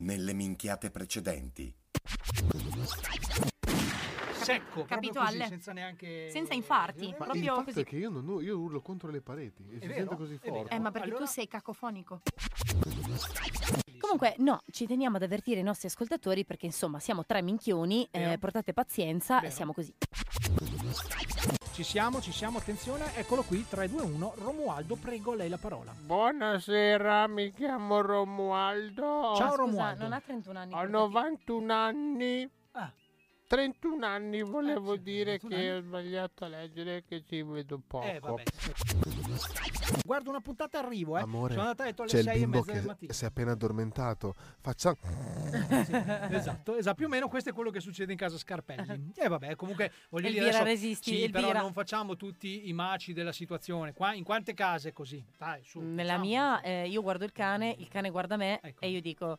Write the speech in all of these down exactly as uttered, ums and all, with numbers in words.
nelle minchiate precedenti. Secco, capito, così, senza neanche senza infarti, ma proprio il fatto così. È che io, non, io urlo contro le pareti e è si vero, sente così forte. Eh, ma perché allora... tu sei cacofonico. Comunque, no, ci teniamo ad avvertire i nostri ascoltatori perché insomma siamo tre minchioni, eh, portate pazienza e siamo così. Ci siamo, ci siamo, attenzione, eccolo qui, tre, due, uno, Romualdo, prego, lei la parola. Buonasera, mi chiamo Romualdo. Ciao Romualdo. Scusa, non ha trentuno anni. Ho novantuno anni. Ah. trentuno anni, volevo eh, dire trentuno che anni. Ho sbagliato a leggere, che ci vedo poco. Eh, vabbè. Guarda, una puntata arrivo, eh. Amore, sono andata a letto alle sei e mezza del mattino. Si è appena addormentato. Facciamo. Sì, esatto, esatto, più o meno questo è quello che succede in casa Scarpelli. E eh, vabbè, comunque voglio Elvira dire adesso, resisti, sì, Elvira. Però non facciamo tutti i maci della situazione. Qua in quante case così? Dai, su. Nella facciamo. Mia eh, io guardo il cane, il cane guarda me, ecco. E io dico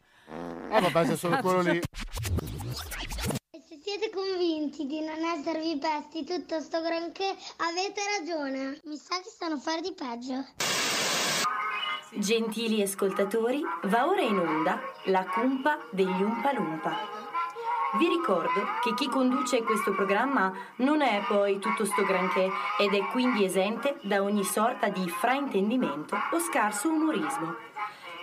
ah, vabbè, se solo quello lì. Se siete convinti di non esservi pesti tutto sto granché, avete ragione. Mi sa che stanno a fare di peggio. Gentili ascoltatori, va ora in onda la Cumpa degli Umpa Lumpa. Vi ricordo che chi conduce questo programma non è poi tutto sto granché ed è quindi esente da ogni sorta di fraintendimento o scarso umorismo,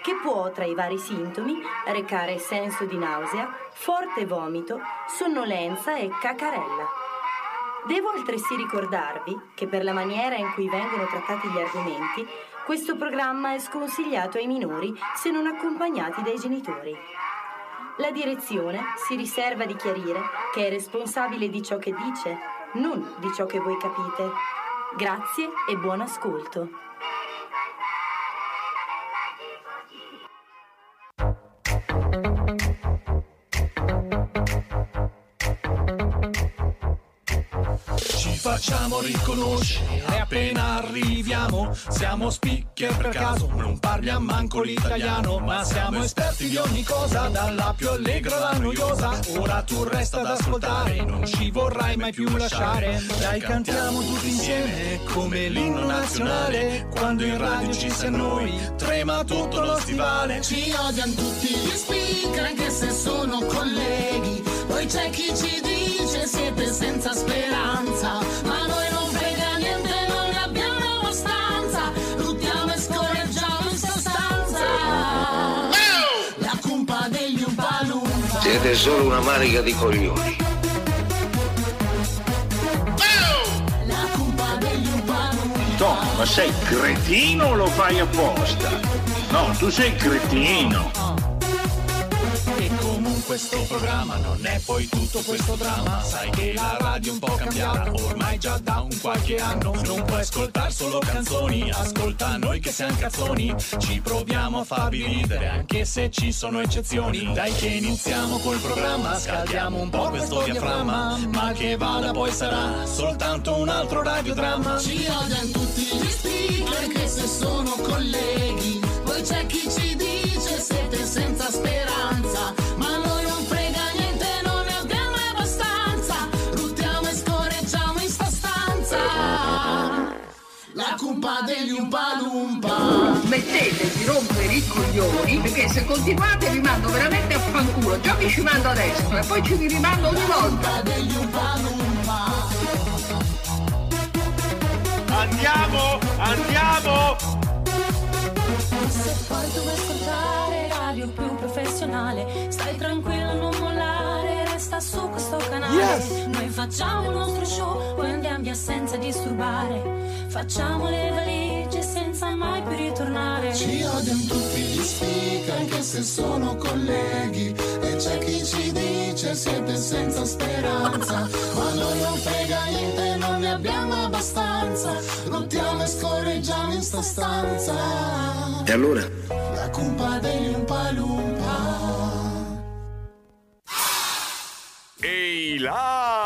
che può, tra i vari sintomi, recare senso di nausea, forte vomito, sonnolenza e cacarella. Devo altresì ricordarvi che per la maniera in cui vengono trattati gli argomenti, questo programma è sconsigliato ai minori se non accompagnati dai genitori. La direzione si riserva di chiarire che è responsabile di ciò che dice, non di ciò che voi capite. Grazie e buon ascolto. Facciamo riconoscere appena arriviamo. Siamo speaker per caso, non parliamo manco l'italiano, ma siamo esperti di ogni cosa, dalla più allegra alla noiosa. Ora tu resta ad ascoltare, non ci vorrai mai più lasciare. Dai, cantiamo tutti insieme come l'inno nazionale. Quando in radio ci sei noi, trema tutto lo stivale. Ci odiano tutti gli speaker anche se sono colleghi. Poi c'è chi ci dice siete senza speranza, ma noi non frega niente, non ne abbiamo abbastanza. Luttiamo e scorreggiamo in sostanza. La Cumpa degli Umpa Lumpa. Siete solo una manica di coglioni. La Cumpa degli Umpa Lumpa. Tom, ma sei cretino o lo fai apposta? No, tu sei cretino. Questo programma non è poi tutto questo dramma. Sai che la radio è un po' cambiata ormai già da un qualche anno. Non puoi ascoltare solo canzoni, ascolta noi che siamo cazzoni. Ci proviamo a farvi ridere anche se ci sono eccezioni. Dai che iniziamo col programma, scaldiamo un po' questo diaframma, ma che vada poi sarà soltanto un altro radiodramma. Ci odiano tutti gli speaker anche se sono colleghi. Poi c'è chi ci dice siete senza speranza, ma noi la Cumpa degli Umpa Lumpa. Smettete di rompere i coglioni, perché se continuate vi mando veramente a fanculo. Già vi ci mando a destra e poi ci vi rimando ogni volta. La Cumpa degli Umpa Lumpa. Andiamo, andiamo. Se poi tu vuoi ascoltare radio più professionale, stai tranquillo, non mollare, resta su questo canale. Yes. Noi facciamo il nostro show, poi andiamo via senza disturbare. Facciamo le valigie senza mai più ritornare. Ci odiano tutti gli speaker anche se sono colleghi. E c'è chi ci dice siete senza speranza, ma noi non frega niente, non ne abbiamo abbastanza. Lottiamo e scorreggiamo in sta stanza. E allora? La Cumpa degli Umpa Lumpa. Ehi là!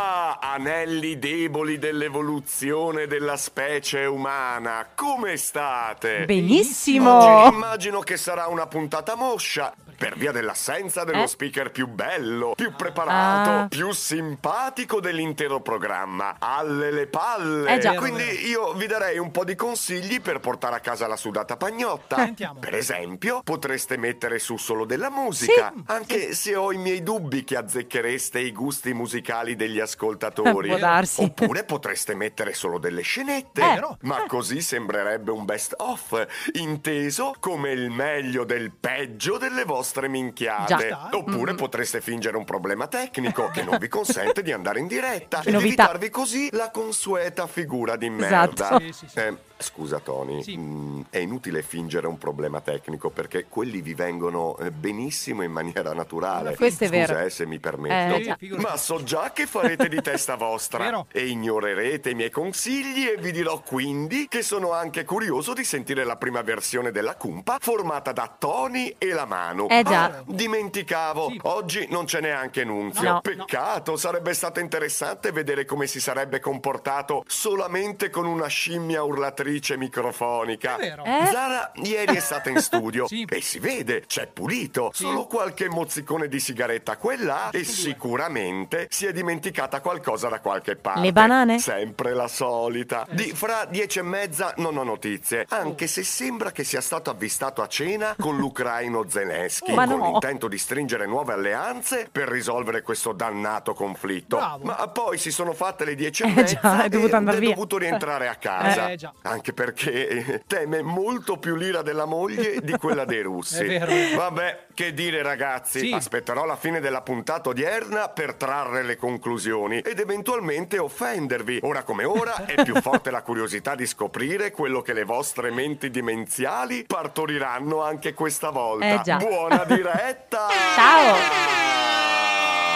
Anelli deboli dell'evoluzione della specie umana, come state? Benissimo! Oggi immagino che sarà una puntata moscia. per via dell'assenza dello eh? speaker più bello, più preparato, ah. più simpatico dell'intero programma. Alle le palle. Eh già. Quindi io vi darei un po' di consigli per portare a casa la sudata pagnotta. eh. Per esempio, potreste mettere su solo della musica, sì. anche sì. se ho i miei dubbi che azzecchereste i gusti musicali degli ascoltatori. Può darsi. Oppure potreste mettere solo delle scenette, eh. ma eh. così sembrerebbe un best of, inteso come il meglio del peggio delle vostre minchiate. Già. Oppure mm. potreste fingere un problema tecnico che non vi consente di andare in diretta e di evitarvi così la consueta figura di merda. Esatto. Sì, sì, sì. Eh, scusa Tony, sì. mh, è inutile fingere un problema tecnico perché quelli vi vengono benissimo in maniera naturale. Ma questo è vero. Scusa eh, se mi permetto. Eh, Ma so già che farete di testa vostra vero. e ignorerete i miei consigli, e vi dirò quindi che sono anche curioso di sentire la prima versione della Cumpa formata da Tony e la Manu. Eh già. Ah, dimenticavo, sì. oggi non c'è neanche Nunzio. No. Peccato, sarebbe stato interessante vedere come si sarebbe comportato solamente con una scimmia urlatrice microfonica. eh? Zara ieri è stata in studio sì. e si vede, c'è pulito, sì. solo qualche mozzicone di sigaretta quella, e sicuramente si è dimenticata qualcosa da qualche parte. Le banane? Sempre la solita. Di fra dieci e mezza non ho notizie, anche se sembra che sia stato avvistato a cena con l'ucraino Zelensky, oh, con no. l'intento di stringere nuove alleanze per risolvere questo dannato conflitto. Bravo. Ma poi si sono fatte le dieci e eh, mezza già, è dovuto andare via. È dovuto rientrare a casa. Eh, già. Anche perché teme molto più l'ira della moglie di quella dei russi. È vero. Vabbè, che dire ragazzi, sì. aspetterò la fine della puntata odierna per trarre le conclusioni ed eventualmente offendervi. Ora come ora è più forte la curiosità di scoprire quello che le vostre menti demenziali partoriranno anche questa volta. Eh già. Buona diretta! Ciao!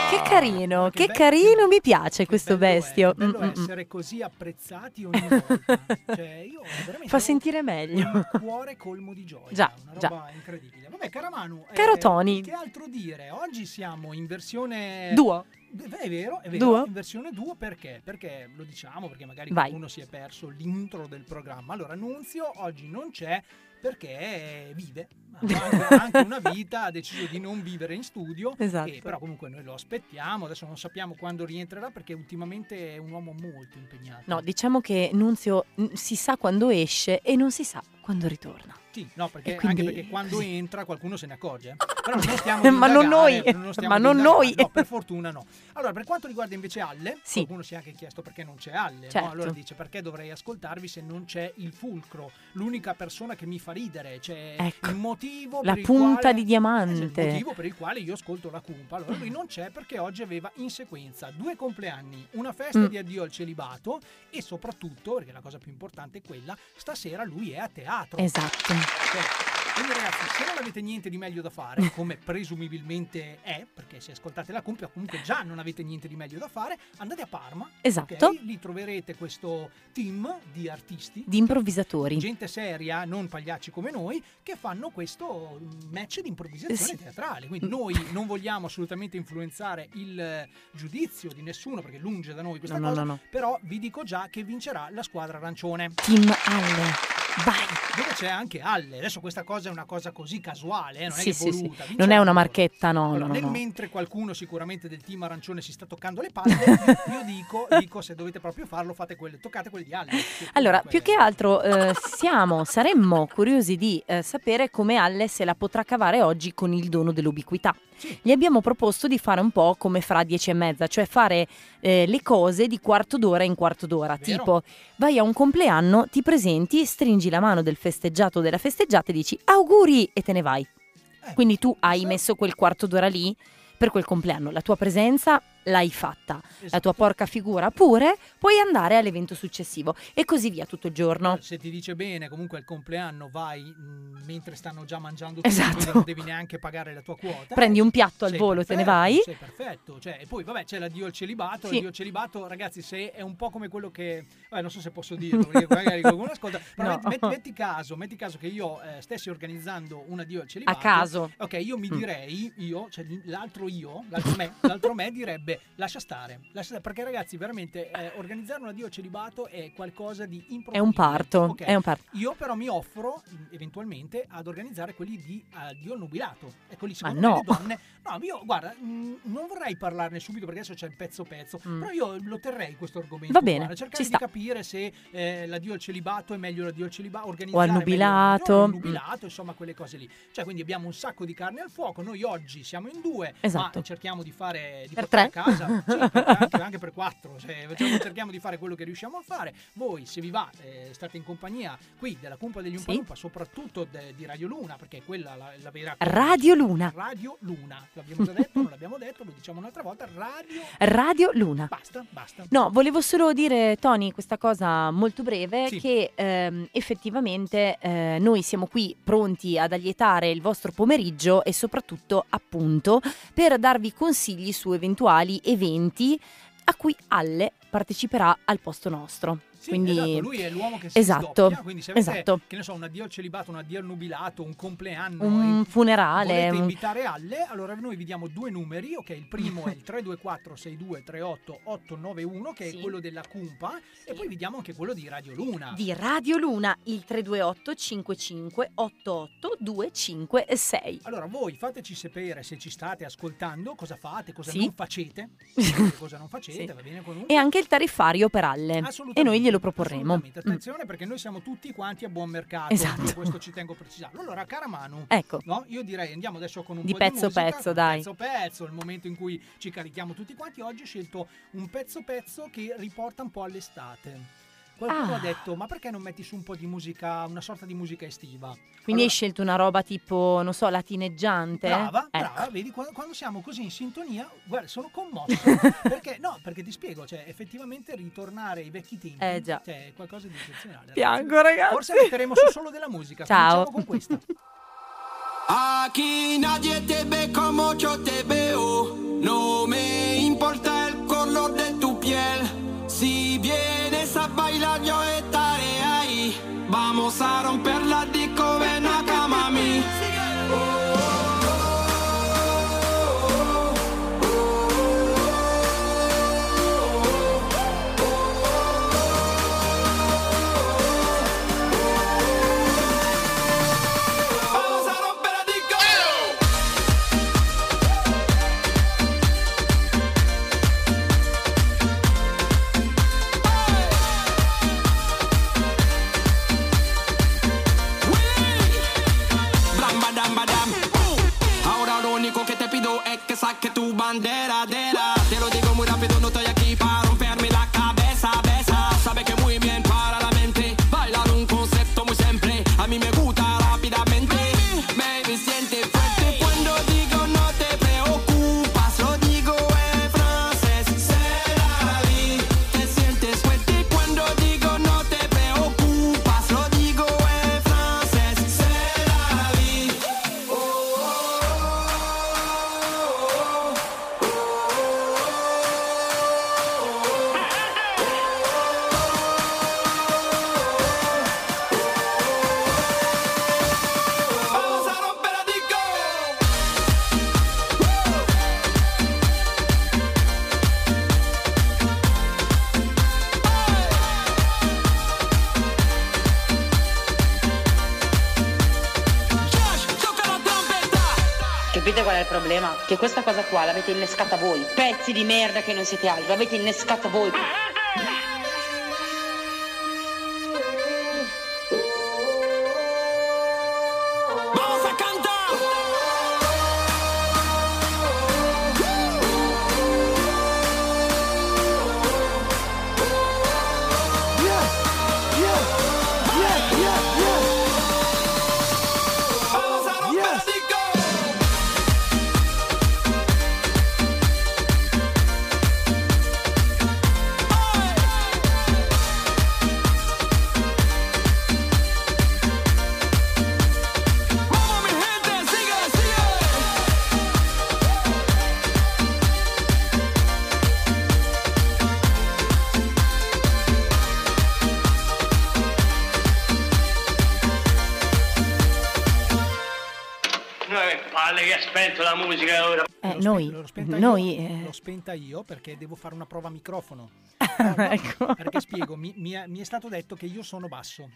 Che carino, che, che carino, mi piace questo bestio. È bello mm-mm. essere così apprezzati ogni volta. Cioè, io veramente fa sentire meglio. Un cuore colmo di gioia. Già, una roba già. incredibile. Vabbè, cara Manu, caro eh, Tony, che altro dire? Oggi siamo in versione duo. È vero, è vero. Duo? In versione duo perché? Perché lo diciamo, perché magari Vai. qualcuno si è perso l'intro del programma. Allora, Nunzio oggi non c'è perché vive, ha anche una vita, ha deciso di non vivere in studio, esatto. e però comunque noi lo aspettiamo, adesso non sappiamo quando rientrerà perché ultimamente è un uomo molto impegnato. No, diciamo che Nunzio si sa quando esce e non si sa quando ritorna. Sì, no, perché, quindi, anche perché quando così. entra qualcuno se ne accorge. Però non stiamo ma non noi, non stiamo ma non noi. No, per fortuna no. Allora, per quanto riguarda invece Alle, sì. qualcuno si è anche chiesto perché non c'è Alle. Certo. No? Allora dice, perché dovrei ascoltarvi se non c'è il fulcro, l'unica persona che mi fa ridere. C'è ecco, il motivo per la il punta quale, di diamante. Il motivo per il quale io ascolto la Cumpa. Allora lui non c'è perché oggi aveva in sequenza due compleanni, una festa mm. di addio al celibato e soprattutto, perché la cosa più importante è quella, stasera lui è a teatro. Esatto. Okay. Quindi ragazzi, se non avete niente di meglio da fare, come presumibilmente è, perché se ascoltate la Cumpa comunque già non avete niente di meglio da fare, andate a Parma. Esatto. Okay? Lì troverete questo team di artisti, di improvvisatori, gente seria, non pagliacci come noi, che fanno questo match di improvvisazione sì. teatrale. Quindi noi non vogliamo assolutamente influenzare il giudizio di nessuno, perché lunge da noi questa no, cosa no, no, no. Però vi dico già che vincerà la squadra arancione, Team Alle. Vai. Dove c'è anche Alle. Adesso questa cosa è una cosa così casuale, eh? non sì, è che voluta. Sì, sì. Non è una marchetta, no, allora, no, nel no. mentre qualcuno sicuramente del team arancione si sta toccando le palle, io dico, dico se dovete proprio farlo, fate quelle, toccate quelle di Alle. Allora, quelle. più che altro eh, siamo, saremmo curiosi di eh, sapere come Alle se la potrà cavare oggi con il dono dell'ubiquità. Sì. Gli abbiamo proposto di fare un po' come fra dieci e mezza, cioè fare eh, le cose di quarto d'ora in quarto d'ora. Vero. Tipo, vai a un compleanno, ti presenti, stringi la mano del festeggiato o della festeggiata e dici auguri e te ne vai. Eh, Quindi tu hai so. messo quel quarto d'ora lì per quel compleanno, la tua presenza l'hai fatta, esatto. la tua porca figura pure, puoi andare all'evento successivo e così via tutto il giorno. Se ti dice bene, comunque al compleanno vai mh, mentre stanno già mangiando tutto, esatto. non devi neanche pagare la tua quota. Prendi un piatto al sei volo e te ne vai. Sei perfetto, cioè, e poi vabbè c'è l'addio al celibato, sì. l'addio al celibato ragazzi se è un po' come quello che, eh, non so se posso dirlo perché magari qualcuno ascolta, però no. metti, metti caso, metti caso che io eh, stessi organizzando un addio al celibato. A caso. Ok, io mi direi, io, cioè l'altro io, l'altro me, l'altro me direbbe veramente lascia stare, lascia stare, perché ragazzi veramente eh, organizzare un addio celibato è qualcosa di improponibile. È un parto, okay. È un parto. Io però mi offro eventualmente ad organizzare quelli di addio nubilato. Ecco lì secondo me no. le donne. No, io guarda, mh, non vorrei parlarne subito perché adesso c'è il pezzo pezzo, mm. però io lo terrei questo argomento. Va bene, guarda, cercare di sta. capire se eh, l'addio al celibato è meglio l'addio al celibato organizzare o al nubilato, meglio, no, al nubilato, mm. insomma quelle cose lì. Cioè quindi abbiamo un sacco di carne al fuoco, noi oggi siamo in due, esatto. ma cerchiamo di fare di per portare tre. a casa, sì, per anche, anche per quattro, cioè, cerchiamo di fare quello che riusciamo a fare. Voi se vi va eh, state in compagnia qui della Cumpa degli Umpa Lumpa, sì. soprattutto de, di Radio Luna, perché quella la, la vera Radio Luna. Radio Luna, l'abbiamo già detto, non l'abbiamo detto, lo diciamo un'altra volta, Radio Radio Luna. Basta, basta. No, volevo solo dire Tony questa cosa molto breve, sì. che ehm, effettivamente eh, noi siamo qui pronti ad allietare il vostro pomeriggio e soprattutto appunto per darvi consigli su eventuali eventi a cui Alle parteciperà al posto nostro. Sì, quindi esatto, lui è l'uomo che si esatto, sdoppia, quindi se avete esatto. che ne so, un addio al celibato, un addio al nubilato, un compleanno, un funerale, volete un... invitare Alle, allora noi vi diamo due numeri, ok? Il primo è il tre due quattro sei due tre otto otto nove uno che sì. è quello della Cumpa, sì. e poi vi diamo anche quello di Radio Luna. Di Radio Luna il tre due otto cinque cinque otto otto due cinque sei. Allora voi fateci sapere se ci state ascoltando, cosa fate, cosa sì. non facete, cosa non facete, sì. va bene comunque. E anche il tariffario per Alle. E noi glielo proporremo. Attenzione mm. perché noi siamo tutti quanti a buon mercato, esatto. questo ci tengo a precisarlo. Allora cara Manu, ecco. no? io direi andiamo adesso con un di po' pezzo di musica, pezzo, dai. pezzo pezzo, il momento in cui ci carichiamo tutti quanti. Oggi ho scelto un pezzo pezzo che riporta un po' all'estate. Qualcuno ah. ha detto, ma perché non metti su un po' di musica, una sorta di musica estiva? Quindi allora, hai scelto una roba tipo, non so, latineggiante? Brava, ecco. brava, vedi, quando, quando siamo così in sintonia, guarda, sono commosso. Perché, no, perché ti spiego, cioè, effettivamente ritornare ai vecchi tempi eh, già. Cioè, è qualcosa di eccezionale. Piango, ragazzi. Forse metteremo su solo della musica, ciao. Cominciamo con questa. Aquí nadie te ve como yo te veo, no me importa el color de tu piel. Si vienes a bailar yo estaré ahí. Vamos a romper la disco, ven acá mami. Saque tu bandera de la. Te lo digo muy rápido, no estoy aquí para romperme la cabeza, besa. Sabe que muy bien para la mente. Bailar un concepto muy simple. A mí me gusta rápidamente. Baby, siente fuerte cuando digo no te preocupas. Lo digo en francés. C'est la vie. Te sientes fuerte cuando digo no te preocupas. Lo digo en francés. C'est la vie. Oh, oh, oh. Qual è il problema? Che questa cosa qua l'avete innescata voi, pezzi di merda che non siete altro, l'avete innescata voi. sento la musica ora. Eh, noi, l'ho spenta, noi io, eh. l'ho spenta io perché devo fare una prova microfono. Allora, ecco. Perché spiego, mi, mi, è, mi è stato detto che io sono basso.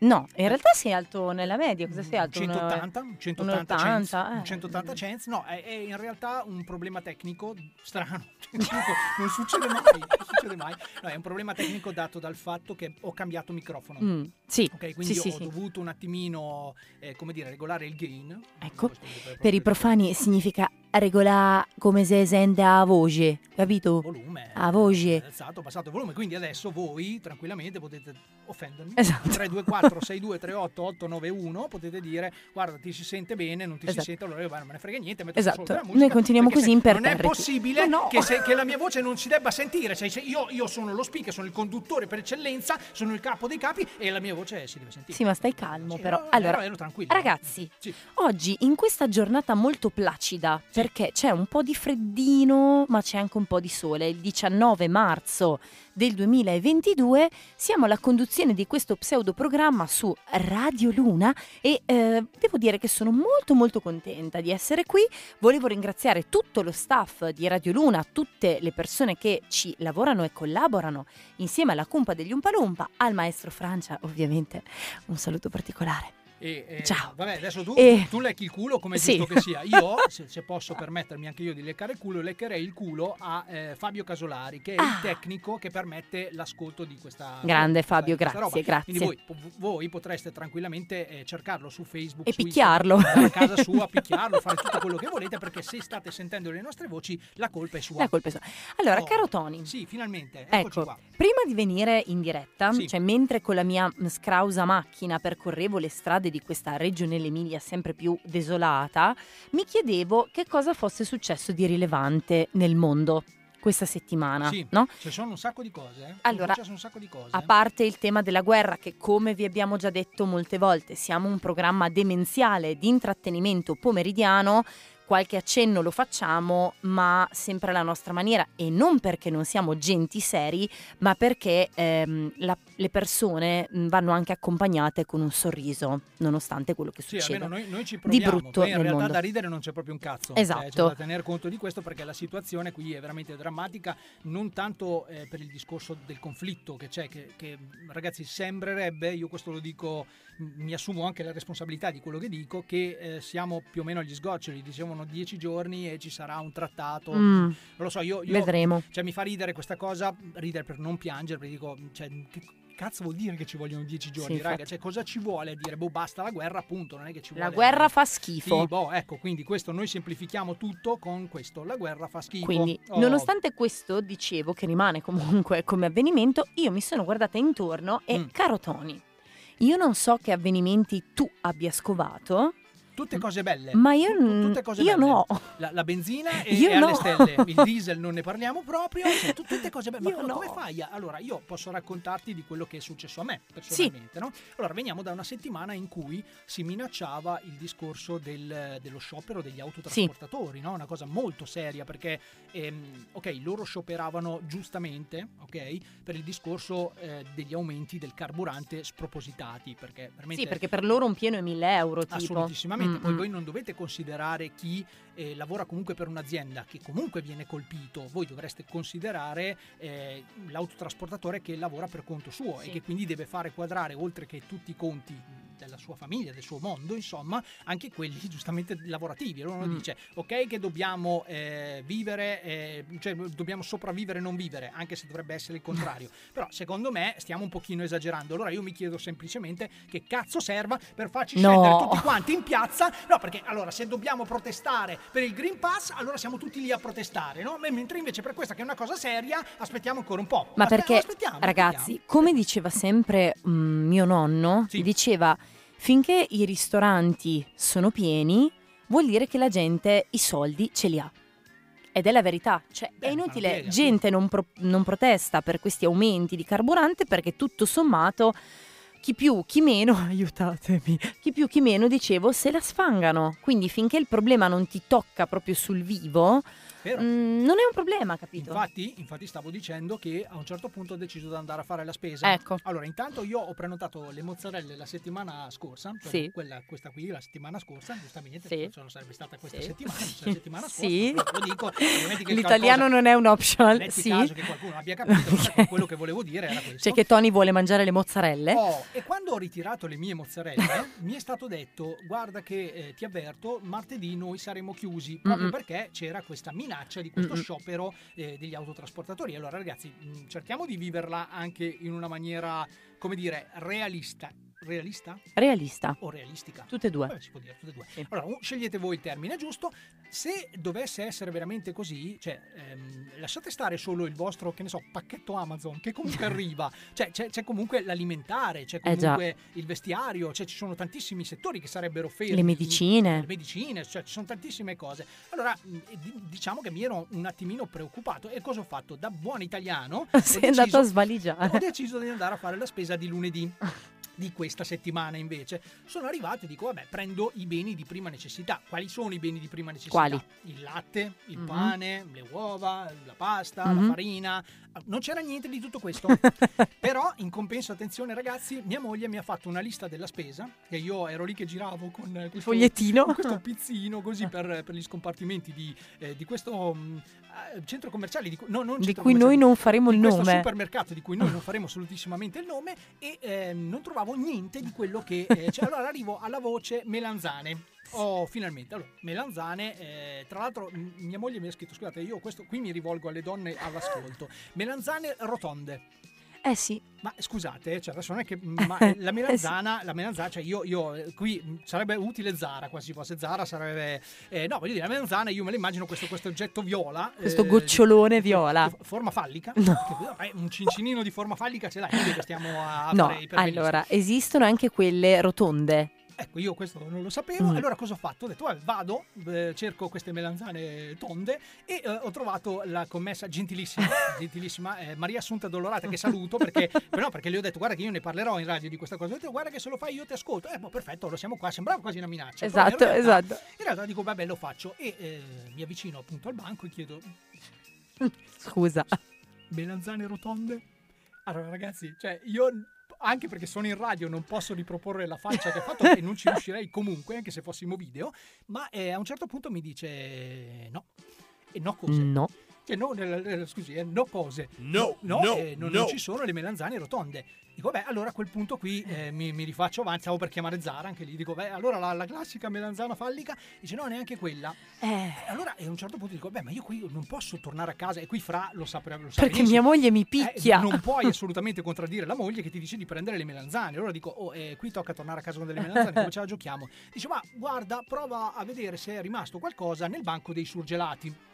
No, in realtà sei alto nella media, cosa sei alto? centottanta, centottanta, centottanta, cents, eh. centottanta cents, no, è, è in realtà un problema tecnico strano, non succede mai, non succede mai. No, è un problema tecnico dato dal fatto che ho cambiato microfono. Mm, sì. Ok, quindi sì, ho sì, dovuto sì. un attimino, eh, come dire, regolare il gain. Ecco, per i profani significa regolare come se sente a voce, capito? Volume. A voce. Alzato, passato il volume, quindi adesso voi tranquillamente potete offendermi. Esatto. tre due quattro sei due tre otto otto nove uno potete dire guarda ti si sente bene, non ti esatto. si sente, allora io non me ne frega niente, metto esatto. solo la musica. Noi continuiamo così in perpetuità. Non è possibile no, no. Che, se, che la mia voce non si debba sentire, cioè, se io, io sono lo speaker, sono il conduttore per eccellenza, sono il capo dei capi e la mia voce si deve sentire. Sì, ma stai calmo sì, però. No, allora, ero tranquillo. Ragazzi, sì. oggi in questa giornata molto placida sì. perché c'è un po' di freddino, ma c'è anche un po' di sole, il diciannove marzo del duemilaventidue siamo alla conduzione di questo pseudoprogramma su Radio Luna e eh, devo dire che sono molto molto contenta di essere qui. Volevo ringraziare tutto lo staff di Radio Luna, tutte le persone che ci lavorano e collaborano insieme alla Cumpa degli Umpa Lumpa, al maestro Francia ovviamente un saluto particolare. E, eh, ciao. Vabbè, adesso tu, e... tu lecchi il culo come sì. giusto che sia. Io, se, se posso permettermi anche io di leccare il culo, leccherei il culo a eh, Fabio Casolari, che è ah. il tecnico che permette l'ascolto di questa grande questa, Fabio, questa grazie, roba. Grazie. Quindi voi, po- voi potreste tranquillamente eh, cercarlo su Facebook e su picchiarlo Instagram, a casa sua, picchiarlo, fare tutto quello che volete, perché se state sentendo le nostre voci, la colpa è sua. La colpa è sua. Allora, oh, caro Tony, sì, finalmente, eccoci ecco, qua. Prima di venire in diretta, sì. cioè mentre con la mia scrausa macchina percorrevo le strade di questa regione Emilia sempre più desolata, mi chiedevo che cosa fosse successo di rilevante nel mondo questa settimana. Sì, no? Ci sono un sacco di cose. Eh? Allora, un sacco di cose. A parte il tema della guerra, che come vi abbiamo già detto molte volte, siamo un programma demenziale di intrattenimento pomeridiano, qualche accenno lo facciamo, ma sempre alla nostra maniera e non perché non siamo genti seri, ma perché ehm, la, le persone vanno anche accompagnate con un sorriso, nonostante quello che sì, succede. Almeno noi, noi ci proviamo, di brutto nel in realtà mondo. Da ridere non c'è proprio un cazzo. Esatto. Eh, c'è da tener conto di questo perché la situazione qui è veramente drammatica, non tanto eh, per il discorso del conflitto che c'è, che, che ragazzi sembrerebbe, io questo lo dico, mi assumo anche la responsabilità di quello che dico, che eh, siamo più o meno agli sgoccioli, diciamo dieci giorni e ci sarà un trattato. Mm. Non lo so, io, io vedremo. Cioè, mi fa ridere questa cosa, ridere per non piangere, perché dico, cioè, che cazzo vuol dire che ci vogliono dieci giorni, sì, raga? Cioè, cosa ci vuole a dire? Boh, basta la guerra, appunto. Non è che ci vuole. La guerra eh. fa schifo. Sì, boh, ecco, quindi questo noi semplifichiamo tutto con questo. La guerra fa schifo. Quindi, oh. nonostante questo, dicevo che rimane comunque come avvenimento, io mi sono guardata intorno e, mm. caro Tony, io non so che avvenimenti tu abbia scovato. Tutte cose belle. Ma io, Tut- tutte cose io belle. No. La, la benzina e, e no. alle stelle. Il diesel non ne parliamo proprio. Cioè, t- tutte cose belle. Ma come, no. come fai? Allora, io posso raccontarti di quello che è successo a me personalmente. Sì. No? Allora, veniamo da una settimana in cui si minacciava il discorso del, dello sciopero degli autotrasportatori. Sì. No? Una cosa molto seria perché, ehm, ok, loro scioperavano giustamente, ok, per il discorso eh, degli aumenti del carburante spropositati. Perché veramente sì, perché per loro un pieno è mille euro. Tipo. Assolutissimamente. Poi voi non dovete considerare chi eh, lavora comunque per un'azienda che comunque viene colpito, voi dovreste considerare eh, l'autotrasportatore che lavora per conto suo sì. e che quindi deve fare quadrare oltre che tutti i conti della sua famiglia, del suo mondo, insomma, anche quelli giustamente lavorativi. Allora uno mm. dice ok che dobbiamo eh, vivere, eh, cioè dobbiamo sopravvivere e non vivere, anche se dovrebbe essere il contrario. Però secondo me stiamo un pochino esagerando. Allora io mi chiedo semplicemente che cazzo serva per farci no. scendere tutti quanti in piazza. No, perché allora se dobbiamo protestare per il Green Pass, allora siamo tutti lì a protestare, no? Mentre invece per questa che è una cosa seria, aspettiamo ancora un po'. Ma perché, aspettiamo, ragazzi, aspettiamo. Come diceva sempre mh, mio nonno, sì. diceva finché i ristoranti sono pieni, vuol dire che la gente i soldi ce li ha. Ed è la verità, cioè beh, è inutile, materia, gente non, pro- non protesta per questi aumenti di carburante perché tutto sommato... Chi più, chi meno, aiutatemi, chi più, chi meno, dicevo, se la sfangano. Quindi finché il problema non ti tocca proprio sul vivo, vero. Mm, non è un problema, capito? Infatti, infatti stavo dicendo che a un certo punto ho deciso di andare a fare la spesa. Ecco. Allora, intanto io ho prenotato le mozzarelle la settimana scorsa, cioè sì. quella, questa qui la settimana scorsa, giustamente sì. non sarebbe stata questa sì. settimana, sì. la settimana scorsa, sì. lo dico, che l'italiano qualcosa, non è un optional, sì. caso che qualcuno abbia capito, okay. quello che volevo dire era questo. Cioè che Tony vuole mangiare le mozzarelle. Oh, e quando ho ritirato le mie mozzarelle mi è stato detto, guarda che eh, ti avverto, martedì noi saremo chiusi, proprio mm-mm. perché c'era questa minaccia di questo mm-mm. sciopero eh, degli autotrasportatori. Allora ragazzi, mh, cerchiamo di viverla anche in una maniera, come dire, realista. Realista? Realista. O realistica? Tutte e due. Vabbè, si può dire, tutte e due. Sì. Allora, scegliete voi il termine giusto. Se dovesse essere veramente così, cioè, ehm, lasciate stare solo il vostro, che ne so, pacchetto Amazon, che comunque arriva. Cioè, c'è, c'è comunque l'alimentare, c'è comunque eh il vestiario, cioè, ci sono tantissimi settori che sarebbero fermi. Le medicine. Le medicine, cioè, ci sono tantissime cose. Allora, diciamo che mi ero un attimino preoccupato. E cosa ho fatto? Da buon italiano, sei deciso, andato a svaligiare. Ho deciso di andare a fare la spesa di lunedì. Di questa settimana invece sono arrivato e dico, vabbè, prendo i beni di prima necessità. Quali sono i beni di prima necessità? Quali? Il latte, il mm-hmm. pane, le uova, la pasta, mm-hmm. la farina. Non c'era niente di tutto questo. Però in compenso, attenzione ragazzi, mia moglie mi ha fatto una lista della spesa, che io ero lì che giravo con questo, il fogliettino, con questo pizzino così per, per gli scompartimenti di, eh, di questo mh, centro commerciale di, cu- no, non di cui noi non faremo il nome, questo supermercato di cui noi non faremo assolutissimamente il nome, e eh, non trovavo niente di quello che eh, cioè, allora arrivo alla voce melanzane. Oh, finalmente. Allora, melanzane, eh, tra l'altro m- mia moglie mi ha scritto, scusate, io questo qui mi rivolgo alle donne all'ascolto, melanzane rotonde. Eh sì. Ma scusate, cioè adesso non è che ma la melanzana, eh sì. la melanzana, cioè io, io qui sarebbe utile Zara, quasi fosse Zara sarebbe eh, no, voglio dire, la melanzana io me la immagino questo, questo oggetto viola, questo eh, gocciolone di, viola, forma fallica, no. che, eh, un cincinino di forma fallica ce l'hai, quindi stiamo a no, fare ipervenismo. Allora, esistono anche quelle rotonde. Ecco, io questo non lo sapevo. Mm. Allora cosa ho fatto? Ho detto, vabbè, vado, eh, cerco queste melanzane tonde e eh, ho trovato la commessa gentilissima, gentilissima eh, Maria Assunta Dolorata, che saluto perché, però perché le ho detto, guarda che io ne parlerò in radio di questa cosa. Ho detto, guarda che se lo fai io ti ascolto. Eh, boh, perfetto, lo siamo qua, sembrava quasi una minaccia. Esatto, però in realtà, esatto. In realtà dico, vabbè, lo faccio e eh, mi avvicino appunto al banco e chiedo, scusa, melanzane rotonde? Allora ragazzi, cioè io... anche perché sono in radio non posso riproporre la faccia che ha fatto e non ci riuscirei comunque anche se fossimo video, ma eh, a un certo punto mi dice no. E no cose? No. Cioè, no, scusi, eh, no cose. No, no, no, eh, non, no, non ci sono le melanzane rotonde. Dico, beh, allora a quel punto qui eh, mi, mi rifaccio avanti, stavo per chiamare Zara anche lì, dico, beh, allora la, la classica melanzana fallica, dice no, neanche quella. Eh. Allora a un certo punto dico, beh, ma io qui non posso tornare a casa, e qui Fra lo sa, lo sa perché mia moglie mi picchia. Eh, non puoi assolutamente contraddire la moglie che ti dice di prendere le melanzane. Allora dico, oh, eh, qui tocca tornare a casa con delle melanzane, come ce la giochiamo? Dice, ma guarda, prova a vedere se è rimasto qualcosa nel banco dei surgelati.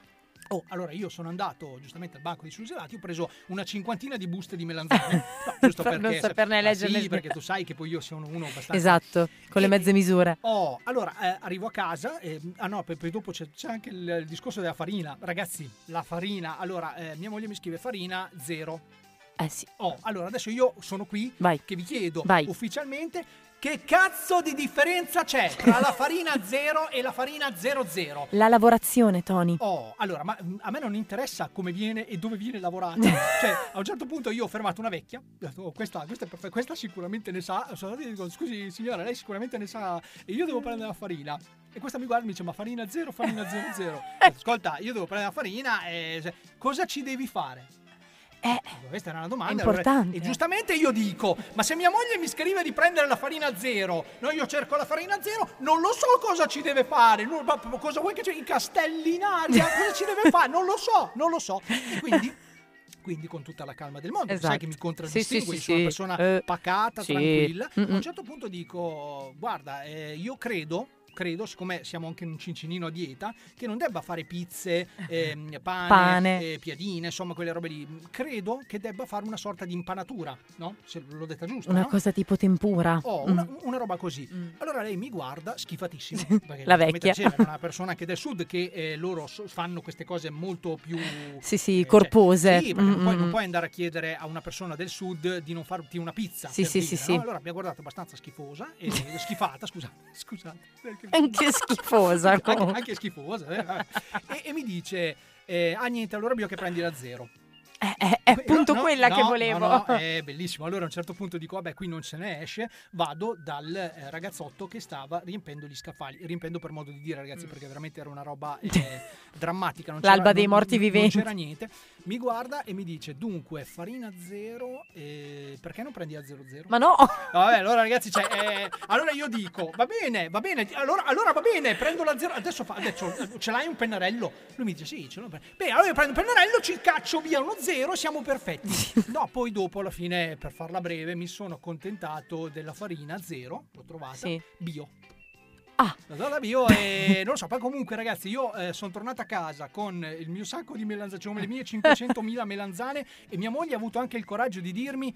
Oh, allora io sono andato giustamente al banco dei surgelati, ho preso una cinquantina di buste di melanzane, no, giusto per perché, non saperne leggere, ah, sì, perché tu sai che poi io sono uno abbastanza, esatto, con le mezze misure. Oh, allora eh, arrivo a casa, eh, ah no, poi, poi dopo c'è, c'è anche il, il discorso della farina, ragazzi, la farina. Allora eh, mia moglie mi scrive farina zero. Eh sì. Oh, allora adesso io sono qui, vai, che vi chiedo, vai, ufficialmente, che cazzo di differenza c'è tra la farina zero e la farina zero zero? La lavorazione, Tony. Oh, allora, ma a me non interessa come viene e dove viene lavorata. Cioè, a un certo punto io ho fermato una vecchia, ho detto, oh, questa, questa, è questa sicuramente ne sa. Sono andato e dico, scusi signora, lei sicuramente ne sa, e io devo prendere la farina. E questa mi guarda e mi dice, ma farina zero, farina zero zero. Ascolta, io devo prendere la farina, e cosa ci devi fare? Eh, questa era una domanda importante. E giustamente io dico, ma se mia moglie mi scrive di prendere la farina zero, no, io cerco la farina zero, non lo so cosa ci deve fare, non, ma cosa vuoi che c'è, i castelli in aria, cosa ci deve fare, non lo so, non lo so. E quindi, quindi con tutta la calma del mondo, esatto, sai che mi contraddistingue, sì, sì, sì, sono una persona uh, pacata, sì, tranquilla. Mm-mm. A un certo punto dico, guarda, eh, io credo credo, siccome siamo anche un cincinino a dieta, che non debba fare pizze, eh, pane, pane. Eh, piadine, insomma quelle robe lì. Credo che debba fare una sorta di impanatura, no? Se l'ho detta giusto, una, no? Cosa tipo tempura. Oh, mm. una, una roba così. Mm. Allora lei mi guarda schifatissima. La vecchia. C'era una persona anche del sud che eh, loro so, fanno queste cose molto più... Sì, sì, eh, corpose. Cioè, sì, perché mm. non, puoi, non puoi andare a chiedere a una persona del sud di non farti una pizza. Sì, sì, dire, sì, no? Sì. Allora mi ha guardato abbastanza schifosa, e, schifata, scusate, scusate. Anche schifosa, anche, anche schifosa, eh? e, e mi dice Eh, ah niente, allora bisogna che prendi la zero. È, è, è appunto no, quella no, che volevo. No, no, è bellissimo. Allora a un certo punto dico, vabbè, qui non se ne esce, vado dal eh, ragazzotto che stava riempiendo gli scaffali, riempiendo per modo di dire, ragazzi, mm. perché veramente era una roba eh, drammatica. Non L'alba c'era, dei non, morti non, viventi. Non c'era niente. Mi guarda e mi dice, dunque, farina zero, eh, perché non prendi a zero zero? Ma no! Vabbè, allora ragazzi, cioè, eh, allora io dico, va bene, va bene, allora, allora va bene, prendo la zero, adesso, fa, adesso ce l'hai un pennarello? Lui mi dice, sì, ce l'ho. Beh, allora io prendo un pennarello, ci caccio via uno zero, siamo perfetti. No, poi dopo alla fine, per farla breve, mi sono accontentato della farina zero, l'ho trovata, sì. bio. Ah. La zona bio è, non lo so, poi comunque ragazzi io eh, sono tornata a casa con il mio sacco di melanzane, cioè le mie cinquecentomila melanzane, e mia moglie ha avuto anche il coraggio di dirmi,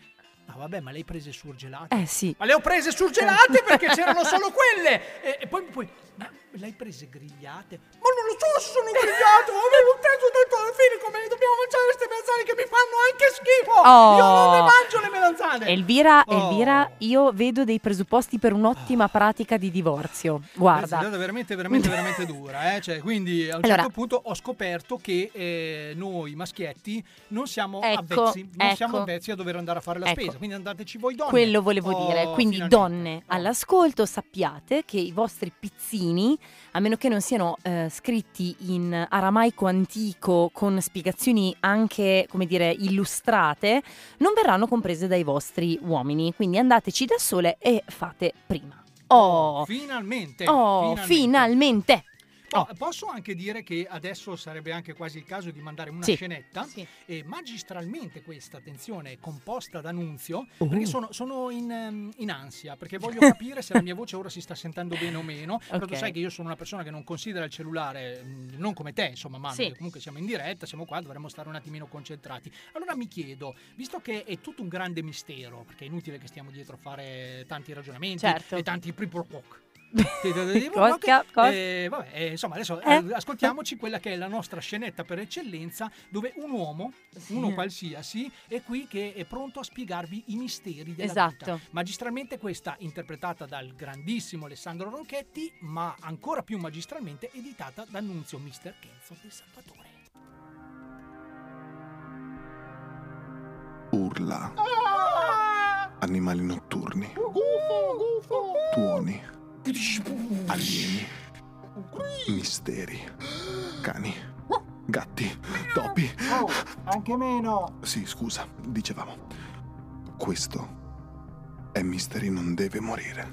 ah vabbè, ma le hai prese surgelate? Eh sì. Ma le ho prese surgelate perché c'erano solo quelle. E, e poi, poi ma le hai prese grigliate? Ma non lo so se sono grigliate. Avevo preso tutto alla fine, come le dobbiamo mangiare queste melanzane che mi fanno anche schifo. Oh. Io non le mangio le melanzane. Elvira, oh. Elvira, io vedo dei presupposti per un'ottima oh. pratica di divorzio. Guarda. È stata veramente, veramente, veramente dura. Eh? Cioè, quindi a un allora. certo punto ho scoperto che eh, noi maschietti non siamo ecco, avvezzi. Non ecco. siamo avvezzi a dover andare a fare la ecco. spesa. Quindi andateci voi donne. Quello volevo oh, dire. Quindi finalmente. donne oh. all'ascolto, sappiate che i vostri pizzini, a meno che non siano eh, scritti in aramaico antico con spiegazioni anche, come dire, illustrate, non verranno comprese dai vostri uomini. Quindi andateci da sole e fate prima. Oh, finalmente. Oh, finalmente. finalmente. Oh. Posso anche dire che adesso sarebbe anche quasi il caso di mandare una sì. scenetta sì. E magistralmente questa, attenzione, è composta da Nunzio uh. perché sono, sono in, in ansia, perché voglio capire se la mia voce ora si sta sentendo bene o meno, okay. Però tu sai che io sono una persona che non considera il cellulare, non come te insomma, ma sì. comunque siamo in diretta, siamo qua, dovremmo stare un attimino concentrati. Allora mi chiedo, visto che è tutto un grande mistero, perché è inutile che stiamo dietro a fare tanti ragionamenti certo. e tanti priporquok. Cosca, cosca. Eh, vabbè, eh, insomma adesso eh? ascoltiamoci quella che è la nostra scenetta per eccellenza, dove un uomo, sì. uno qualsiasi, è qui che è pronto a spiegarvi i misteri della esatto. vita. Magistralmente questa, interpretata dal grandissimo Alessandro Ronchetti, ma ancora più magistralmente editata da Nunzio Mister Kenzo De Salvatore. Urla. Ah! Animali notturni. Gufo, gufo. Tuoni. Alieni, misteri, cani, gatti, topi. Oh, anche meno. Sì, scusa, dicevamo. Questo è Misteri non deve morire.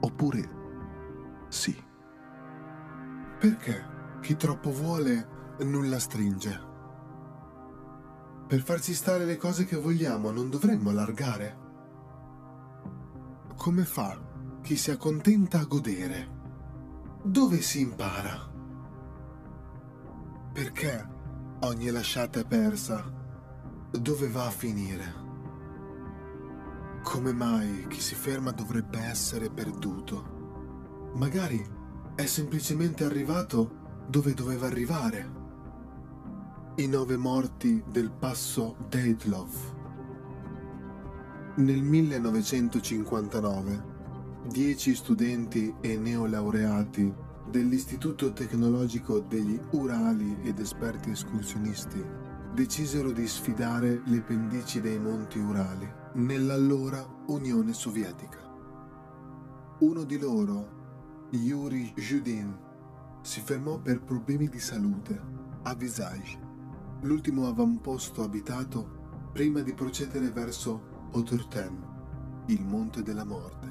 Oppure sì. Perché chi troppo vuole nulla stringe. Per farsi stare le cose che vogliamo non dovremmo allargare. Come fa? Chi si accontenta a godere. Dove si impara? Perché ogni lasciata è persa? Dove va a finire? Come mai chi si ferma dovrebbe essere perduto? Magari è semplicemente arrivato dove doveva arrivare. I nove morti del passo Dyatlov. Nel millenovecentocinquantanove dieci studenti e neolaureati dell'Istituto Tecnologico degli Urali ed esperti escursionisti decisero di sfidare le pendici dei monti Urali nell'allora Unione Sovietica. Uno di loro, Yuri Judin, si fermò per problemi di salute a Vizhaj, l'ultimo avamposto abitato prima di procedere verso Oturten, il monte della morte.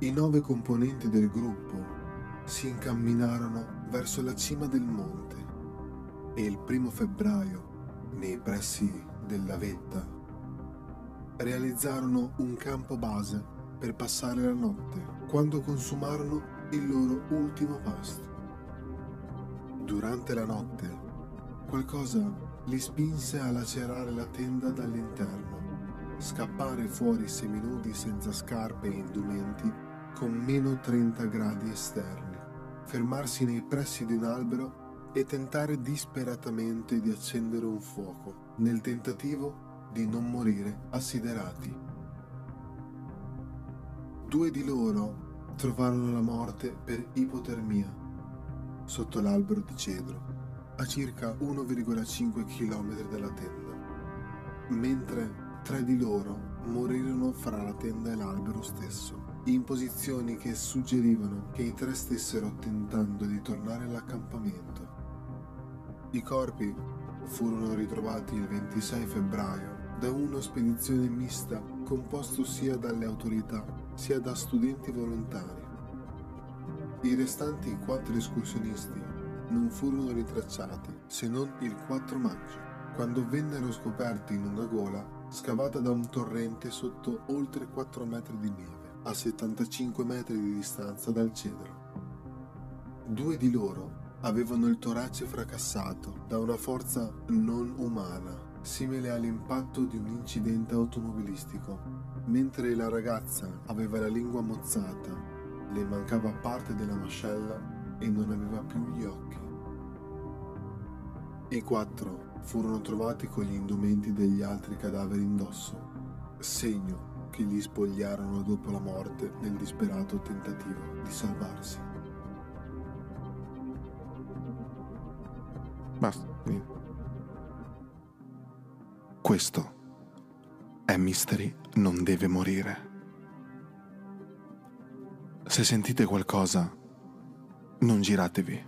I nove componenti del gruppo si incamminarono verso la cima del monte e il primo febbraio, nei pressi della vetta, realizzarono un campo base per passare la notte quando consumarono il loro ultimo pasto. Durante la notte, qualcosa li spinse a lacerare la tenda dall'interno, scappare fuori seminudi senza scarpe e indumenti con meno trenta gradi esterni, fermarsi nei pressi di un albero e tentare disperatamente di accendere un fuoco, nel tentativo di non morire assiderati. Due di loro trovarono la morte per ipotermia, sotto l'albero di cedro, a circa uno virgola cinque chilometri dalla tenda, mentre tre di loro morirono fra la tenda e l'albero stesso, in posizioni che suggerivano che i tre stessero tentando di tornare all'accampamento. I corpi furono ritrovati il ventisei febbraio da una spedizione mista composto sia dalle autorità sia da studenti volontari. I restanti quattro escursionisti non furono ritracciati se non il quattro maggio, quando vennero scoperti in una gola scavata da un torrente sotto oltre quattro metri di neve, a settantacinque metri di distanza dal cedro. Due di loro avevano il torace fracassato da una forza non umana, simile all'impatto di un incidente automobilistico, mentre la ragazza aveva la lingua mozzata, le mancava parte della mascella e non aveva più gli occhi. I quattro furono trovati con gli indumenti degli altri cadaveri indosso, segno che gli spogliarono dopo la morte nel disperato tentativo di salvarsi. Basta. Questo è Mystery non deve morire. Se sentite qualcosa, non giratevi.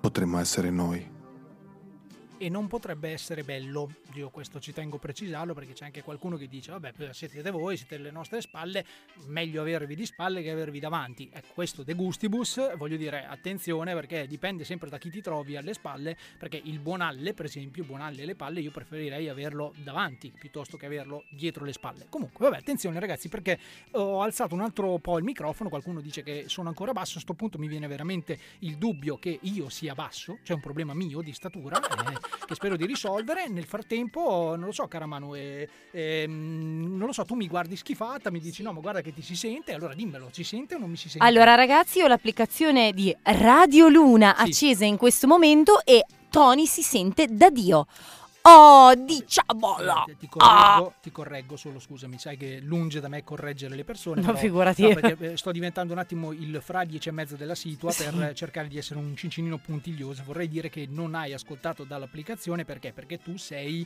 Potremmo essere noi. E non potrebbe essere bello. Io questo ci tengo a precisarlo, perché c'è anche qualcuno che dice: vabbè, siete voi, siete alle nostre spalle, meglio avervi di spalle che avervi davanti. Ecco, questo de gustibus, voglio dire, attenzione, perché dipende sempre da chi ti trovi alle spalle, perché il Buonalle, per esempio, Buonalle alle palle, io preferirei averlo davanti piuttosto che averlo dietro le spalle. Comunque, vabbè, attenzione ragazzi, perché ho alzato un altro po' il microfono, qualcuno dice che sono ancora basso, a sto punto mi viene veramente il dubbio che io sia basso, c'è un problema mio di statura, eh. che spero di risolvere. Nel frattempo, non lo so, cara Manu, eh, eh, non lo so, tu mi guardi schifata, mi dici no, ma guarda che ti si sente, allora dimmelo, ci sente o non mi si sente? Allora ragazzi, ho l'applicazione di Radio Luna sì. accesa in questo momento e Tony si sente da Dio. Oh, diciamola! Ti correggo, ah. ti correggo solo, scusami, sai che lunge da me correggere le persone. No, però, figurati. No, perché sto diventando un attimo il fra dieci e mezzo della situa sì. per cercare di essere un cincinino puntiglioso. Vorrei dire che non hai ascoltato dall'applicazione, perché? Perché tu sei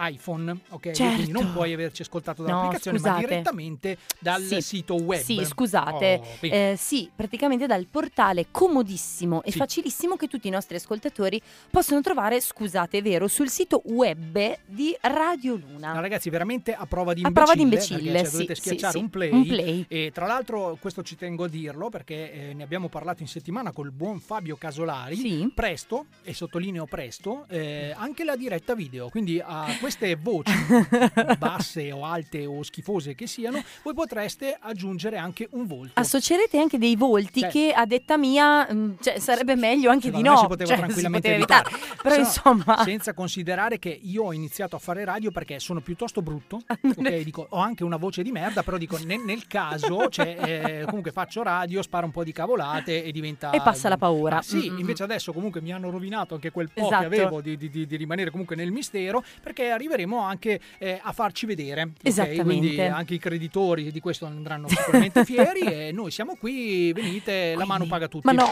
iPhone, ok? Certo. Quindi non puoi averci ascoltato dall'applicazione, no, ma direttamente dal sì. sito web. Sì, scusate, oh, eh, sì, praticamente dal portale comodissimo e sì. facilissimo che tutti i nostri ascoltatori possono trovare, scusate, è vero, sul sito web di Radio Luna. No, ragazzi, veramente a prova di imbecille, a prova di imbecille, perché, cioè, sì, dovete schiacciare sì, un, play, un play. E tra l'altro, questo ci tengo a dirlo perché eh, ne abbiamo parlato in settimana col buon Fabio Casolari. Sì. Presto, e sottolineo presto, eh, anche la diretta video, quindi a queste voci basse o alte o schifose che siano, voi potreste aggiungere anche un volto. Associerete anche dei volti cioè, che a detta mia cioè, sarebbe meglio anche di no. Si poteva cioè, tranquillamente si poteva evitare. evitare. Però, Sennò, insomma... Senza considerare che io ho iniziato a fare radio perché sono piuttosto brutto. Okay? Dico, ho anche una voce di merda, però dico nel, nel caso cioè, eh, comunque faccio radio, sparo un po' di cavolate e diventa... E passa la paura. Ah, sì, mm-hmm. invece adesso comunque mi hanno rovinato anche quel po' esatto. che avevo di, di, di, di rimanere comunque nel mistero, perché arriveremo anche eh, a farci vedere. Esattamente. Okay? Quindi anche i creditori di questo andranno sicuramente fieri e noi siamo qui, venite, quindi, la mano paga tutti. Ma no!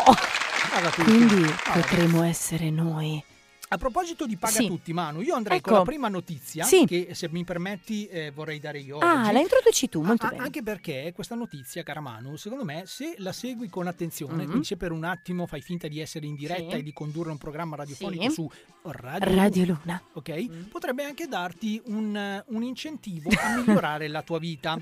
Paga tutti. Quindi paga. Potremo essere noi. A proposito di paga sì. tutti, Manu, io andrei ecco. con la prima notizia sì. che, se mi permetti, eh, vorrei dare io. Ah, oggi. La introduci tu, molto a- bene. Anche perché questa notizia, cara Manu, secondo me, se la segui con attenzione, mm-hmm. quindi se per un attimo fai finta di essere in diretta sì. e di condurre un programma radiofonico sì. su Radio, Radio Luna, Luna. Okay? Mm. potrebbe anche darti un, un incentivo a migliorare la tua vita.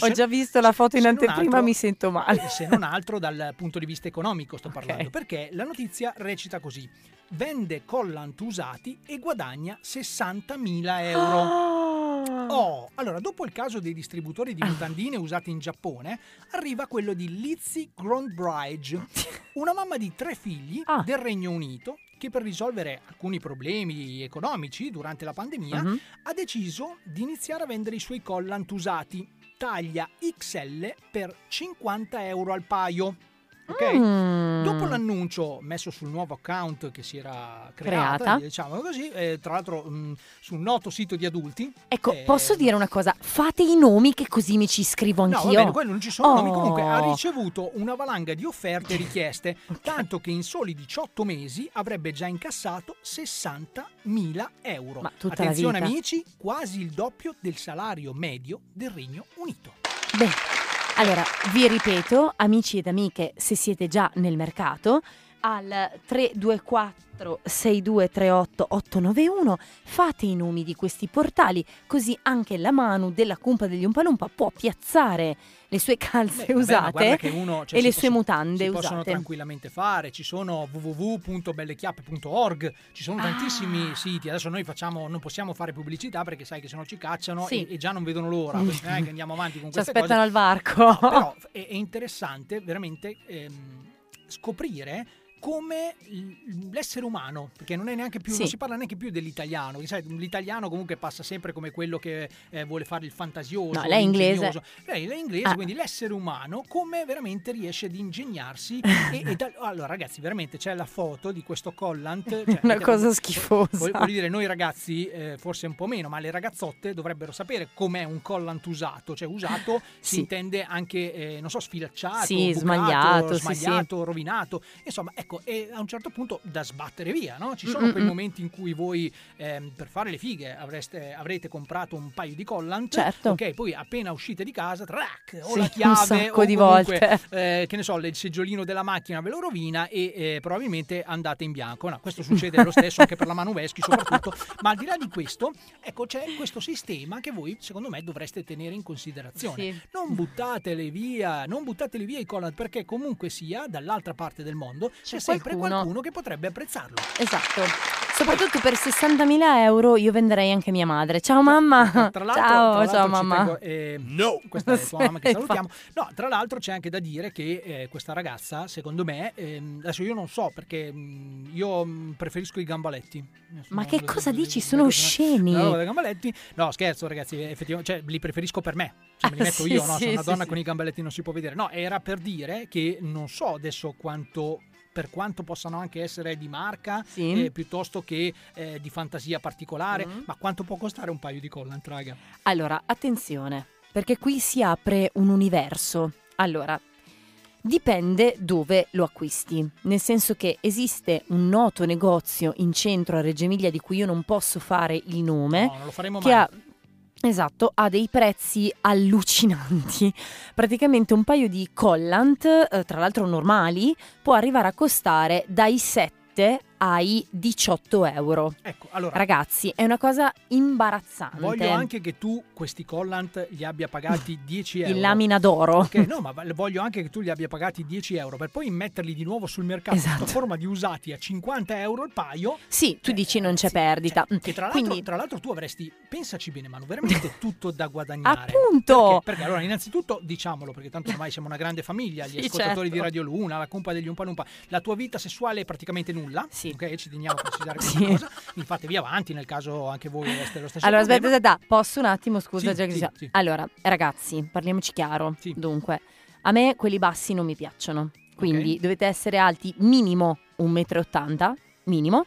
Ho già visto la foto in anteprima, altro, mi sento male. Se non altro dal punto di vista economico sto okay. parlando, perché la notizia recita così: vende collan usati e guadagna sessantamila euro. Oh. oh, allora, dopo il caso dei distributori di mutandine usati in Giappone, arriva quello di Lizzie Grundbridge, una mamma di tre figli ah. del Regno Unito, che per risolvere alcuni problemi economici durante la pandemia uh-huh. ha deciso di iniziare a vendere i suoi collant usati, taglia X L per cinquanta euro al paio. Okay? Mm. Dopo l'annuncio messo sul nuovo account che si era creata, creata. diciamo così, eh, tra l'altro mh, su un noto sito di adulti. Ecco, eh, posso dire una cosa? Fate i nomi che così mi ci scrivo anch'io. No, va bene, quello non ci sono oh. nomi. Comunque ha ricevuto una valanga di offerte e richieste, okay. tanto che in soli diciotto mesi avrebbe già incassato sessantamila euro. Ma tutta Attenzione la vita. amici, quasi il doppio del salario medio del Regno Unito. Beh. Allora, vi ripeto, amici ed amiche, se siete già nel mercato, al tre due quattro sei due tre otto otto nove uno fate i nomi di questi portali, così anche la Manu della Cumpa degli Umpa Lumpa può piazzare le sue calze Beh, usate beh, uno, cioè, e le sue possono, mutande si usate. Si possono tranquillamente fare, ci sono w w w punto bellechiappe punto org, ci sono ah. tantissimi siti, adesso noi facciamo, non possiamo fare pubblicità perché sai che sennò ci cacciano sì. e, e già non vedono l'ora, mm. quindi, eh, che andiamo avanti con ci queste cose. Ci aspettano al varco. No, però è, è interessante veramente ehm, scoprire come l'essere umano, perché non è neanche più sì. non si parla neanche più dell'italiano, sai, l'italiano comunque passa sempre come quello che eh, vuole fare il fantasioso, no, lei è inglese, lei è inglese ah. quindi l'essere umano come veramente riesce ad ingegnarsi e, e da, allora ragazzi veramente c'è la foto di questo collant, cioè, una cosa schifosa, voglio, voglio dire noi ragazzi eh, forse un po' meno, ma le ragazzotte dovrebbero sapere com'è un collant usato, cioè usato sì. si intende anche eh, non so sfilacciato, sì, bucato, smagliato, smagliato, sì, rovinato, insomma ecco. E a un certo punto da sbattere via, no? Ci sono Mm-mm. quei momenti in cui voi ehm, per fare le fighe avreste, avrete comprato un paio di collant, certo. ok, poi appena uscite di casa trac, o sì, la chiave un sacco o di comunque, volte eh, che ne so, il seggiolino della macchina ve lo rovina e eh, probabilmente andate in bianco. No, questo succede lo stesso anche per la Manuveschi soprattutto, ma al di là di questo ecco c'è questo sistema che voi secondo me dovreste tenere in considerazione, sì. non buttatele via, non buttateli via i collant, perché comunque sia dall'altra parte del mondo c'è sempre qualcuno. qualcuno che potrebbe apprezzarlo. Esatto. Soprattutto per sessantamila euro io venderei anche mia madre. Ciao mamma. Tra l'altro, ciao, tra l'altro ciao mamma. Tengo, eh, no, questa è tua mamma che salutiamo. No, tra l'altro c'è anche da dire che eh, questa ragazza, secondo me, eh, adesso io non so perché mh, io mh, preferisco i gambaletti. Ma che cosa dici? Sono osceni. No, i gambaletti. No, scherzo ragazzi, effettivamente cioè, li preferisco per me. Cioè, me li metto ah, io, sì, no? Sono sì, una donna sì, con sì. i gambaletti non si può vedere. No, era per dire che non so adesso quanto per quanto possano anche essere di marca sì. eh, piuttosto che eh, di fantasia particolare, mm. ma quanto può costare un paio di collant, raga? Allora, attenzione, perché qui si apre un universo. Allora, dipende dove lo acquisti, nel senso che esiste un noto negozio in centro a Reggio Emilia di cui io non posso fare il nome, no, non lo faremo mai. Che ha Esatto, ha dei prezzi allucinanti. Praticamente un paio di collant, eh, tra l'altro normali, può arrivare a costare dai sette ai diciotto euro. Ecco, allora, ragazzi, è una cosa imbarazzante. Voglio anche che tu questi collant li abbia pagati dieci euro. In lamina d'oro. Okay, no, ma voglio anche che tu li abbia pagati dieci euro per poi metterli di nuovo sul mercato, esatto. sotto forma di usati a cinquanta euro il paio. Sì, tu eh, dici non c'è sì, perdita. Cioè, che tra l'altro, Quindi... tra l'altro tu avresti, pensaci bene Manu, veramente tutto da guadagnare. Appunto! Perché, perché allora innanzitutto diciamolo, perché tanto ormai siamo una grande famiglia, gli sì, ascoltatori certo. di Radio Luna, la Cumpa degli Umpa Lumpa, la tua vita sessuale è praticamente nulla. Sì. Ok, ci teniamo a precisare questa sì. cosa. Fatevi avanti nel caso anche voi aveste lo stesso allora problema. aspetta aspetta posso un attimo scusa sì, già che sì, sì. Allora ragazzi parliamoci chiaro sì. dunque a me quelli bassi non mi piacciono, quindi okay. dovete essere alti minimo un metro e ottanta minimo,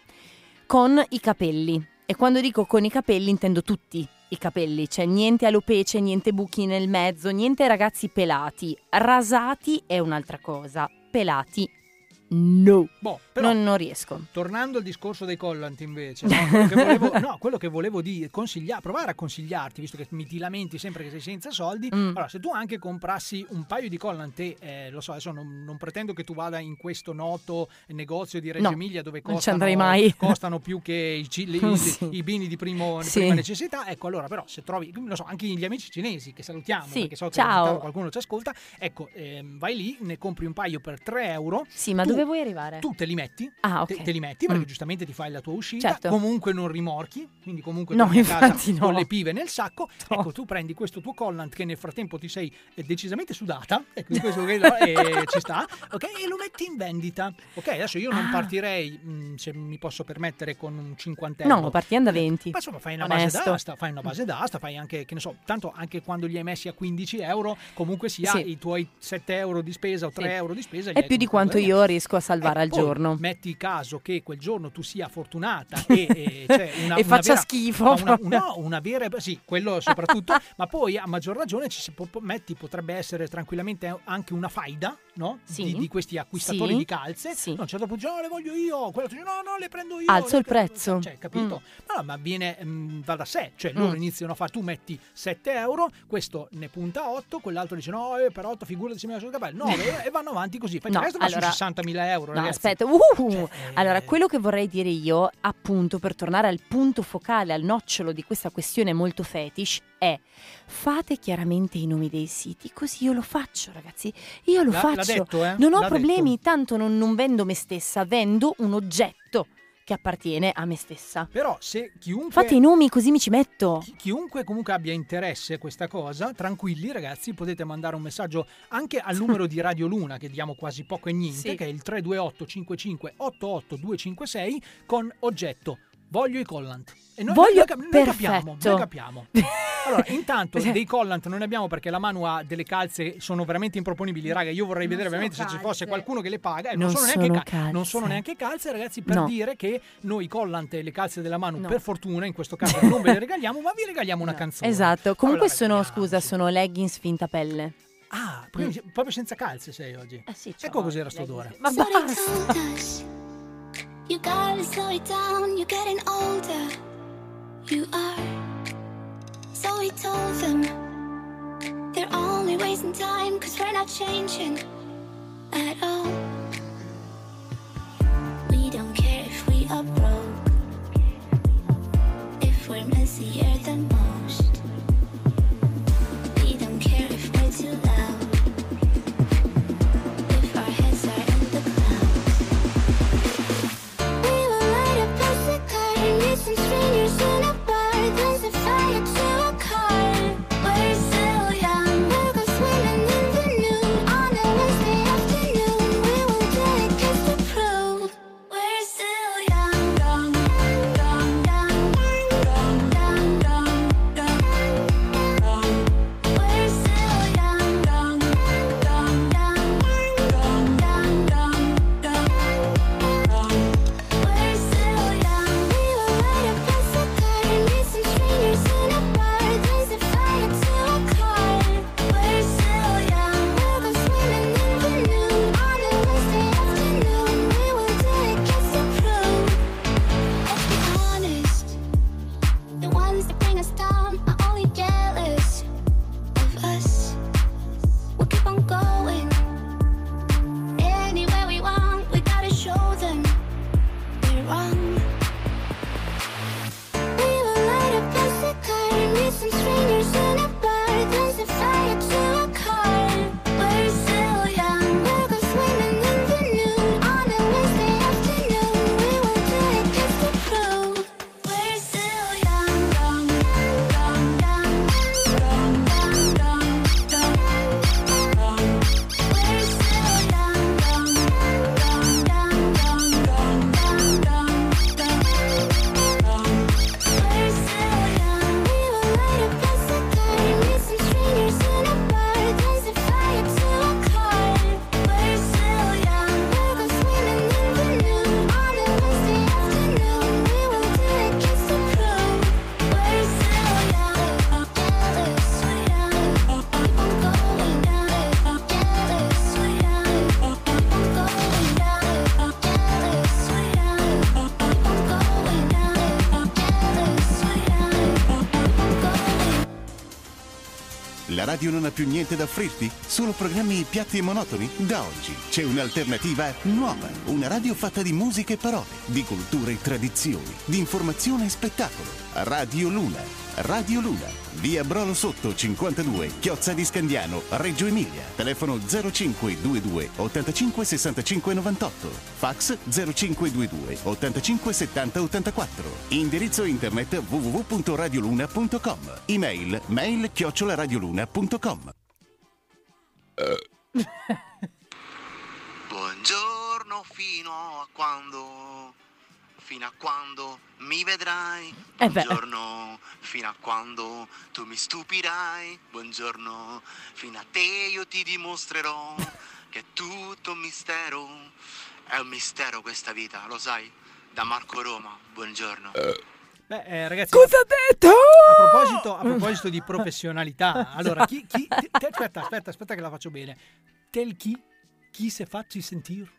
con i capelli, e quando dico con i capelli intendo tutti i capelli, cioè niente alopece, niente buchi nel mezzo, niente ragazzi pelati. Rasati è un'altra cosa, pelati no, boh, però, non, non riesco. Tornando al discorso dei collant invece, no, quello che volevo, no, quello che volevo dire, consiglia, provare a consigliarti, visto che mi ti lamenti sempre che sei senza soldi, mm. allora se tu anche comprassi un paio di collant, e eh, lo so, adesso non, non pretendo che tu vada in questo noto negozio di Reggio no, Emilia dove costano, mai. costano più che i, cili, i, sì. i bini di primo, sì. prima necessità, ecco allora però se trovi, lo so, anche gli amici cinesi che salutiamo, sì, perché so che ciao. qualcuno ci ascolta, ecco, eh, vai lì, ne compri un paio per tre euro, sì, ma tu dove vuoi arrivare? Tu te li metti, ah, okay. te, te li metti perché mm. giustamente ti fai la tua uscita, certo. comunque non rimorchi, quindi comunque no, torni a casa no. con le pive nel sacco. No. Ecco, tu prendi questo tuo collant che nel frattempo ti sei decisamente sudata, e questo che eh, ci sta, ok? E lo metti in vendita. Ok, adesso io non ah. partirei, mh, se mi posso permettere, con un cinquantello. No, partiamo da venti. Ma insomma, fai una Onesto. base d'asta, fai una base d'asta, fai anche, che ne so, tanto anche quando li hai messi a quindici euro, comunque sia sì. i tuoi sette euro di spesa o tre sì. euro di spesa. È più di quanto io riesco a salvare e al giorno. Metti caso che quel giorno tu sia fortunata e, e, cioè una, e una faccia vera, schifo. Una, una, no, una vera, sì, quello soprattutto, ma poi a maggior ragione ci si può, metti, potrebbe essere tranquillamente anche una faida, no? Sì. Di, di questi acquistatori sì. di calze. Sì. No, a un certo punto, no, le voglio io, quello, no, no, le prendo io. Alzo il prendo, prezzo. Cioè, capito? Mm. No, ma viene, mh, va da sé, cioè loro mm. iniziano a fare, tu metti sette euro, questo ne punta otto, quell'altro dice no, eh, per otto figurati se mi lascio il capello, nove e vanno avanti così. Fai no, il resto allora, su sessantamila euro. No, aspetta, uh, cioè, allora quello che vorrei dire io, appunto, per tornare al punto focale, al nocciolo di questa questione molto fetish, è fate chiaramente i nomi dei siti, così io lo faccio, ragazzi, io lo la, faccio, l'ha detto, eh? Non ho l'ha problemi, detto. Tanto non, non vendo me stessa, vendo un oggetto che appartiene a me stessa. Però se chiunque... Fate i nomi così mi ci metto. Chi, chiunque comunque abbia interesse a questa cosa, tranquilli ragazzi, potete mandare un messaggio anche al numero di Radio Luna, che diamo quasi poco e niente, sì. che è il tre due otto cinque cinque otto otto due cinque sei con oggetto. Voglio i collant. E noi, Voglio... noi, noi capiamo, noi capiamo. Allora, intanto dei collant non ne abbiamo perché la Manu ha delle calze che sono veramente improponibili, raga. Io vorrei non vedere veramente calze. Se ci fosse qualcuno che le paga. E non, non, sono sono neanche calze. Calze. non sono neanche calze, ragazzi, per no. dire che noi collant e le calze della Manu, no. per fortuna, in questo caso non ve le regaliamo, ma vi regaliamo una no. canzone. Esatto. Comunque allora, sono, ragazzi. scusa, sono leggings finta pelle. Ah, mm. proprio senza calze sei oggi. Eh sì, ecco cos'era sto odore. Ma basta. You gotta slow it down, you're getting older. You are. So he told them they're only wasting time, cause we're not changing at all. We don't care if we are broke, if we're messier than most. We don't care if we're too loud. Radio non ha più niente da offrirti? Solo programmi piatti e monotoni? Da oggi c'è un'alternativa nuova, una radio fatta di musica e parole, di cultura e tradizioni, di informazione e spettacolo. Radio Luna, Radio Luna, via Brolo Sotto cinquantadue, Chiozza di Scandiano, Reggio Emilia. Telefono zero cinque ventidue ottantacinque sessantacinque novantotto, fax zero cinque ventidue ottantacinque settanta ottantaquattro, indirizzo internet w w w punto radioluna punto com, email mail chiocciolaradioluna punto com. uh. Buongiorno fino a quando... fino a quando mi vedrai, buongiorno, fino a quando tu mi stupirai, buongiorno, fino a te io ti dimostrerò che è tutto un mistero, è un mistero questa vita, lo sai, da Marco Roma, buongiorno. Uh. Beh, eh, ragazzi, cosa ha detto? A proposito, a proposito di professionalità, allora, chi, chi te, te, aspetta, aspetta, aspetta che la faccio bene, tel chi, chi se facci sentire?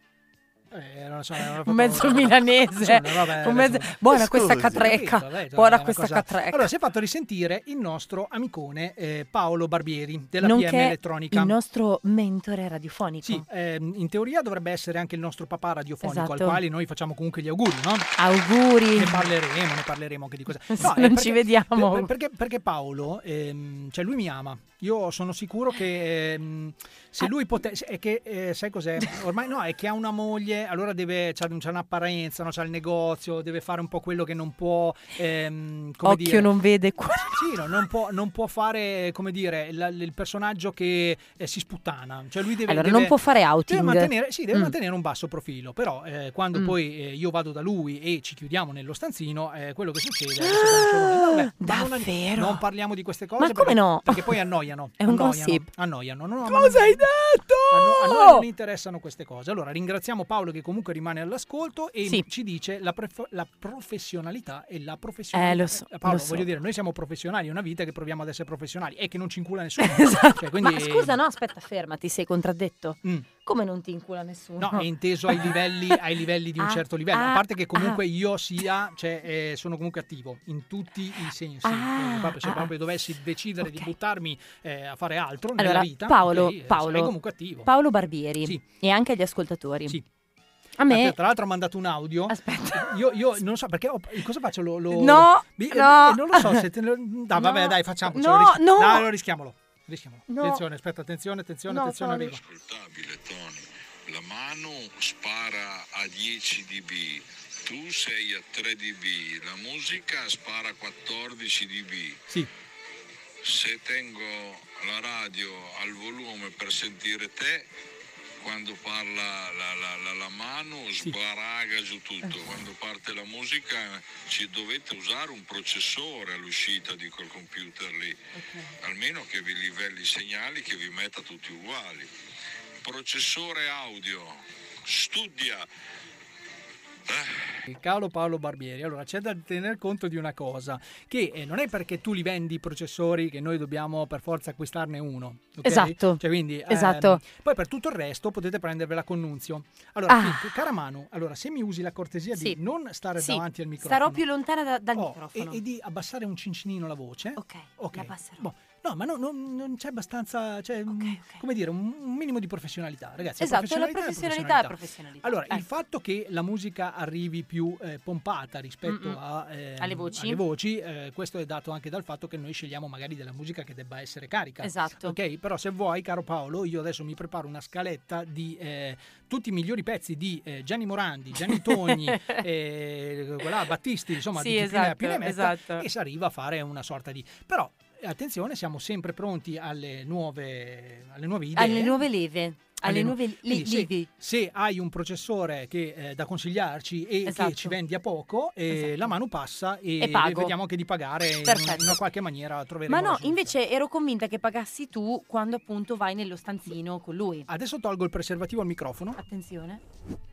Eh, non so, non un mezzo milanese, no, vabbè, un mezzo... buona scusi, questa catrecca, detto, buona questa cosa... catrecca. Allora si è fatto risentire il nostro amicone eh, Paolo Barbieri della Nonché P M Elettronica, il nostro mentore radiofonico. Sì, eh, in teoria dovrebbe essere anche il nostro papà radiofonico, esatto, al quale noi facciamo comunque gli auguri, no? Auguri. Ne parleremo, ne parleremo anche di cosa. No, non perché, ci vediamo. Per, perché, perché Paolo, ehm, cioè lui mi ama. Io sono sicuro che ehm, se ah. lui potesse, è che eh, sai cos'è? Ormai no, è che ha una moglie. Allora deve, c'ha, c'ha un'apparenza, no? C'ha il negozio, deve fare un po' quello che non può, ehm, come Occhio dire. non vede qua. Sì, no, non, può, non può fare, come dire, la, il personaggio che eh, si sputtana, cioè lui deve, allora deve, non può fare outing, deve mantenere, sì, deve mm. mantenere un basso profilo, però eh, quando mm. poi eh, io vado da lui e ci chiudiamo nello stanzino, eh, quello che succede ah, Davvero? Non, non parliamo di queste cose. Ma come perché, no? Perché poi annoiano. È un annoiano, gossip. Annoiano, no, no, cosa hai detto? A noi non interessano queste cose. Allora ringraziamo Paolo che comunque rimane all'ascolto e sì. ci dice la, pref- la professionalità e la professionalità. Eh, lo so, Paolo, lo so. voglio dire, noi siamo professionali, è una vita che proviamo ad essere professionali e che non ci incula nessuno. Esatto. Cioè, quindi... Ma scusa, no, aspetta, fermati, sei contraddetto. Mm. Come non ti incula nessuno? No, è inteso ai livelli, ai livelli di un ah, certo livello. Ah, a parte che comunque ah, io sia, cioè, eh, sono comunque attivo in tutti i sensi. Ah, eh, proprio, se ah, proprio dovessi decidere okay. di buttarmi eh, a fare altro allora, nella vita, Paolo, eh, Paolo, sarei comunque attivo. Paolo Barbieri sì. e anche agli ascoltatori. Sì. A me Aspetta, tra l'altro ha mandato un audio. Aspetta. Io, io non so perché ho, cosa faccio lo, lo, No, lo, no. Eh, non lo so se te, no, no, vabbè, dai, facciamo, no, ris- no. Dai, lo rischiamolo. Rischiamolo. No. Attenzione, aspetta, attenzione, attenzione, no, attenzione, arriva. Ascoltabile Tony. La mano spara a dieci decibel. Tu sei a tre decibel. La musica spara a quattordici decibel. Sì. Se tengo la radio al volume per sentire te, quando parla la, la, la, la mano sbaraga giù tutto, quando parte la musica ci dovete usare un processore all'uscita di quel computer lì, okay. almeno che vi livelli i segnali, che vi metta tutti uguali. Processore audio, studia. Il caro Paolo Barbieri, allora c'è da tener conto di una cosa, che eh, non è perché tu li vendi i processori che noi dobbiamo per forza acquistarne uno, okay? Esatto, cioè, quindi, esatto. Ehm, poi per tutto il resto potete prendervela con Nunzio. Allora ah. quindi, cara Manu, allora se mi usi la cortesia sì. di non stare sì. davanti al microfono, starò più lontana da, dal oh, microfono e, e di abbassare un cincinino la voce, ok, okay. la passerò. Boh. No, ma no, no, non c'è abbastanza, cioè, okay, okay. come dire, un, un minimo di professionalità, ragazzi. Esatto, professionalità la professionalità è professionalità. Allora, eh. il fatto che la musica arrivi più eh, pompata rispetto a, eh, alle voci, alle voci eh, questo è dato anche dal fatto che noi scegliamo magari della musica che debba essere carica. Esatto. Ok, però se vuoi, caro Paolo, io adesso mi preparo una scaletta di eh, tutti i migliori pezzi di eh, Gianni Morandi, Gianni Togni, eh, là, Battisti, insomma, sì, di esatto, più ne metta, esatto. e si arriva a fare una sorta di... Però, attenzione, siamo sempre pronti alle nuove, alle nuove idee, alle nuove leve. Alle nuove li- li- se, se hai un processore che eh, da consigliarci e esatto. che ci vendi a poco, eh, esatto. la mano passa e, e vediamo anche di pagare in, in una qualche maniera. Ma no, invece ero convinta che pagassi tu quando appunto vai nello stanzino con lui. Adesso tolgo il preservativo al microfono. Attenzione,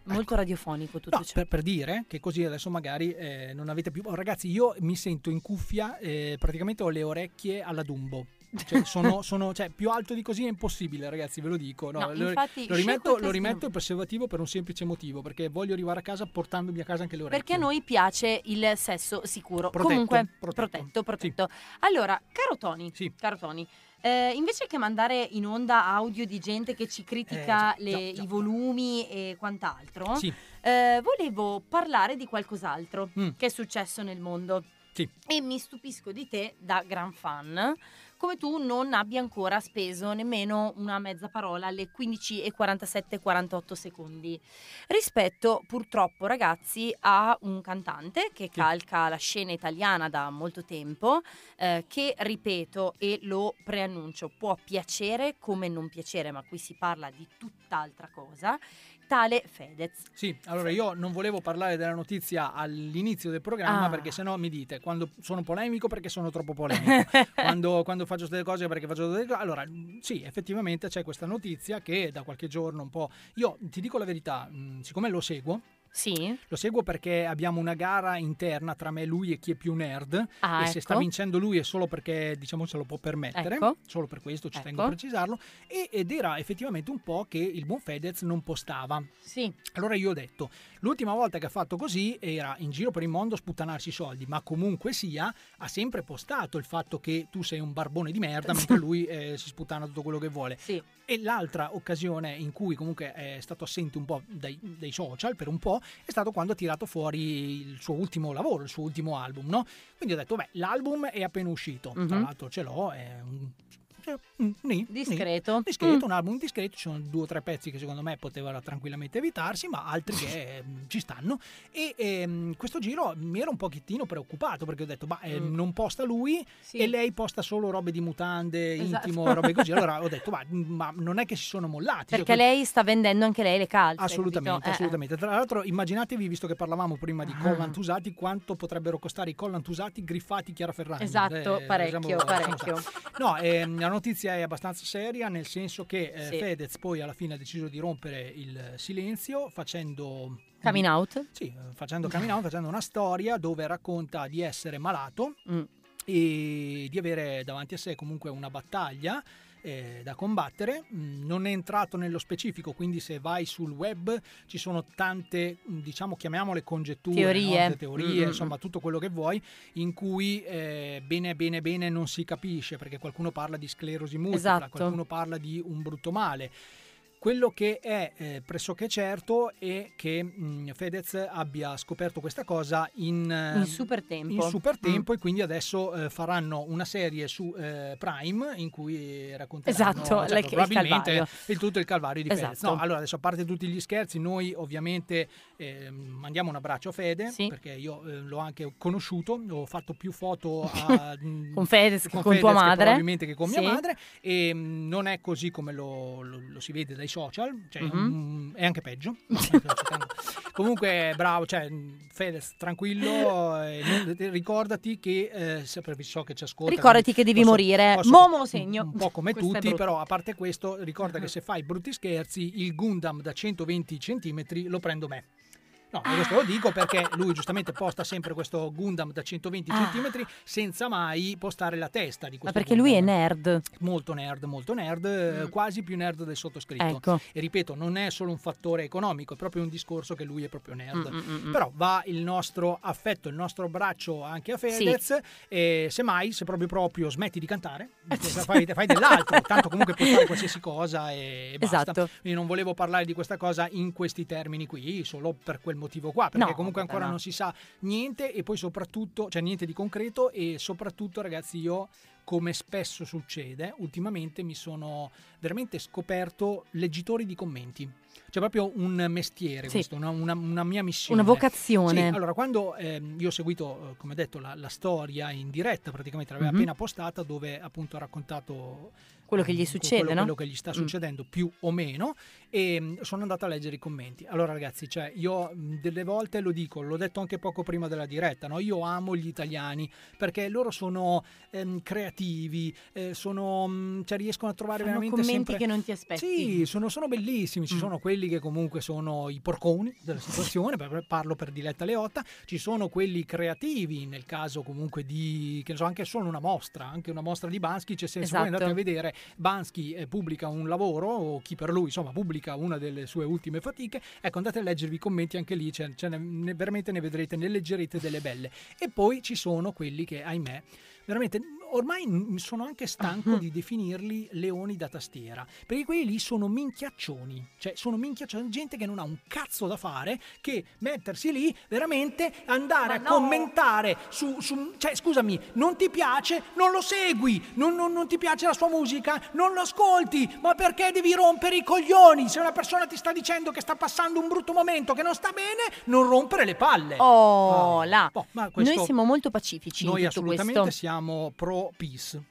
molto ecco. radiofonico tutto no, ciò. Per, per dire che così adesso magari eh, non avete più... Oh, ragazzi, io mi sento in cuffia, eh, praticamente ho le orecchie alla Dumbo. Cioè, sono, sono, cioè, più alto di così è impossibile, ragazzi, ve lo dico. No, no, lo, infatti, lo, rimetto, lo rimetto il preservativo per un semplice motivo, perché voglio arrivare a casa portandomi a casa anche le orecchie. Perché a noi piace il sesso sicuro, protetto, comunque protetto, protetto, protetto. Sì. Allora, caro Tony, sì. caro Tony, eh, invece che mandare in onda audio di gente che ci critica eh, già, le, già, i volumi e quant'altro, sì. eh, volevo parlare di qualcos'altro mm. che è successo nel mondo. Sì. E mi stupisco di te, da gran fan, come tu non abbia ancora speso nemmeno una mezza parola alle quindici e quarantasette quarantotto secondi, rispetto purtroppo, ragazzi, a un cantante che calca la scena italiana da molto tempo, eh, che ripeto e lo preannuncio può piacere come non piacere, ma qui si parla di tutt'altra cosa, tale Fedez. Sì, allora io non volevo parlare della notizia all'inizio del programma, ah. perché sennò mi dite quando sono polemico perché sono troppo polemico, quando, quando faccio delle cose perché faccio delle cose. Allora sì, effettivamente c'è questa notizia che da qualche giorno un po', io ti dico la verità, mh, siccome lo seguo, sì, lo seguo perché abbiamo una gara interna tra me e lui e chi è più nerd, ah, e ecco. se sta vincendo lui è solo perché, diciamo, ce lo può permettere, ecco. solo per questo ci ecco. tengo a precisarlo, e, ed era effettivamente un po' che il buon Fedez non postava. Sì. Allora io ho detto, l'ultima volta che ha fatto così era in giro per il mondo a sputtanarsi i soldi, ma comunque sia ha sempre postato il fatto che tu sei un barbone di merda, sì. mentre lui eh, si sputtana tutto quello che vuole. Sì. E l'altra occasione in cui comunque è stato assente un po' dai, dai social per un po' è stato quando ha tirato fuori il suo ultimo lavoro, il suo ultimo album, no? Quindi ho detto, beh, l'album è appena uscito, mm-hmm. tra l'altro ce l'ho, è un... Mm, nì, discreto, nì. discreto mm. un album discreto, ci sono due o tre pezzi che secondo me potevano tranquillamente evitarsi, ma altri che eh, ci stanno, e ehm, questo giro mi ero un pochettino preoccupato perché ho detto, ma eh, mm. non posta lui, sì. e lei posta solo robe di mutande, esatto. intimo, robe così, allora ho detto, ma, ma non è che si sono mollati, perché cioè, lei sta vendendo anche lei le calze, assolutamente, eh. assolutamente. Tra l'altro immaginatevi, visto che parlavamo prima di ah. collant usati, quanto potrebbero costare i collant usati griffati Chiara Ferragni, esatto, eh, parecchio, diciamo, parecchio. No, ehm, la notizia è abbastanza seria, nel senso che eh, sì. Fedez poi alla fine ha deciso di rompere il silenzio facendo coming out, sì, facendo coming out, facendo una storia dove racconta di essere malato mm. e di avere davanti a sé comunque una battaglia eh, da combattere. Non è entrato nello specifico, quindi se vai sul web ci sono tante, diciamo, chiamiamole congetture, teorie, no? teorie mm-hmm. insomma tutto quello che vuoi, in cui eh, bene bene bene non si capisce, perché qualcuno parla di sclerosi multipla, esatto. qualcuno parla di un brutto male. Quello che è eh, pressoché certo è che mh, Fedez abbia scoperto questa cosa in, eh, in super tempo, in super tempo mm. e quindi adesso eh, faranno una serie su eh, Prime in cui racconteranno, esatto, certo, probabilmente il, il tutto il calvario di esatto. Fedez. No, allora adesso, a parte tutti gli scherzi, noi ovviamente eh, mandiamo un abbraccio a Fede, sì. perché io eh, l'ho anche conosciuto, ho fatto più foto a, con Fedez con, che con Fedez tua madre, che probabilmente che con sì. mia madre, e mh, non è così come lo, lo, lo si vede dai social, cioè, mm-hmm. um, è anche peggio. Comunque bravo, cioè, Fedez, tranquillo, eh, non, ricordati che eh, sempre so che ci ascolta, ricordati che devi posso, morire posso, Momo segno un, un po' come tutti, però a parte questo ricorda che se fai brutti scherzi il Gundam da centoventi centimetri lo prendo me. No, questo lo dico perché lui giustamente posta sempre questo Gundam da centoventi centimetri ah. senza mai postare la testa di questo. Ma perché Gundam. Lui è nerd. Molto nerd, molto nerd, mm. quasi più nerd del sottoscritto. Ecco. E ripeto, non è solo un fattore economico, è proprio un discorso che lui è proprio nerd. Mm, mm, mm. Però va il nostro affetto, il nostro abbraccio anche a Fedez, sì. e semmai, se proprio proprio smetti di cantare, fai, fai dell'altro, tanto comunque puoi fare qualsiasi cosa e basta. Esatto. Quindi non volevo parlare di questa cosa in questi termini qui, solo per quel motivo. motivo qua, perché no, comunque ancora no. non si sa niente, e poi soprattutto, cioè niente di concreto, e soprattutto, ragazzi, io, come spesso succede, ultimamente mi sono veramente scoperto leggitori di commenti. C'è proprio un mestiere, sì. questo, una, una, una mia missione. Una vocazione. Sì, allora, quando eh, io ho seguito, come detto, la, la storia in diretta, praticamente l'aveva mm-hmm. appena postata, dove appunto ha raccontato quello che gli succede, quello, no? quello che gli sta succedendo mm. più o meno, e sono andato a leggere i commenti. Allora ragazzi, cioè io delle volte lo dico, l'ho detto anche poco prima della diretta, no? Io amo gli italiani perché loro sono ehm, creativi, eh, sono, cioè riescono a trovare fanno veramente commenti sempre... che non ti aspetti. Sì, sono, sono bellissimi, ci mm. sono quelli che comunque sono i porconi della situazione, parlo per Diletta Leotta, ci sono quelli creativi nel caso comunque di, che ne so, anche solo una mostra, anche una mostra di Banksy, cioè se esatto. voi andate a vedere Banksy eh, pubblica un lavoro, o chi per lui, insomma, pubblica una delle sue ultime fatiche, ecco, andate a leggervi i commenti anche lì, cioè, cioè, ne, veramente ne vedrete, ne leggerete delle belle. E poi ci sono quelli che, ahimè, veramente ormai sono anche stanco di definirli leoni da tastiera, perché quelli lì sono minchiaccioni, cioè sono minchiaccioni, gente che non ha un cazzo da fare che mettersi lì veramente, andare ma a no. commentare su, su, cioè scusami, non ti piace, non lo segui, non, non, non ti piace la sua musica, non lo ascolti, ma perché devi rompere i coglioni? Se una persona ti sta dicendo che sta passando un brutto momento, che non sta bene, non rompere le palle. Oh, ah. là. Oh, ma questo... Noi siamo molto pacifici. Noi in tutto assolutamente questo. Siamo pro peace.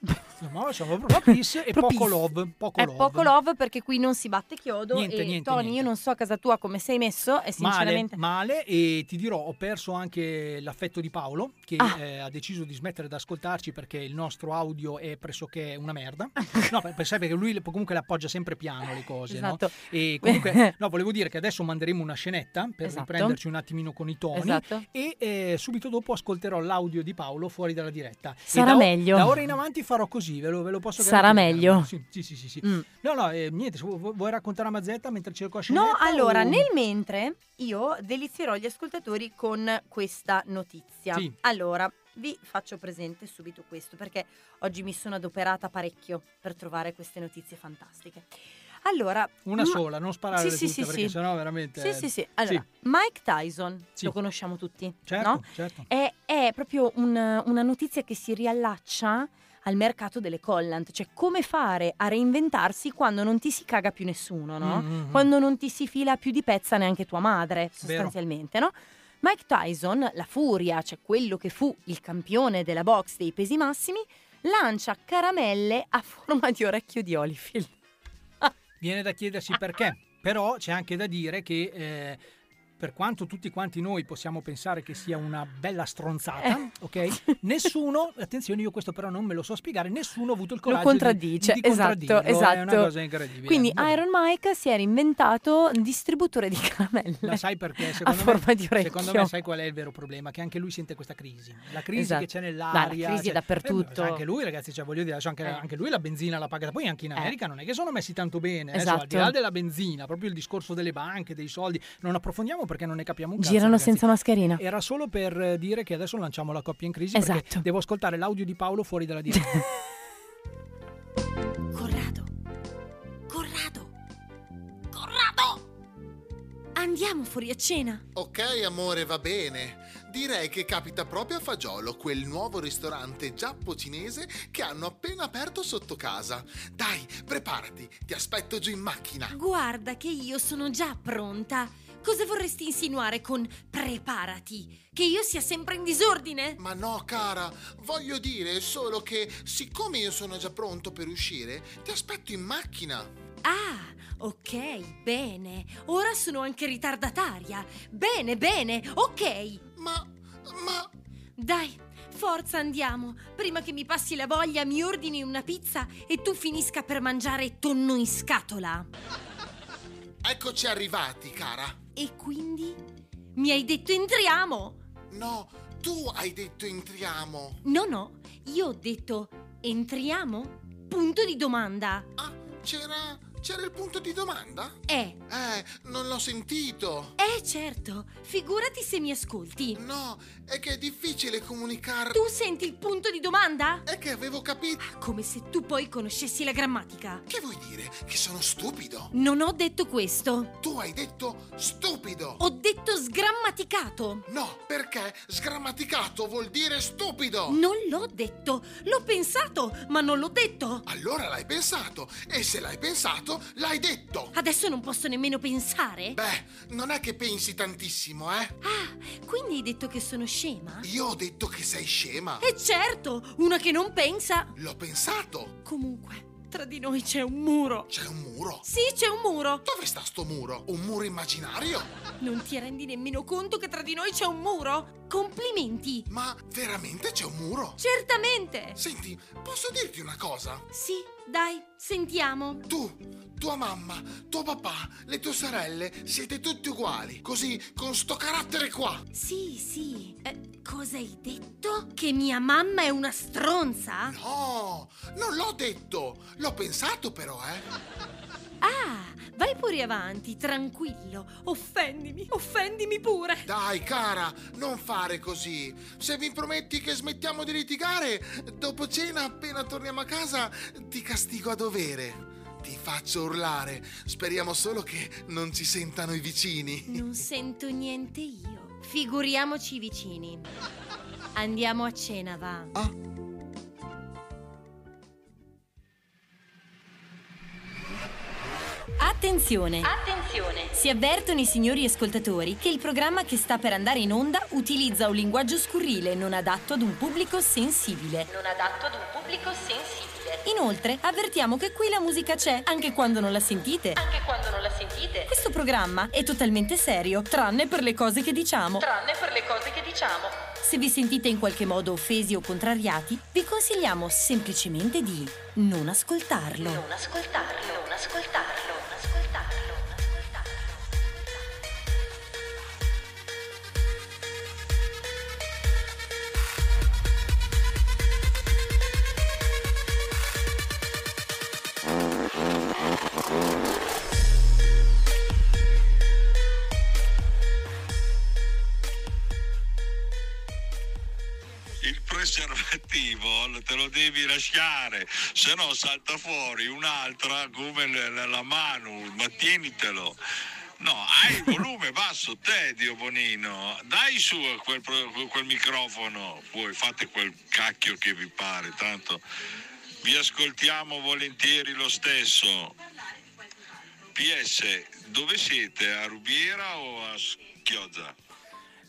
No, siamo pro peace e pro poco peace. love. Poco è love. Poco love, perché qui non si batte chiodo. Niente, e niente, Tony, niente. Io non so a casa tua come sei messo. E sinceramente male, male, e ti dirò, ho perso anche l'affetto di Paolo, che ah. eh, ha deciso di smettere di ascoltarci perché il nostro audio è pressoché una merda. No, perché lui comunque le appoggia sempre piano le cose. Esatto. No? E comunque, no, volevo dire che adesso manderemo una scenetta per esatto. riprenderci un attimino con i toni. Esatto. E eh, subito dopo ascolterò l'audio di Paolo fuori dalla diretta. Sarà da, meglio. Da ora in avanti farò così, ve lo, ve lo posso garantire. Sarà meglio. Sì, sì, sì. sì, sì. Mm. No, no, eh, niente, vuoi raccontare a mazzetta mentre cerco la scenetta? No, allora, o... nel mentre io delizierò gli ascoltatori con questa notizia. Sì. Allora, vi faccio presente subito questo, perché oggi mi sono adoperata parecchio per trovare queste notizie fantastiche. Allora, una ma... sola, non sparare sì, le tutte sì, perché sì. sennò veramente... Sì, sì, sì. Allora, sì. Mike Tyson, sì. lo conosciamo tutti, certo, no? Certo. È, è proprio un, una notizia che si riallaccia al mercato delle collant, cioè come fare a reinventarsi quando non ti si caga più nessuno, no? Mm-hmm. Quando non ti si fila più di pezza neanche tua madre, sostanzialmente, vero. No? Mike Tyson, la furia, cioè quello che fu il campione della boxe dei pesi massimi, lancia caramelle a forma di orecchio di Holyfield. Viene da chiedersi perché, però c'è anche da dire che eh, per quanto tutti quanti noi possiamo pensare che sia una bella stronzata, ok? Nessuno, attenzione, io questo però non me lo so spiegare, nessuno ha avuto il coraggio lo contraddice, di, di esatto, esatto. È una cosa incredibile. Quindi Vabbè. Iron Mike si era inventato un distributore di caramelle. La sai perché? Secondo, a me, forma di orecchio. Secondo me sai qual è il vero problema? Che anche lui sente questa crisi. La crisi esatto. che c'è nell'aria. La crisi cioè, è dappertutto. Eh, anche lui, ragazzi, cioè, voglio dire, cioè, anche, eh. anche lui la benzina l'ha pagata. Poi anche in America eh. non è che sono messi tanto bene. Esatto. Eh, so, al di là della benzina, proprio il discorso delle banche, dei soldi, non approfondiamo perché non ne capiamo un cazzo. Girano ragazzi. senza mascherina. Era solo per dire che adesso lanciamo la coppia in crisi, esatto. perché devo ascoltare l'audio di Paolo fuori dalla diretta. Corrado, Corrado, Corrado, andiamo fuori a cena. Ok amore, va bene. Direi che capita proprio a fagiolo quel nuovo ristorante giappo-cinese che hanno appena aperto sotto casa. Dai, preparati, ti aspetto giù in macchina. Guarda che io sono già pronta. Cosa vorresti insinuare con preparati? Che io sia sempre in disordine? Ma no, cara, voglio dire solo che siccome io sono già pronto per uscire, ti aspetto in macchina. Ah, ok, bene. Ora sono anche ritardataria. Bene, bene, ok. Ma, ma... Dai, forza, andiamo. Prima che mi passi la voglia, mi ordini una pizza e tu finisca per mangiare tonno in scatola. Eccoci arrivati, cara. E quindi? Mi hai detto entriamo? No, tu hai detto entriamo. No, no, io ho detto entriamo? Punto di domanda. Ah, c'era... C'era il punto di domanda? Eh. Eh, non l'ho sentito. Eh, certo. Figurati se mi ascolti. No, è che è difficile comunicare. Tu senti il punto di domanda? È che avevo capito. Ah, come se tu poi conoscessi la grammatica. Che vuoi dire? Che sono stupido? Non ho detto questo. Tu hai detto stupido. Ho detto sgrammaticato. No, perché sgrammaticato vuol dire stupido. Non l'ho detto. L'ho pensato, ma non l'ho detto. Allora l'hai pensato. E se l'hai pensato, l'hai detto! Adesso non posso nemmeno pensare? Beh, non è che pensi tantissimo, eh? Ah, quindi hai detto che sono scema? Io ho detto che sei scema! E certo! Una che non pensa! L'ho pensato! Comunque, tra di noi c'è un muro! C'è un muro? Sì, c'è un muro! Dove sta sto muro? Un muro immaginario? Non ti rendi nemmeno conto che tra di noi c'è un muro? Complimenti! Ma veramente c'è un muro? Certamente! Senti, posso dirti una cosa? Sì, dai, sentiamo. Tu, tua mamma, tuo papà, le tue sorelle, siete tutti uguali, così, con sto carattere qua. Sì, sì. Eh, cosa hai detto? Che mia mamma è una stronza? No, non l'ho detto. L'ho pensato però, eh. Ah, Vai pure avanti, tranquillo. Offendimi, offendimi pure. Dai, cara, non fare così. Se mi prometti che smettiamo di litigare, dopo cena, appena torniamo a casa, ti castigo a dovere. Ti faccio urlare. Speriamo solo che non ci sentano i vicini. Non sento niente io. Figuriamoci i vicini. Andiamo a cena, va. Ah. Attenzione! Attenzione! Si avvertono i signori ascoltatori che il programma che sta per andare in onda utilizza un linguaggio scurrile non adatto ad un pubblico sensibile. Non adatto ad un pubblico sensibile. Inoltre, avvertiamo che qui la musica c'è, anche quando non la sentite. Anche quando non la sentite. Questo programma è totalmente serio, tranne per le cose che diciamo. Tranne per le cose che diciamo. Se vi sentite in qualche modo offesi o contrariati, vi consigliamo semplicemente di non ascoltarlo. Non ascoltarlo, non ascoltarlo, non ascoltarlo. Preservativo te lo devi lasciare, se no salta fuori un'altra come la mano, ma tienitelo. No, hai il volume basso te, Dio Bonino, dai su a quel, quel microfono, voi fate quel cacchio che vi pare, tanto vi ascoltiamo volentieri lo stesso. P S, dove siete? A Rubiera o a Chiozza?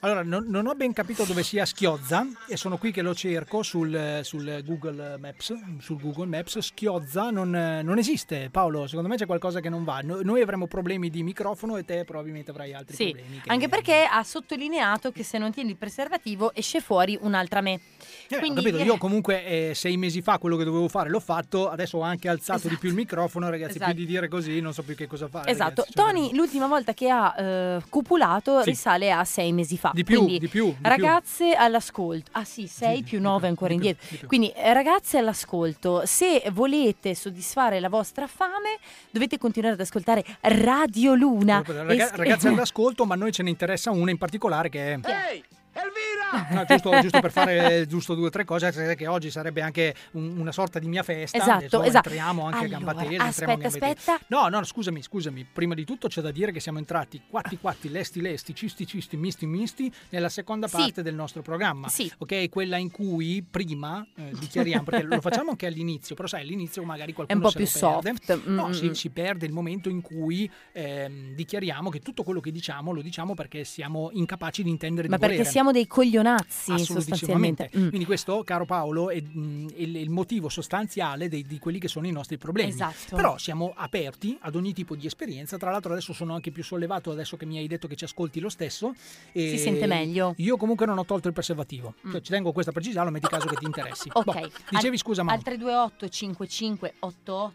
Allora, non, non ho ben capito dove sia Schiozza e sono qui che lo cerco sul, sul Google Maps, sul Google Maps. Schiozza non, non esiste, Paolo, secondo me c'è qualcosa che non va. No, noi avremo problemi di microfono e te probabilmente avrai altri sì, problemi. Sì, anche ne... perché ha sottolineato che se non tieni il preservativo esce fuori un'altra me. Eh, Quindi... ho capito, io comunque eh, sei mesi fa quello che dovevo fare l'ho fatto, adesso ho anche alzato esatto. di più il microfono, ragazzi, esatto. più di dire così non so più che cosa fare. Esatto, ragazzi, Tony cioè... l'ultima volta che ha eh, cupulato sì. risale a sei mesi fa. Di più, quindi, di più. Di ragazze più. all'ascolto, ah sì, sei sì, più nove ancora più, indietro. Più, quindi ragazze all'ascolto, se volete soddisfare la vostra fame dovete continuare ad ascoltare Radio Luna. Raga- es- ragazze all'ascolto, ma noi ce ne interessa una in particolare che è... Hey! Elvira! No, giusto, giusto per fare giusto due o tre cose, che oggi sarebbe anche un, una sorta di mia festa. Esatto, insomma, esatto. Entriamo anche allora, a gamba tesa. Aspetta, aspetta. No, no, scusami, scusami. Prima di tutto c'è da dire che siamo entrati quatti quatti, lesti lesti, cisti cisti, misti misti nella seconda sì. parte del nostro programma. Sì. Ok, quella in cui prima eh, dichiariamo, perché lo facciamo anche all'inizio, però sai, all'inizio magari qualcuno è un po' più soft. No, si, si perde il momento in cui eh, dichiariamo che tutto quello che diciamo lo diciamo perché siamo incapaci di intendere ma di volere. Siamo dei coglionazzi sostanzialmente. Mm. Quindi questo, caro Paolo, è, mh, è il motivo sostanziale dei, di quelli che sono i nostri problemi. Esatto. Però siamo aperti ad ogni tipo di esperienza. Tra l'altro adesso sono anche più sollevato adesso che mi hai detto che ci ascolti lo stesso. E si sente meglio. Io comunque non ho tolto il preservativo. Mm. Cioè, ci tengo questa precisarlo, metti caso che ti interessi. Ok. Boh, dicevi, scusa, ma al tre due otto cinque cinque otto otto.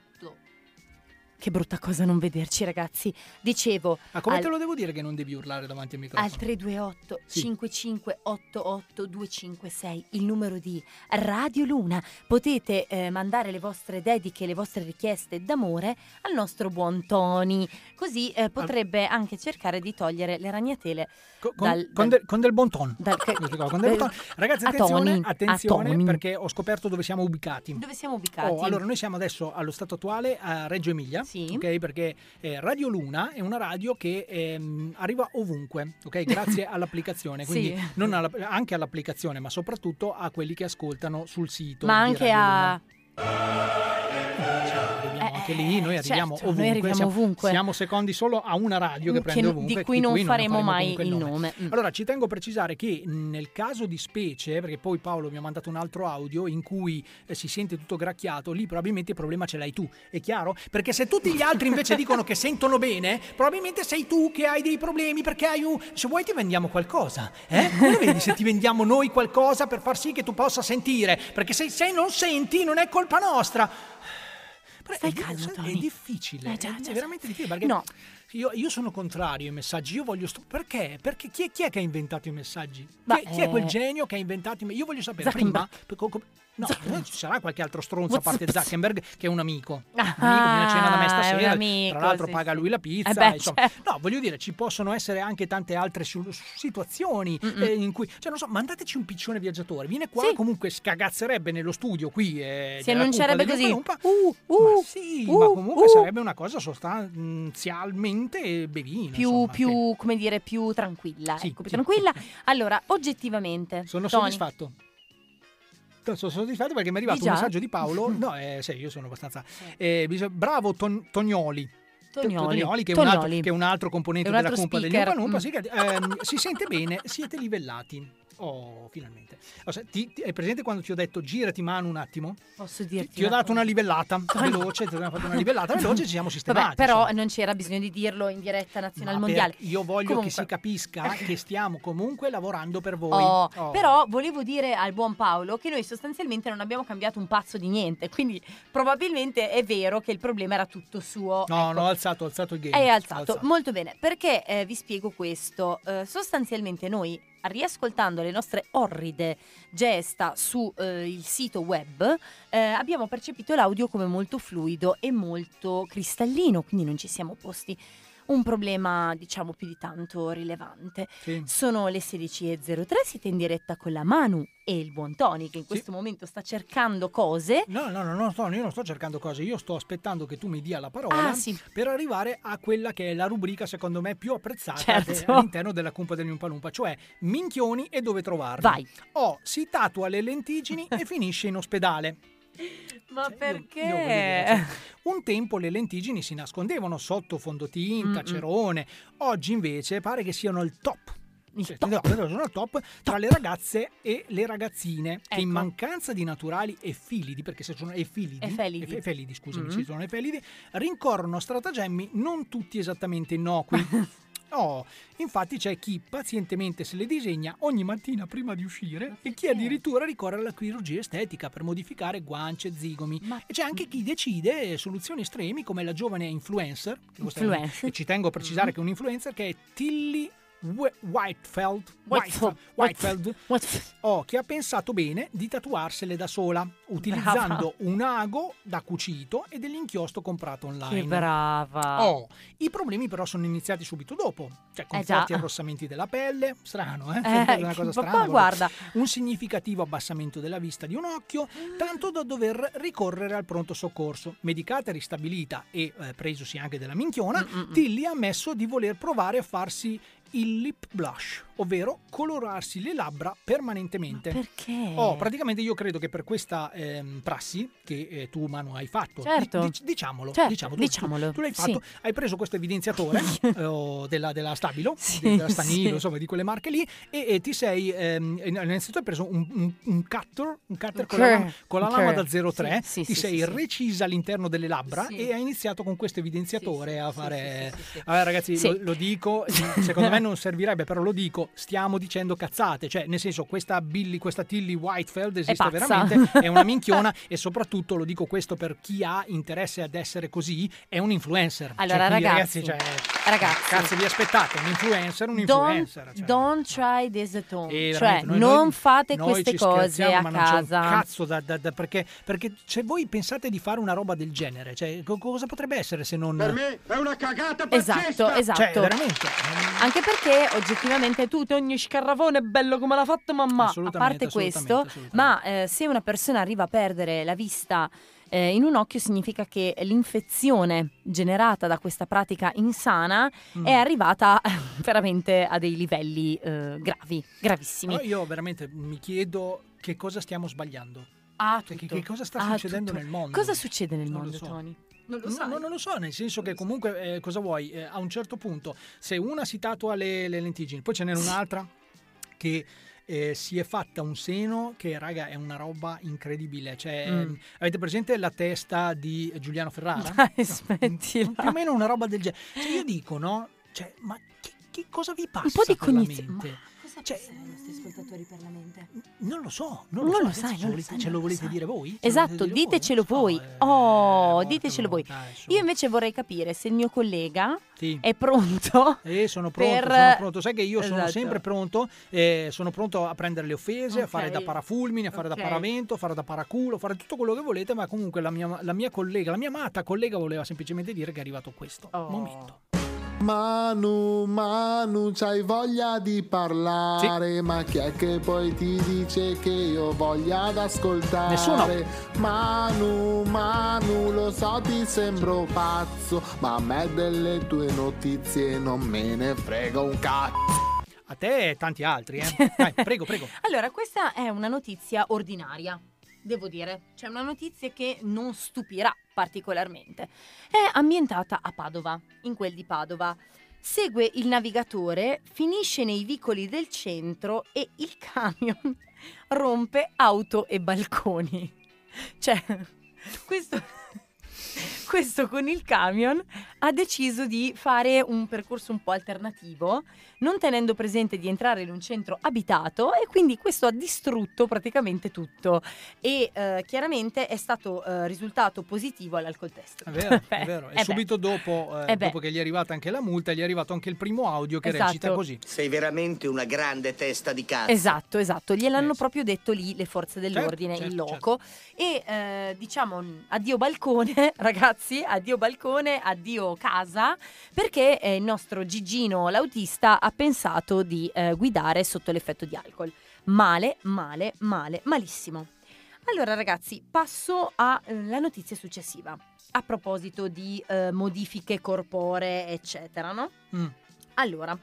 Che brutta cosa non vederci, ragazzi. Dicevo... Ma come al... te lo devo dire che non devi urlare davanti al microfono? Al tre due otto sì. cinque cinque otto otto due cinque sei, il numero di Radio Luna. Potete eh, mandare le vostre dediche, le vostre richieste d'amore al nostro buon Tony. Così eh, potrebbe al... anche cercare di togliere le ragnatele con, dal, con, dal... Con, del, con del buon ton. Dal... Con del bon. Ragazzi, attenzione, Tony, attenzione perché ho scoperto dove siamo ubicati. Dove siamo ubicati? Oh, allora, noi siamo adesso allo stato attuale a Reggio Emilia. Sì. Ok, perché eh, Radio Luna è una radio che ehm, arriva ovunque, ok? Grazie all'applicazione, quindi sì. non alla, anche all'applicazione, ma soprattutto a quelli che ascoltano sul sito. Ma anche Radio a Luna. Anche lì noi arriviamo, certo, ovunque, noi arriviamo siamo, ovunque siamo secondi solo a una radio che, che prende ovunque di cui non, di cui non faremo, faremo mai il nome, nome. Mm. Allora ci tengo a precisare che nel caso di specie, perché poi Paolo mi ha mandato un altro audio in cui eh, si sente tutto gracchiato, lì probabilmente il problema ce l'hai tu, è chiaro? Perché se tutti gli altri invece dicono che sentono bene, probabilmente sei tu che hai dei problemi, perché hai un... se vuoi ti vendiamo qualcosa, eh? Come vedi se ti vendiamo noi qualcosa per far sì che tu possa sentire, perché se, se non senti non è colpa nostra. Stai calmo, Tony. È difficile, eh, già, è già, veramente difficile. Perché... No, io, io sono contrario ai messaggi, io voglio stu- perché? Perché chi è, chi è che ha inventato i messaggi? Chi è, chi è quel genio che ha inventato i messaggi? Io voglio sapere prima, no, ci sarà qualche altro stronzo a parte Zuckerberg che è un amico, un amico viene a cena da me stasera, amico, tra l'altro sì, paga lui la pizza, eh beh, insomma, certo. No, voglio dire, ci possono essere anche tante altre su- situazioni eh, in cui, cioè non so, mandateci un piccione viaggiatore, viene qua, sì, comunque scagazzerebbe nello studio qui, eh, si annuncierebbe così, Lumpa, uh, uh, ma sì, uh, ma comunque uh, sarebbe una cosa sostanzialmente bevina, più, insomma, più che... come dire, più tranquilla, sì, ecco, più sì, tranquilla. Sì. Allora, oggettivamente sono Tony. soddisfatto. Sono soddisfatto perché mi è arrivato un messaggio di Paolo. No, eh, sì, io sono abbastanza. Eh, bravo ton, Tognoli. Tognoli, che è, Tognoli. Un altro, che è un altro componente un altro della Cumpa degli Umpa Lumpa, mm. sì, ehm, si sente bene, siete livellati. Oh, finalmente. Allora, ti, ti, è presente quando ti ho detto girati mano un attimo? Posso dirti? Ti ho dato una livellata veloce, ti ho dato una livellata veloce, ci siamo sistemati. Vabbè, però insomma, non c'era bisogno di dirlo in diretta nazionale ma mondiale. Io voglio comunque che si capisca che stiamo comunque lavorando per voi. Oh, oh. Però volevo dire al buon Paolo che noi sostanzialmente non abbiamo cambiato un pazzo di niente, quindi probabilmente è vero che il problema era tutto suo. No, ecco, no, ho alzato, ho alzato il game. È alzato. alzato. Molto bene, perché eh, vi spiego questo. Eh, sostanzialmente noi, riascoltando le nostre orride gesta su eh, il sito web, eh, abbiamo percepito l'audio come molto fluido e molto cristallino, quindi non ci siamo posti un problema, diciamo, più di tanto rilevante. Sì. Sono le sedici e zero tre, siete in diretta con la Manu e il buon Tony, che in questo sì. momento sta cercando cose. No, no, no, no, no, io non sto cercando cose, io sto aspettando che tu mi dia la parola ah, sì. per arrivare a quella che è la rubrica, secondo me, più apprezzata certo. de- all'interno della Cumpa degli Umpa Lumpa, cioè minchioni e dove trovarli. Vai. O si tatua le lentigini e finisce in ospedale. Ma cioè, perché? Io, io voglio dire, cioè, un tempo le lentigini si nascondevano sotto fondotinta, Mm-mm. cerone. Oggi invece pare che siano al top. Cioè, top. No, sono al top tra le ragazze e le ragazzine, ecco, che in mancanza di naturali e filidi, perché se sono efilidi, efelidi, efelidi scusami, mm-hmm. se sono efilidi, rincorrono stratagemmi non tutti esattamente innocui. Oh, infatti c'è chi pazientemente se le disegna ogni mattina prima di uscire e chi addirittura ricorre alla chirurgia estetica per modificare guance e zigomi. Ma... e c'è anche chi decide soluzioni estremi come la giovane influencer, che influencer. È, e ci tengo a precisare mm-hmm. che è un influencer, che è Tilly Whitefield, Whitefield, Whitefield, Whitefield. Oh, che ha pensato bene di tatuarsele da sola utilizzando brava. un ago da cucito e dell'inchiostro comprato online. Che brava! Oh, i problemi però sono iniziati subito dopo, cioè con eh forti arrossamenti della pelle, strano, eh? eh una cosa strana. Papà, guarda, un significativo abbassamento della vista di un occhio, mm. tanto da dover ricorrere al pronto soccorso. Medicata, ristabilita e eh, presosi anche della minchiona, Mm-mm. Tilly ha ammesso di voler provare a farsi il lip blush, ovvero colorarsi le labbra permanentemente. Ma perché? Oh, praticamente io credo che per questa ehm, prassi che eh, tu, Manu, hai fatto, certo. dic- diciamolo, certo, diciamo, tu, diciamolo. Tu, tu l'hai fatto, sì. hai preso questo evidenziatore eh, della, della Stabilo, sì, della Stanilo, sì. insomma, di quelle marche lì, e, e ti sei ehm, innanzitutto hai preso un, un, un cutter, un cutter con la, lama, con la lama da zero tre, sì, sì, ti sì, sei sì, recisa sì. all'interno delle labbra sì. e hai iniziato con questo evidenziatore sì, a fare. Sì, sì, sì, sì. Vabbè, ragazzi, sì. lo, lo dico, secondo me non servirebbe, però lo dico. Stiamo dicendo cazzate, cioè nel senso questa Billy, questa Tilly Whitefield esiste è veramente, è una minchiona e soprattutto lo dico questo per chi ha interesse ad essere così, è un influencer. Allora cioè, ragazzi, ragazzi, cioè, ragazzi, cazzo vi aspettate, un influencer, un influencer. Don't, cioè, don't try this at home, cioè noi, non noi, fate noi queste cose a ma casa. Non c'è un cazzo da, da, da perché perché se voi pensate di fare una roba del genere, cioè co- cosa potrebbe essere se non per me è una cagata pazzesca. Esatto, esatto. Cioè, veramente. Anche perché oggettivamente tu ogni scarrafone è bello come l'ha fatto mamma, a parte questo, assolutamente. Ma eh, se una persona arriva a perdere la vista eh, in un occhio significa che l'infezione generata da questa pratica insana mm. è arrivata veramente a dei livelli eh, gravi, gravissimi. Allora io veramente mi chiedo che cosa stiamo sbagliando, ah, cioè, che, che cosa sta ah, succedendo tutto. nel mondo. Cosa succede nel non mondo, so. Tony? Non lo, no, no, non lo so, nel senso che comunque eh, cosa vuoi? Eh, a un certo punto, se una si tatua le, le lentigini, poi ce n'è un'altra che eh, si è fatta un seno che, raga, è una roba incredibile. Cioè, mm. eh, avete presente la testa di Giuliano Ferrara? Dai, smettila. No, più o meno una roba del genere. Cioè, io dico, no? Cioè, ma che, che cosa vi passa un po' di cognizione? cosa cioè, pensano i nostri ascoltatori per la mente? Non lo so, non lo, non so, lo sai, non volete, lo sai, ce lo volete dire voi? Esatto, ditecelo voi. Oh, ditecelo voi. Io invece vorrei capire se il mio collega sì. è pronto. Eh, sono pronto, per... sono pronto. Sai che io esatto. sono sempre pronto, eh, sono pronto a prendere le offese, okay. a fare da parafulmine, a fare okay. da paravento, a fare da paraculo, a fare tutto quello che volete, ma comunque la mia, la mia collega, la mia amata collega voleva semplicemente dire che è arrivato questo oh. momento. Manu, Manu, c'hai voglia di parlare, sì. ma chi è che poi ti dice che io voglia ad ascoltare? Nessuno. Manu, Manu, lo so ti sembro pazzo, ma a me delle tue notizie non me ne frega un cazzo. A te e tanti altri, eh? Dai, prego, prego. Allora, questa è una notizia ordinaria, devo dire. C'è una notizia che non stupirà particolarmente. È ambientata a Padova, in quel di Padova. Segue il navigatore, finisce nei vicoli del centro e il camion rompe auto e balconi. Cioè, questo, questo con il camion ha deciso di fare un percorso un po' alternativo, non tenendo presente di entrare in un centro abitato, e quindi questo ha distrutto praticamente tutto e eh, chiaramente è stato eh, risultato positivo all'alcol test. È vero, beh, è vero. E subito dopo, eh, dopo che gli è arrivata anche la multa, gli è arrivato anche il primo audio che esatto. recita così: sei veramente una grande testa di cazzo. Esatto, esatto, gliel'hanno eh, proprio detto lì le forze dell'ordine, certo, in certo, loco certo. E eh, diciamo addio balcone, ragazzi, addio balcone, addio casa, perché eh, il nostro Gigino l'autista ha pensato di eh, guidare sotto l'effetto di alcol. Male, male, male, malissimo. Allora ragazzi, passo alla notizia successiva. A proposito di eh, modifiche corporee, eccetera, no? Mm. Allora,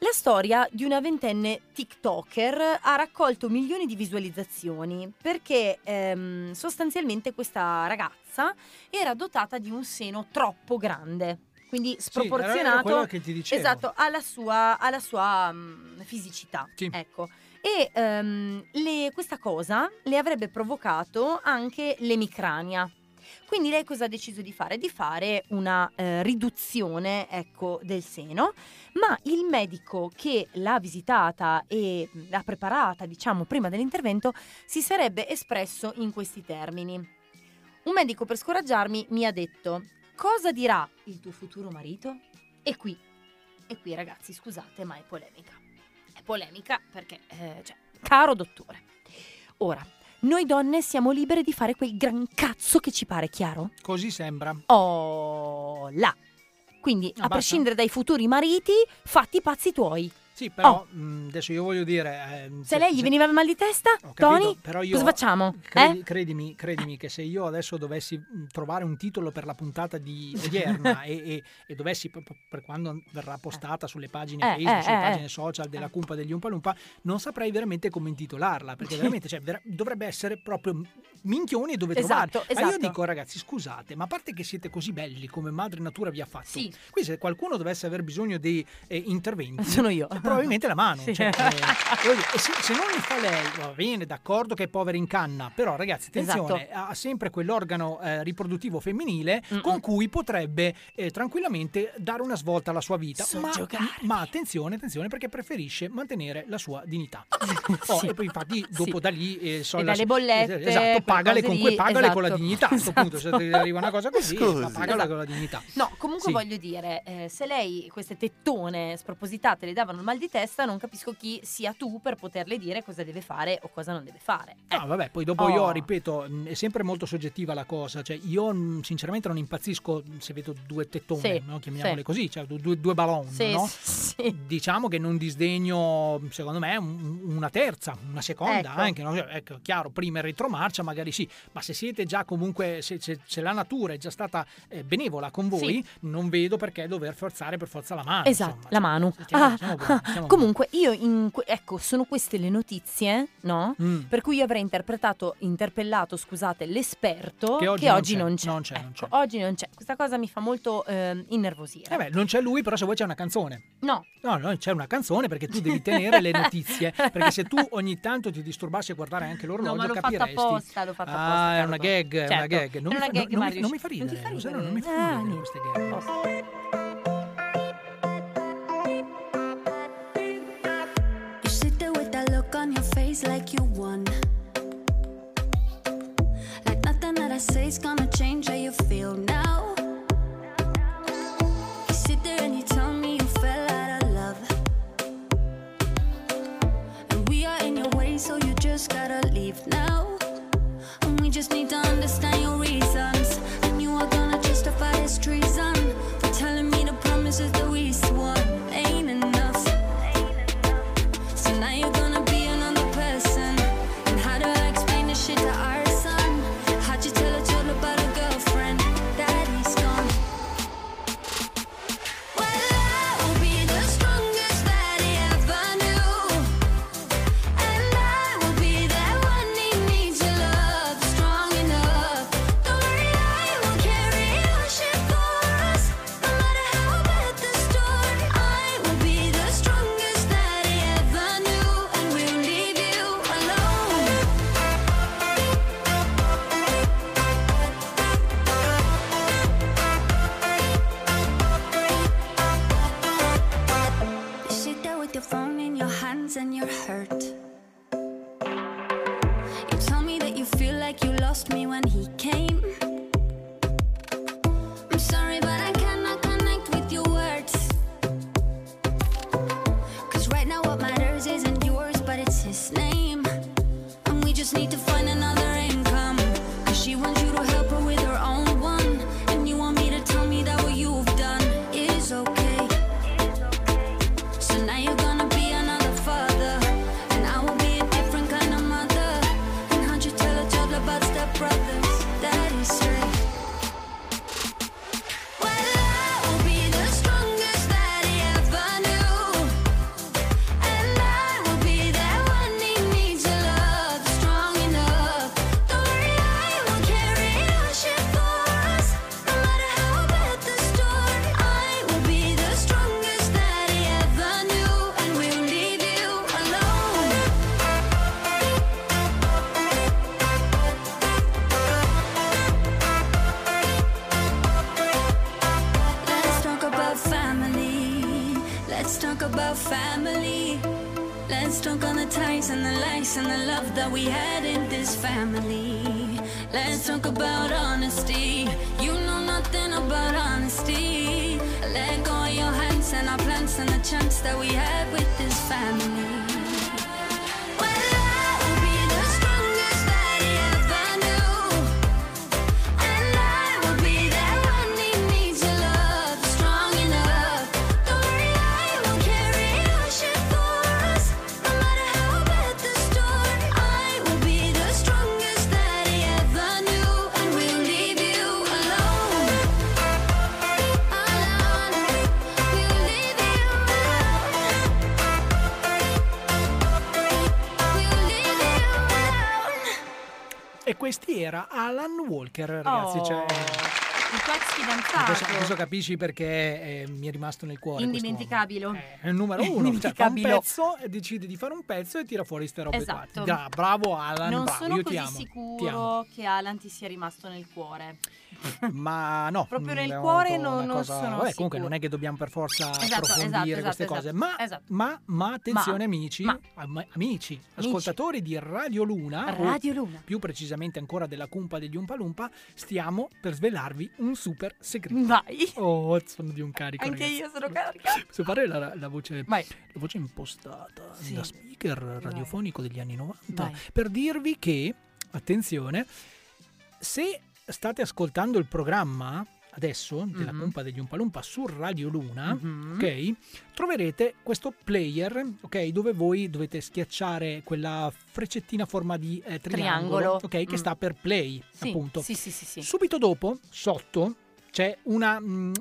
la storia di una ventenne TikToker ha raccolto milioni di visualizzazioni perché ehm, sostanzialmente questa ragazza era dotata di un seno troppo grande. Quindi sproporzionato, sì, esatto, alla sua, alla sua um, fisicità, sì. Ecco. E um, le, questa cosa le avrebbe provocato anche l'emicrania. Quindi lei cosa ha deciso di fare? Di fare una eh, riduzione, ecco, del seno, ma il medico che l'ha visitata e l'ha preparata, diciamo, prima dell'intervento, si sarebbe espresso in questi termini. Un medico, per scoraggiarmi, mi ha detto: cosa dirà il tuo futuro marito? E qui, e qui ragazzi, scusate, ma è polemica. È polemica perché, eh, cioè, caro dottore, ora, noi donne siamo libere di fare quel gran cazzo che ci pare, chiaro? Così sembra. Oh, là. Quindi, ah, a basta. prescindere dai futuri mariti, fatti i pazzi tuoi. Sì, però oh. mh, adesso io voglio dire... Eh, se, se lei gli se... veniva il mal di testa, Tony, cosa facciamo? Credi, eh? Credimi, credimi che se io adesso dovessi trovare un titolo per la puntata di odierna e, e, e dovessi, per, per quando verrà postata sulle pagine eh, Facebook, eh, sulle eh, pagine eh. social della Cumpa degli Umpa Lumpa, non saprei veramente come intitolarla, perché veramente cioè, ver- dovrebbe essere proprio minchioni e dove esatto, trovare. Esatto. Ma io dico, ragazzi, scusate, ma a parte che siete così belli come madre natura vi ha fatto, sì. qui se qualcuno dovesse aver bisogno di eh, interventi... Sono io. Probabilmente la mano sì. cioè, eh, e se, se non li fa lei, va bene, d'accordo che è povera in canna, però ragazzi attenzione, esatto. ha sempre quell'organo eh, riproduttivo femminile Mm-mm. con cui potrebbe eh, tranquillamente dare una svolta alla sua vita, ma, ma attenzione attenzione perché preferisce mantenere la sua dignità oh, sì. e poi infatti dopo sì. da lì eh, so, e la, dalle bollette esatto, pagale, con, lì, pagale esatto. con la dignità esatto. a questo punto, se ti arriva una cosa così ma pagala esatto. con la dignità no comunque sì. voglio dire eh, se lei queste tettone spropositate le davano mal di testa, non capisco chi sia tu per poterle dire cosa deve fare o cosa non deve fare. Eh. No, vabbè, poi dopo oh. io ripeto, è sempre molto soggettiva la cosa, cioè io sinceramente non impazzisco se vedo due tettone, sì, no? chiamiamole sì. così, cioè due, due ballon, sì, no? Sì. Diciamo che non disdegno, secondo me, un, una terza, una seconda ecco. anche, no? Ecco, chiaro, prima e retromarcia magari sì, ma se siete già comunque, se, se, se la natura è già stata eh, benevola con voi, sì. non vedo perché dover forzare per forza la mano. Esatto, insomma. la mano. Stiamo, ah. diciamo, ah. Siamo comunque io in, ecco sono queste le notizie no mm. per cui io avrei interpretato interpellato scusate l'esperto che oggi, che oggi non, c'è. Non, c'è. Non, c'è, ecco, non c'è oggi non c'è questa cosa mi fa molto eh, innervosire eh beh, non c'è lui però se vuoi c'è una canzone no no non c'è una canzone perché tu devi tenere le notizie perché se tu ogni tanto ti disturbassi a guardare anche l'orologio no, ma l'ho capiresti fatta apposta, l'ho fatta apposta, ah è una gag certo. una gag non, una mi, gag, non, non mi fa ridere non, ridere. non mi fa ridere ah, queste gag face like you won. Like nothing that I say's gonna change how you feel now. You sit there and you tell me you fell out of love, and we are in your way, so you just gotta leave now. And we just need to understand your reasons, and you are gonna justify this treason for telling me the promises that we swore ain't enough. So now you're gonna be another person, and how do I explain this shit to our son? How'd you tell a total about a girlfriend that he's gone? Well, I will be the strongest that he ever knew, and I will be that one he needs your love, strong enough. Don't worry, I will carry your shit for us, no matter how bad the story. I will be the strongest that he ever knew, and we'll leave you alone. You sit there with your phone in your hands and you're hurt. You tell me that you feel like you lost me when he came. I'm sorry, but I cannot connect with your words. Cause right now what matters isn't yours, but it's his name. And we just need to find another income. Cause she wants you to help her with her own one. And you want me to tell me that what you've done is okay. So now you're gonna be another father, and I will be a different kind of mother. And how'd you tell a toddler about stepbrothers that he's straight? Well, I will be the strongest that he ever knew, and I will be that one he needs your love, strong enough. Don't worry, I will carry your shit for us, no matter how bad the story. I will be the strongest that he ever knew, and we'll leave you alone. Let's talk about family. Let's talk about family. Let's talk on the ties and the likes and the love that we had in this family. Let's talk about honesty. You know nothing about honesty. Let go of your hands and our plans and the chance that we had with this family. Well, I will be the strongest that he ever knew, and I will be that one he needs your love, strong enough. Don't worry, I will carry your shit for us, no matter how bad the story. I will be the strongest that he ever knew, and we'll leave you alone. Alone, we'll leave you alone. We'll leave you alone. E questi era Alan Walker, ragazzi. Cioè, il tuo ex fidanzato. adesso, adesso capisci perché eh, mi è rimasto nel cuore. Indimenticabile. È il numero uno. Cioè, fa un Indimenticabile. pezzo, eh, decide di fare un pezzo e tira fuori ste robe Esatto. qua. Gra- bravo Alan, Non bravo, sono io ti così amo. Ti amo. sicuro che Alan ti sia rimasto nel cuore. Ma no, Proprio nel è cuore molto non- una non sono vabbè, comunque sicura. non è che dobbiamo per forza Esatto, approfondire esatto, queste esatto, cose. esatto, Ma, esatto. ma, ma attenzione, Ma- amici, ma- am- amici, ascoltatori di Radio Luna, o Radio Luna. più precisamente ancora della Cumpa degli Umpa Lumpa, stiamo per svelarvi un super segreto. Vai. Oh, sono di un carico. Anche ragazzi. io sono carica. Posso fare la, la voce Vai. la voce impostata Sì. da speaker radiofonico degli anni novanta Vai. per dirvi che, attenzione, se state ascoltando il programma adesso della Mhm. Cumpa degli Umpalumpa su Radio Luna, Mhm. ok? Troverete questo player, ok, dove voi dovete schiacciare quella freccettina a forma di eh, triangolo, Triangolo. ok, che Mm. sta per play, Sì, appunto. sì, sì, sì, sì. Subito dopo, sotto, c'è una mm,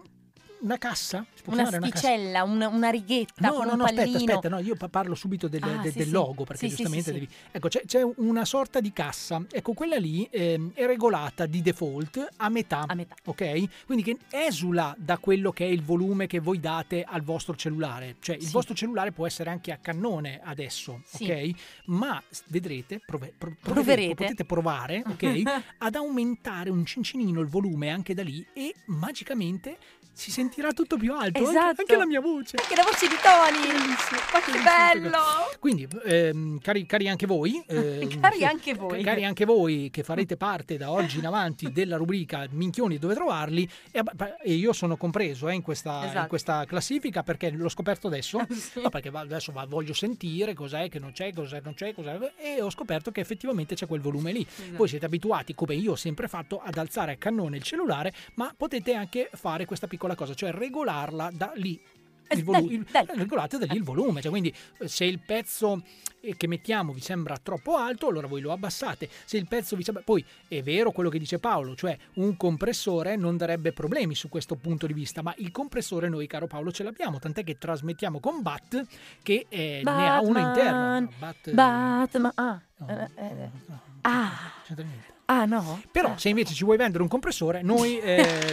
una cassa, si può Una chiamare una cassa? sticella, una, una righetta No, con no, un no, pallino. aspetta, aspetta, no, io pa- parlo subito del, Ah, de- sì, del sì. logo, perché Sì, sì, giustamente sì, sì. devi... Ecco, c'è, c'è una sorta di cassa, ecco, quella lì ehm, è regolata di default a metà, A metà. ok? Quindi che esula da quello che è il volume che voi date al vostro cellulare, cioè il Sì. vostro cellulare può essere anche a cannone adesso, Sì. ok? Ma s- vedrete, prove- pro- Proverete. potete provare, ok? Ad aumentare un cincinino il volume anche da lì e magicamente si sentirà tutto più alto. Esatto. Anche, anche la mia voce. Anche la voce di Tony. Ma che bello. Quindi, ehm, cari, cari anche voi. Ehm, cari anche voi. Cari anche voi che farete parte da oggi in avanti della rubrica Minchioni dove trovarli. E, e io sono compreso eh, in, questa, esatto. in questa classifica perché l'ho scoperto adesso. Sì. No, perché adesso voglio sentire cos'è che non c'è, cos'è non c'è, cos'è. E ho scoperto che effettivamente c'è quel volume lì. Esatto. Voi siete abituati, come io ho sempre fatto, ad alzare a cannone il cellulare, ma potete anche fare questa piccola cosa, cioè regolarla da lì. Il volu- dai, dai. Il, regolate da lì il volume, cioè, quindi se il pezzo che mettiamo vi sembra troppo alto, allora voi lo abbassate. Se il pezzo vi sembra, poi è vero quello che dice Paolo, cioè un compressore non darebbe problemi su questo punto di vista, ma il compressore noi, caro Paolo, ce l'abbiamo, tant'è che trasmettiamo con Bat che eh, Batman, ne ha uno interno. No, Bat- Batman ah no, no, no, no, ah ah no però ah. Se invece ci vuoi vendere un compressore noi eh,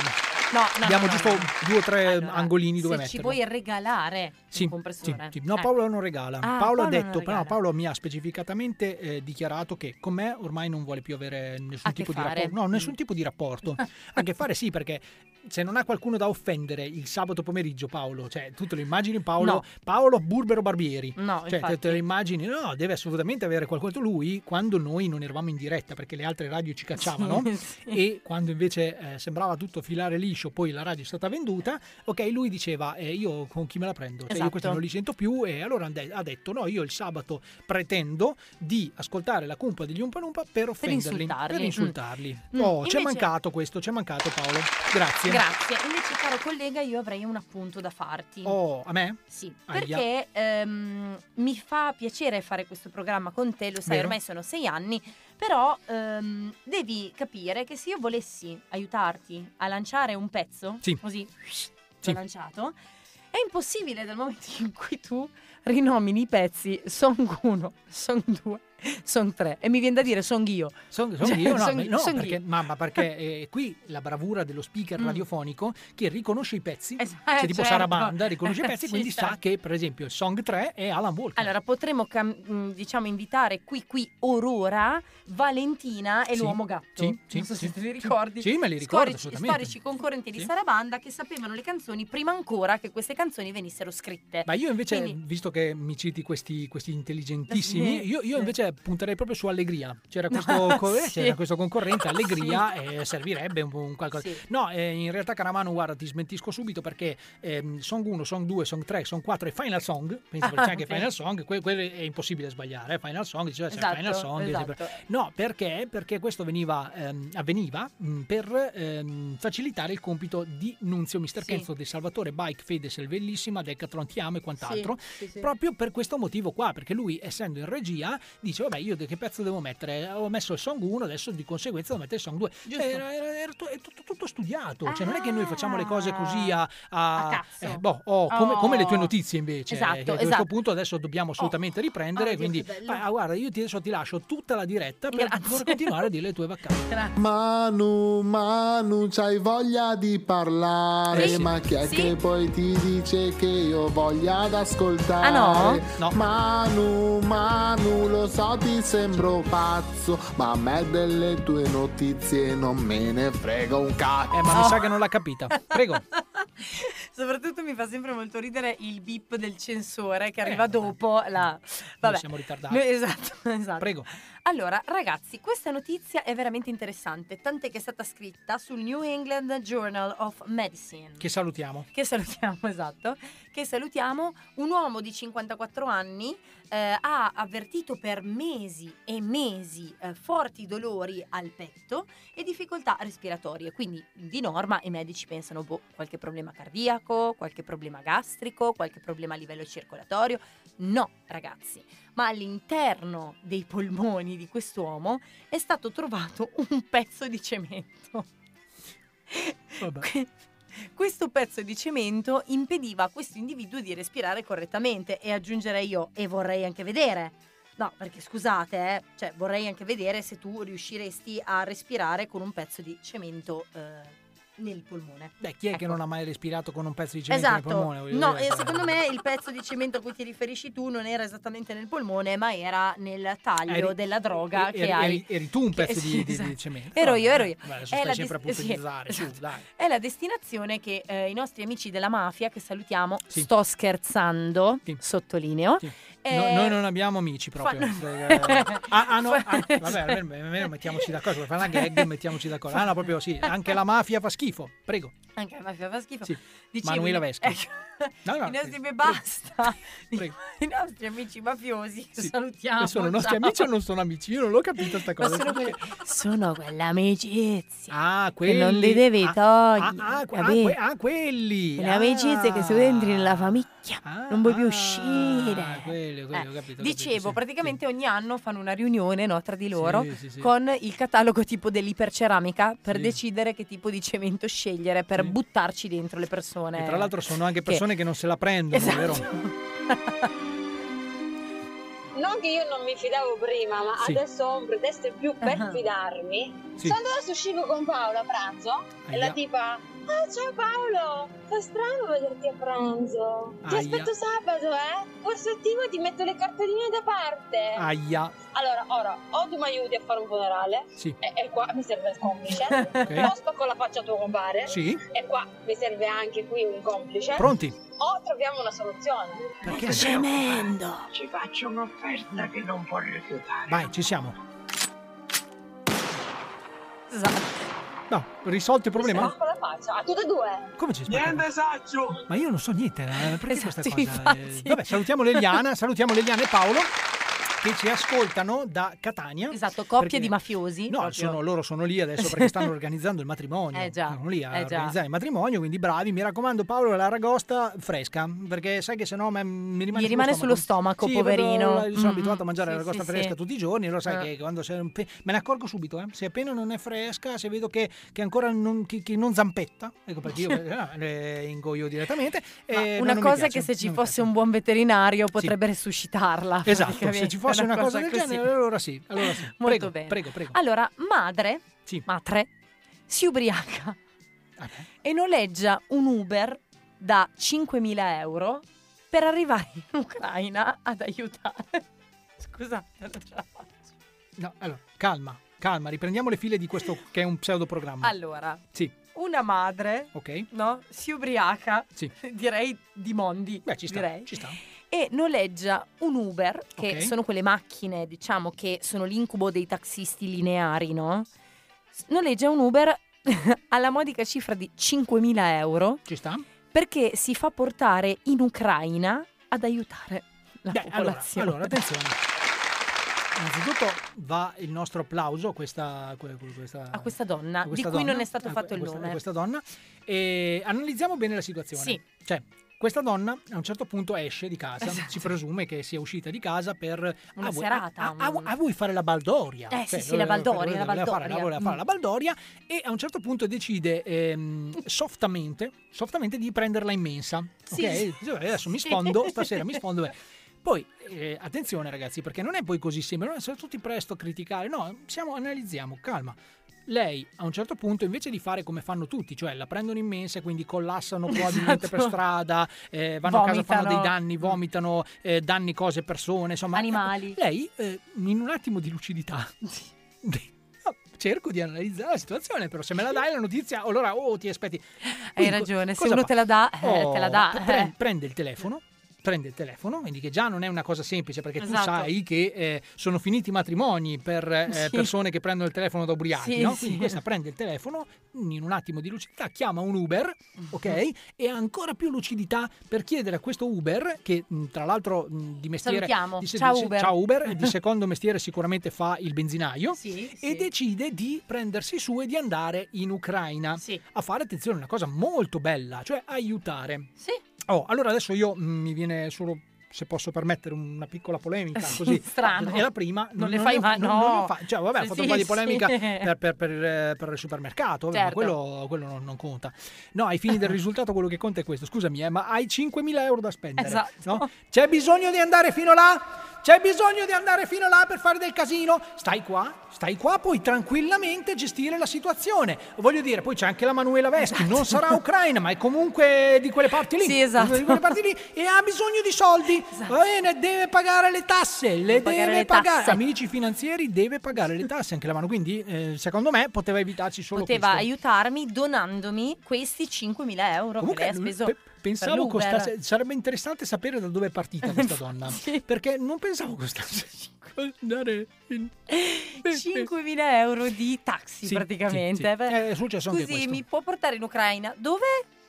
No, no, abbiamo no, giusto no, no. due o tre allora, angolini dove metterlo. Se ci puoi regalare sì, un compressore. Sì, sì. No, Paolo non regala. Ah, Paolo, Paolo ha detto, no, Paolo mi ha specificatamente eh, dichiarato che con me ormai non vuole più avere nessun, tipo di, rapporto, no, nessun mm. tipo di rapporto. A che fare sì, perché se non ha qualcuno da offendere il sabato pomeriggio, Paolo, cioè tu te lo immagini Paolo, no. Paolo Burbero Barbieri. No, cioè te, te lo immagini, no, deve assolutamente avere qualcuno. Lui quando noi non eravamo in diretta perché le altre radio ci cacciavano sì, sì. E quando invece eh, sembrava tutto filare liscio, poi la radio è stata venduta, ok, lui diceva eh, io con chi me la prendo, cioè, esatto. Io questi non li sento più e allora ha detto no, io il sabato pretendo di ascoltare la Cumpa degli Umpa Lumpa per offenderli, per insultarli, per insultarli. Mm. Oh, invece... c'è mancato questo, c'è mancato Paolo, grazie grazie, invece caro collega io avrei un appunto da farti. Oh, a me? Sì, Aia. Perché ehm, mi fa piacere fare questo programma con te, lo sai. Vero? Ormai sono sei anni. Però ehm, devi capire che se io volessi aiutarti a lanciare un pezzo, sì. così sì. lanciato, è impossibile dal momento in cui tu rinomini i pezzi Song uno, Song due, Song tre e mi viene da dire Song io. Song, song cioè, io? No, song, no song perché, io. Mamma, perché eh, qui la bravura dello speaker mm. radiofonico che riconosce i pezzi, es- cioè eh, tipo certo. Sarabanda riconosce i pezzi, quindi sta. sa che per esempio il Song tre è Alan Walker. Allora potremmo cam- diciamo invitare qui qui Aurora, Valentina e sì. l'uomo gatto. Sì, sì, non so sì, se sì, te li ricordi. Sì, me li ricordo Scorici, assolutamente. Storici concorrenti di sì. Sarabanda che sapevano le canzoni prima ancora che queste canzoni venissero scritte. Ma io invece, quindi, visto che mi citi questi, questi intelligentissimi, sì. io, io invece punterei proprio su Allegria. C'era questo, no, co- sì. c'era questo concorrente Allegria sì. e servirebbe un, un qualcosa. Sì. No, eh, in realtà Caramano, guarda, ti smentisco subito perché ehm, Song uno, Song due, Song tre, Song quattro e Final Song, penso ah, c'è anche sì. Final Song, que- quello è impossibile sbagliare, eh? Final Song, cioè, esatto, c'è Final Song. Esatto. Sempre... No, perché? Perché questo veniva ehm, avveniva mh, per ehm, facilitare il compito di Nunzio, Mister sì. Kenzo De Salvatore, Bike, Fedez, il Bellissima, Decathlon Ti Amo e quant'altro, sì, sì, sì. proprio per questo motivo qua, perché lui essendo in regia dice vabbè io che pezzo devo mettere, ho messo il Song uno, adesso di conseguenza devo mettere il Song due, cioè, era, era, era tutto, tutto, tutto studiato, ah, cioè non è che noi facciamo le cose così a, a, a cazzo eh, boh, oh, come, oh. come le tue notizie invece, esatto, eh, che a esatto. questo punto adesso dobbiamo assolutamente oh. riprendere, oh, quindi ah, guarda io ti, adesso ti lascio tutta la diretta per continuare a dire le tue vacanze. Grazie. Manu, Manu c'hai voglia di parlare eh, sì. ma chi è sì. che poi ti dice che io voglia ad ascoltare? Ah, no? No. Manu, Manu lo so ti sembro pazzo ma a me delle tue notizie non me ne frega un cazzo. Eh ma oh. mi sa che non l'ha capita. Prego. Soprattutto mi fa sempre molto ridere il beep del censore che arriva eh, dopo la... Vabbè. Noi siamo ritardati. Noi, esatto, esatto. Prego. Allora ragazzi, questa notizia è veramente interessante, tant'è che è stata scritta sul New England Journal of Medicine. Che salutiamo. Che salutiamo, esatto. Che salutiamo. Un uomo di cinquantaquattro anni eh, ha avvertito per mesi e mesi eh, forti dolori al petto e difficoltà respiratorie. Quindi di norma i medici pensano boh, qualche problema cardiaco, qualche problema gastrico, qualche problema a livello circolatorio. No, ragazzi, ma all'interno dei polmoni di quest'uomo è stato trovato un pezzo di cemento. Vabbè. Questo pezzo di cemento impediva a questo individuo di respirare correttamente e aggiungerei io, e vorrei anche vedere. No, perché scusate, eh, cioè vorrei anche vedere se tu riusciresti a respirare con un pezzo di cemento eh, nel polmone. Beh, chi è ecco. che non ha mai respirato con un pezzo di cemento esatto. nel polmone? Voglio no, dire. Eh, secondo me il pezzo di cemento a cui ti riferisci tu non era esattamente nel polmone, ma era nel taglio eri, della droga eri, che eri, hai. Eri tu un pezzo che, di, esatto. di cemento. Ero io, ero io. Beh, adesso è stai sempre dest- a puntizzare. Sì, esatto. Su, dai. È la destinazione che eh, i nostri amici della mafia, che salutiamo, sì. sto scherzando, sì. sottolineo. Sì. Eh, no, noi non abbiamo amici proprio. Fanno... ah, ah no, ah, vabbè, almeno mettiamoci d'accordo, per fare una gag mettiamoci d'accordo. Ah no, proprio sì, anche la mafia fa schifo, prego. Anche la mafia fa schifo. Sì. Dicevi, Manuela Vesca. Ecco. No, no, I nostri prego. basta. Prego. I nostri amici mafiosi sì. salutiamo. E sono i nostri amici o non sono amici? Io non l'ho capita sta cosa. Sono, que- sono quell'amicizia. Ah, quelli. Che non li devi togliere. Ah, ah, ah, que- ah quelli. Le amicizie ah. che se entri nella famiglia ah, non puoi più uscire. Ah, quelli. Eh, capito, capito, dicevo, sì, praticamente sì. ogni anno fanno una riunione no, tra di loro sì, sì, sì. con il catalogo tipo dell'iperceramica per sì. decidere che tipo di cemento scegliere per sì. buttarci dentro le persone. E tra l'altro sono anche persone che, che non se la prendono, esatto. vero? Non che io non mi fidavo prima, ma sì. adesso ho un pretesto in più per uh-huh. fidarmi. Sì. Quando adesso uscivo con Paolo a pranzo Aia. e la tipa... Ah, ciao Paolo, fa strano vederti a pranzo. Ti Aia. aspetto sabato, eh? Corso attivo, ti metto le cartoline da parte. Aia. Allora, ora, o tu mi aiuti a fare un funerale. Sì. E, e qua mi serve il complice. Okay. O spacco la faccia a tuo compare. Sì. E qua mi serve anche qui un complice. Pronti? O troviamo una soluzione. Perché tremendo. Ci faccio un'offerta che non puoi rifiutare. Vai, ci siamo. Esatto. No, risolto il problema. Sì, la faccia. A tutte e due. Come ci spieghi? Niente saccio. Ma io non so niente, perché esatto, questa cosa? Eh, vabbè, salutiamo Leliana, salutiamo Leliana e Paolo che ci ascoltano da Catania. Esatto, coppie perché, di mafiosi. No, sono, loro sono lì adesso perché stanno organizzando il matrimonio. Eh già. Sono lì a eh organizzare già. il matrimonio, quindi bravi. Mi raccomando Paolo, l'aragosta fresca, perché sai che sennò mi rimane, gli rimane sullo stomaco, sullo stomaco sì, poverino. Io sono mm. abituato a mangiare sì, l'aragosta sì, fresca sì. tutti i giorni, lo sai eh. che quando sei un pe- me ne accorgo subito, eh. se appena non è fresca, se vedo che, che ancora non, che, che non zampetta, ecco perché io no, le ingoio direttamente. Eh, una cosa è che se ci fosse un buon veterinario potrebbe sì. resuscitarla. Esatto, se ci fosse Se una cosa, cosa del genere, allora sì, allora sì. Molto prego, bene. Prego, prego. Allora, madre, sì. madre si ubriaca ah, e noleggia un Uber da cinquemila euro per arrivare in Ucraina ad aiutare. Scusate, non ce la faccio. No, allora, calma, calma, riprendiamo le file di questo che è un pseudoprogramma. Allora, sì. una madre okay. no, si ubriaca, sì. direi di mondi. Beh, ci sta, direi. ci sta. E noleggia un Uber, che okay. sono quelle macchine, diciamo, che sono l'incubo dei taxisti lineari, no? Noleggia un Uber alla modica cifra di cinquemila euro. Ci sta. Perché si fa portare in Ucraina ad aiutare la Beh, popolazione. Allora, allora attenzione. Innanzitutto va il nostro applauso a questa, questa, a questa donna, a questa di cui donna, non è stato fatto il questa, nome. A questa donna. E analizziamo bene la situazione. Sì. Cioè, questa donna a un certo punto esce di casa, esatto. si presume che sia uscita di casa per una ah, serata. A, a, a, a voi fare la baldoria. Eh cioè, sì, sì, la baldoria. La baldoria. Fare, voleva fare mm. la baldoria e a un certo punto decide ehm, softamente, softamente di prenderla in mensa. Sì. Okay? Sì. Adesso mi sfondo, stasera mi sfondo. Beh. Poi, eh, attenzione ragazzi, perché non è poi così semplice, non siamo tutti presto a criticare, no, siamo, analizziamo, calma. Lei a un certo punto invece di fare come fanno tutti, cioè la prendono in mensa e quindi collassano probabilmente esatto. per strada, eh, vanno vomitano. a casa, fanno dei danni, vomitano, eh, danni cose, persone, insomma. Animali. Ecco, lei eh, in un attimo di lucidità... cerco di analizzare la situazione, però se me la dai la notizia allora oh, ti aspetti. Quindi, Hai ragione, se uno fa? te la dà, eh, oh, te la dà. Pre- eh. Prende il telefono. prende il telefono, quindi che già non è una cosa semplice perché esatto. tu sai che eh, sono finiti i matrimoni per eh, sì. persone che prendono il telefono da ubriachi, sì, no? Quindi sì. questa prende il telefono in un attimo di lucidità, chiama un Uber, mm-hmm. ok? E ha ancora più lucidità per chiedere a questo Uber che mh, tra l'altro mh, di mestiere di se, ciao, di, Uber. ciao Uber, di secondo mestiere sicuramente fa il benzinaio sì, e sì. decide di prendersi su e di andare in Ucraina sì. a fare attenzione una cosa molto bella, cioè aiutare. Sì. Oh, allora adesso io mh, mi viene solo, se posso permettere, una piccola polemica così. Strano. E la prima non, non le fai mai, no. Non, non fa, cioè, vabbè, ho fatto sì, un po' di polemica sì. per, per, per, per il supermercato, vabbè, certo. ma quello, quello non, non conta. No, ai fini del risultato quello che conta è questo. Scusami, eh, ma hai cinquemila euro da spendere, esatto. no? C'è bisogno di andare fino là? C'è bisogno di andare fino là per fare del casino? Stai qua, stai qua, puoi tranquillamente gestire la situazione. Voglio dire, poi c'è anche la Manuela Veschi, esatto. Non sarà ucraina, ma è comunque di quelle parti lì. Sì, esatto. Di quelle parti lì e ha bisogno di soldi. Esatto. Va bene, deve pagare le tasse, le deve, deve le pagare. Tasse. Amici finanzieri, deve pagare le tasse anche la mano, quindi eh, secondo me poteva evitarci solo poteva questo. Poteva aiutarmi donandomi questi cinquemila euro comunque, che hai speso. Pe- Pensavo costasse, sarebbe interessante sapere da dove è partita questa donna, sì. Perché non pensavo costasse cinquemila euro di taxi, sì, praticamente. Sì, sì. È successo anche questo. Così mi può portare in Ucraina? Dove?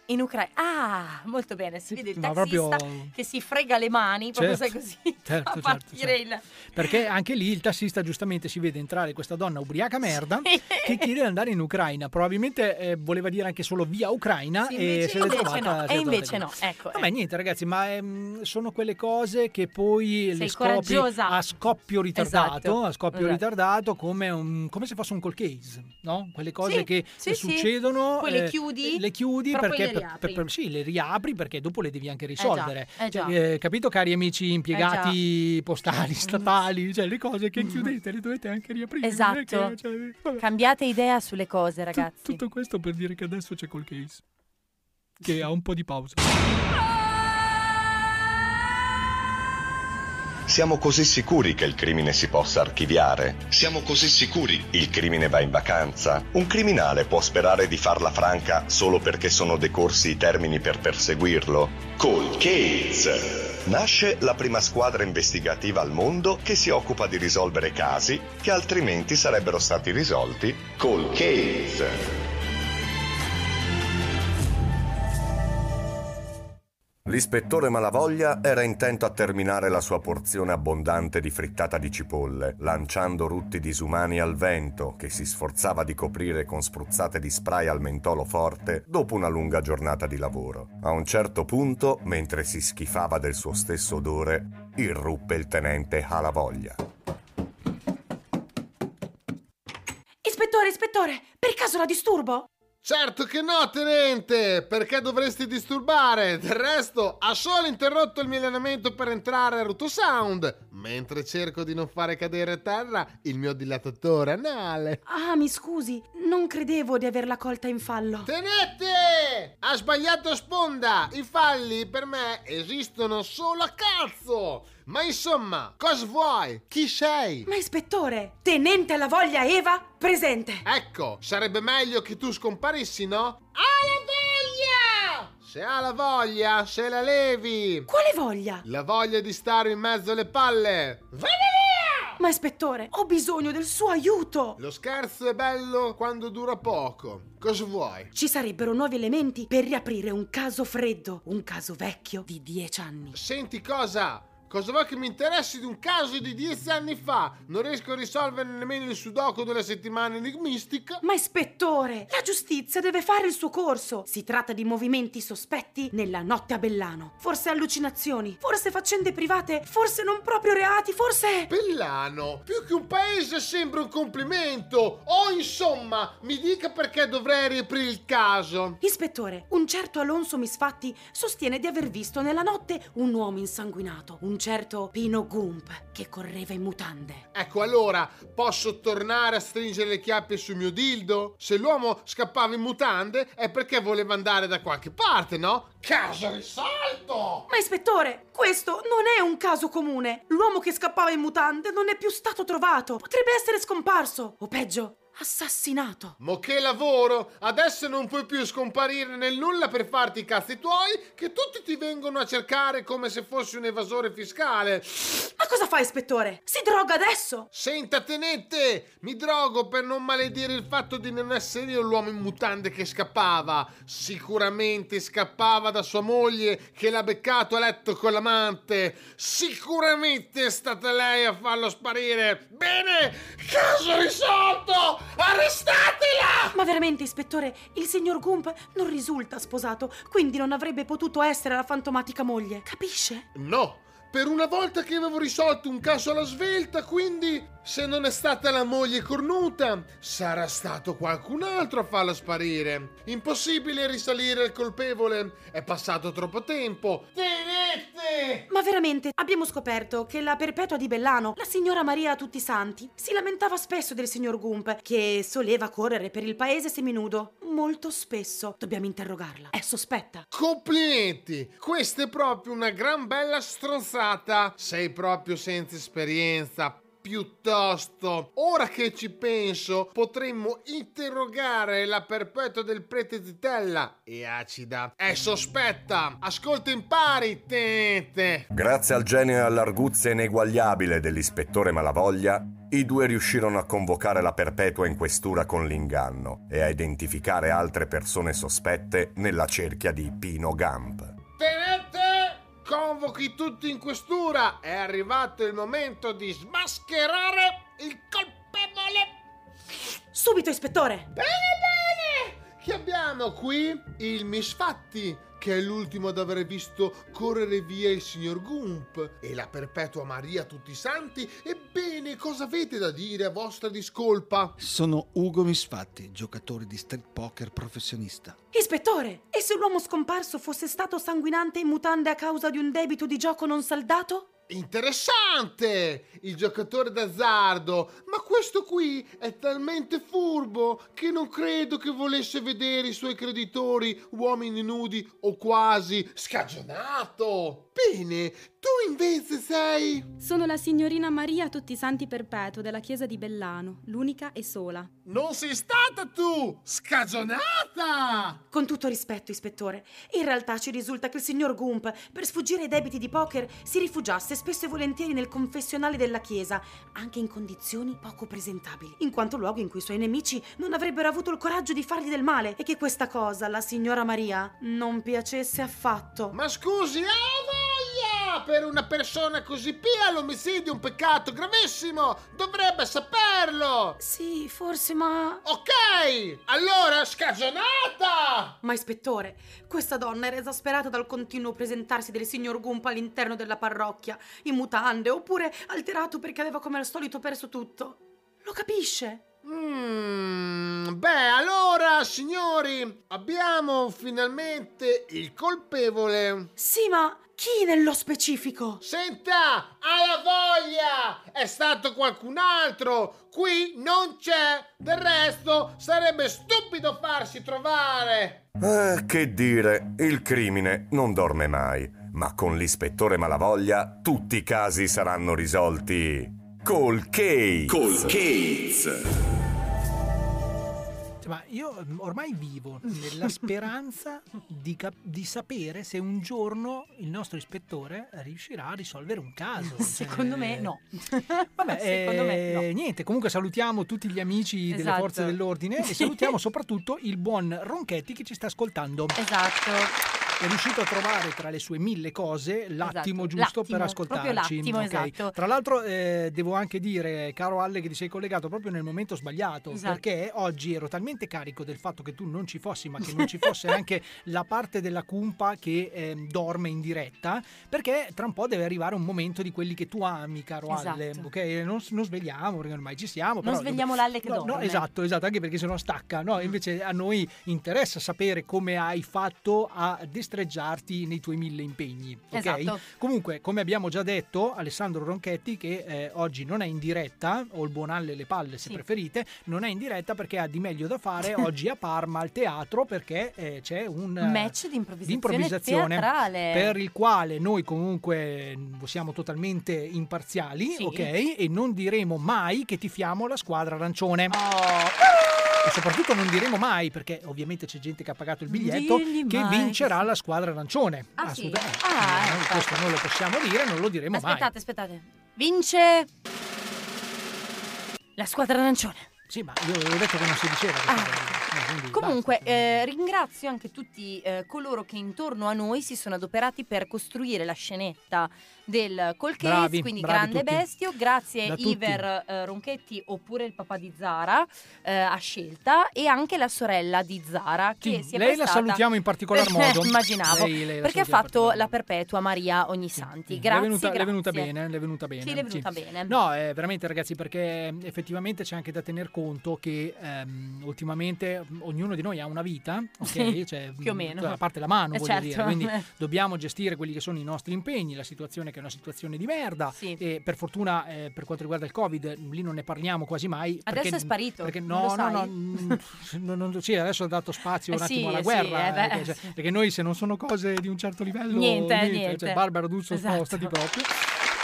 In Ucraina. Ah, molto bene, si vede il tassista proprio... che si frega le mani, proprio certo, sai così, certo, a partire certo, certo. Il... Perché anche lì il tassista giustamente si vede entrare questa donna ubriaca merda, sì. Che chiede di andare in Ucraina. Probabilmente eh, voleva dire anche solo via Ucraina, sì, invece, e se l'è trovata. No. E invece no, ecco. Vabbè, niente ragazzi, ma ehm, sono quelle cose che poi sei le scopi coraggiosa. A scoppio ritardato, esatto. A scoppio esatto. Ritardato come, un, come se fosse un cold case, no? Quelle cose sì, che sì, succedono, sì. Poi eh, le chiudi, le chiudi perché... Per, per, per, sì, le riapri perché dopo le devi anche risolvere. Eh già, eh già. Eh, capito, cari amici impiegati eh postali, statali, cioè le cose che chiudete le dovete anche riaprire. Esatto. Che, cioè, cambiate idea sulle cose, ragazzi. T- tutto questo per dire che adesso c'è col case, che ha un po' di pausa. Siamo così sicuri che il crimine si possa archiviare. Siamo così sicuri. Il crimine va in vacanza. Un criminale può sperare di farla franca solo perché sono decorsi i termini per perseguirlo. Cold Case. Nasce la prima squadra investigativa al mondo che si occupa di risolvere casi che altrimenti sarebbero stati risolti. Cold Case. L'ispettore Malavoglia era intento a terminare la sua porzione abbondante di frittata di cipolle, lanciando rutti disumani al vento, che si sforzava di coprire con spruzzate di spray al mentolo forte dopo una lunga giornata di lavoro. A un certo punto, mentre si schifava del suo stesso odore, irruppe il tenente Malavoglia. Ispettore, ispettore, per caso la disturbo? Certo che no, tenente! Perché dovresti disturbare? Del resto, ha solo interrotto il mio allenamento per entrare a Rotosound, mentre cerco di non fare cadere a terra il mio dilatatore anale. Ah, mi scusi, non credevo di averla colta in fallo. Tenente! Ha sbagliato sponda! I falli per me esistono solo a cazzo! Ma insomma, cosa vuoi? Chi sei? Ma ispettore, tenente Malavoglia Eva presente. Ecco, sarebbe meglio che tu scomparissi, no? Ha la voglia! Se ha la voglia, se la levi. Quale voglia? La voglia di stare in mezzo alle palle. Vai via! Ma ispettore, ho bisogno del suo aiuto. Lo scherzo è bello quando dura poco. Cosa vuoi? Ci sarebbero nuovi elementi per riaprire un caso freddo, un caso vecchio di dieci anni. Senti cosa... Cosa vuoi che mi interessi di un caso di dieci anni fa? Non riesco a risolvere nemmeno il sudoku della settimana enigmistica. Ma ispettore, la giustizia deve fare il suo corso. Si tratta di movimenti sospetti nella notte a Bellano. Forse allucinazioni, forse faccende private, forse non proprio reati, forse... Bellano, più che un paese sembra un complimento. O insomma, mi dica perché dovrei riaprire il caso. Ispettore, un certo Alonso Misfatti sostiene di aver visto nella notte un uomo insanguinato, un certo Pino Gump che correva in mutande. Ecco, allora posso tornare a stringere le chiappe sul mio dildo? Se l'uomo scappava in mutande è perché voleva andare da qualche parte, no? Caso risolto! Ma ispettore, questo non è un caso comune. L'uomo che scappava in mutande non è più stato trovato. Potrebbe essere scomparso o peggio assassinato. Mo che lavoro! Adesso non puoi più scomparire nel nulla per farti i cazzi tuoi, che tutti ti vengono a cercare come se fossi un evasore fiscale. Ma cosa fai, ispettore? Si droga adesso? Senta, tenente, mi drogo per non maledire il fatto di non essere io l'uomo in mutande che scappava. Sicuramente scappava da sua moglie che l'ha beccato a letto con l'amante. Sicuramente è stata lei a farlo sparire. Bene, caso risolto! Arrestatela! Ma veramente, ispettore, il signor Gump non risulta sposato, quindi non avrebbe potuto essere la fantomatica moglie, capisce? No, per una volta che avevo risolto un caso alla svelta, quindi... Se non è stata la moglie cornuta, sarà stato qualcun altro a farla sparire. Impossibile risalire al colpevole. È passato troppo tempo. Tenete! Ma veramente, abbiamo scoperto che la perpetua di Bellano, la signora Maria Tutti Santi, si lamentava spesso del signor Gump, che soleva correre per il paese seminudo. Molto spesso. Dobbiamo interrogarla. È sospetta. Complimenti! Questa è proprio una gran bella stronzata. Sei proprio senza esperienza. Piuttosto, ora che ci penso, potremmo interrogare la perpetua del prete Zitella. È acida. È sospetta. Ascolta, impari, tente. Grazie al genio e all'arguzia ineguagliabile dell'ispettore Malavoglia, i due riuscirono a convocare la perpetua in questura con l'inganno e a identificare altre persone sospette nella cerchia di Pino Gamp. Convochi tutti in questura, è arrivato il momento di smascherare il colpevole. Subito, ispettore! Bene, bene! Che abbiamo qui il Misfatti, che è l'ultimo ad aver visto correre via il signor Gump, e la perpetua Maria Tutti Santi. Ebbene, cosa avete da dire a vostra discolpa? Sono Ugo Misfatti, giocatore di street poker professionista. Ispettore, e se l'uomo scomparso fosse stato sanguinante in mutande a causa di un debito di gioco non saldato? Interessante! Il giocatore d'azzardo. Ma questo qui è talmente furbo che non credo che volesse vedere i suoi creditori uomini nudi o quasi. Scagionato! Bene, tu invece sei... Sono la signorina Maria Tutti Santi Perpetua della chiesa di Bellano, l'unica e sola. Non sei stata tu! Scagionata! Con tutto rispetto, ispettore, in realtà ci risulta che il signor Gump, per sfuggire ai debiti di poker, si rifugiasse spesso e volentieri nel confessionale della chiesa, anche in condizioni poco presentabili, in quanto luogo in cui i suoi nemici non avrebbero avuto il coraggio di fargli del male, e che questa cosa alla signora Maria non piacesse affatto. Ma scusi, ha voglia! Per una persona così pia l'omicidio è un peccato gravissimo! Dovrebbe saperlo! Sì, forse, ma... Ok! Allora, scagionata! Ma ispettore, questa donna era esasperata dal continuo presentarsi del signor Gump all'interno della parrocchia, in mutande, oppure alterato perché aveva come al solito perso tutto. Lo capisce? Mm, beh, allora, signori, abbiamo finalmente il colpevole. Sì, ma chi nello specifico? Senta, alla voglia! È stato qualcun altro! Qui non c'è! Del resto, sarebbe stupido farsi trovare! Eh, che dire, il crimine non dorme mai, ma con l'ispettore Malavoglia tutti i casi saranno risolti... Col Cates! Col Cates! Ma io ormai vivo nella speranza di, cap- di sapere se un giorno il nostro ispettore riuscirà a risolvere un caso. Secondo eh... me no. Vabbè, Secondo eh... me no. Niente, comunque salutiamo tutti gli amici, esatto, delle forze dell'ordine e salutiamo soprattutto il buon Ronchetti che ci sta ascoltando. Esatto. È riuscito a trovare tra le sue mille cose l'attimo, esatto, giusto, l'attimo, per ascoltarci. L'attimo, okay, esatto. Tra l'altro eh, devo anche dire, caro Alle, che ti sei collegato proprio nel momento sbagliato, esatto, perché oggi ero talmente carico del fatto che tu non ci fossi, ma che non ci fosse anche la parte della cumpa che eh, dorme in diretta, perché tra un po' deve arrivare un momento di quelli che tu ami, caro, esatto, Alle, okay? Non, non svegliamo, perché ormai ci siamo. Però non svegliamo l'Alle che no, dorme. No, esatto, esatto, anche perché se no stacca. No, invece a noi interessa sapere come hai fatto a destreggiarti nei tuoi mille impegni, ok? Esatto. Comunque, come abbiamo già detto, Alessandro Ronchetti, che eh, oggi non è in diretta, o il buon Alle le palle se sì. preferite, non è in diretta perché ha di meglio da fare oggi a Parma al teatro, perché eh, c'è un match di improvvisazione teatrale, per il quale noi comunque siamo totalmente imparziali, sì, ok? E non diremo mai che tifiamo la squadra arancione. Oh. E soprattutto non diremo mai, perché ovviamente c'è gente che ha pagato il biglietto, Digli che mai. vincerà la squadra arancione. Ah, assolutamente. Sì? Ah, no, ecco. Questo non lo possiamo dire, non lo diremo aspettate, mai. Aspettate, aspettate. Vince la squadra arancione. Sì, ma io avevo detto che non si diceva. Ah. Quindi comunque eh, ringrazio anche tutti eh, coloro che intorno a noi si sono adoperati per costruire la scenetta del call case, bravi, quindi bravi grande tutti. Bestio, grazie da Iver eh, Ronchetti, oppure il papà di Zara eh, a scelta, e anche la sorella di Zara che sì, si è lei prestata... la salutiamo in particolar modo immaginavo lei, lei perché ha fatto la perpetua Maria ogni sì, santi sì, grazie, è venuta, grazie. L'è venuta bene, l'è venuta bene, sì, l'è venuta sì. bene. No eh, veramente ragazzi, perché effettivamente c'è anche da tener conto che ehm, ultimamente ognuno di noi ha una vita, ok? Sì, cioè, più o meno. A parte la mano, eh, voglio certo. dire. Quindi dobbiamo gestire quelli che sono i nostri impegni, la situazione che è una situazione di merda. Sì. E per fortuna, eh, per quanto riguarda il Covid, lì non ne parliamo quasi mai. Adesso perché, è sparito. Perché no, no, no, no, no, no, sì, adesso ha dato spazio eh, un attimo sì, alla guerra. Sì, eh, beh, perché, cioè, sì. perché noi se non sono cose di un certo livello, niente, niente. niente. Cioè, Barbaro Duzzo esatto. spostati proprio.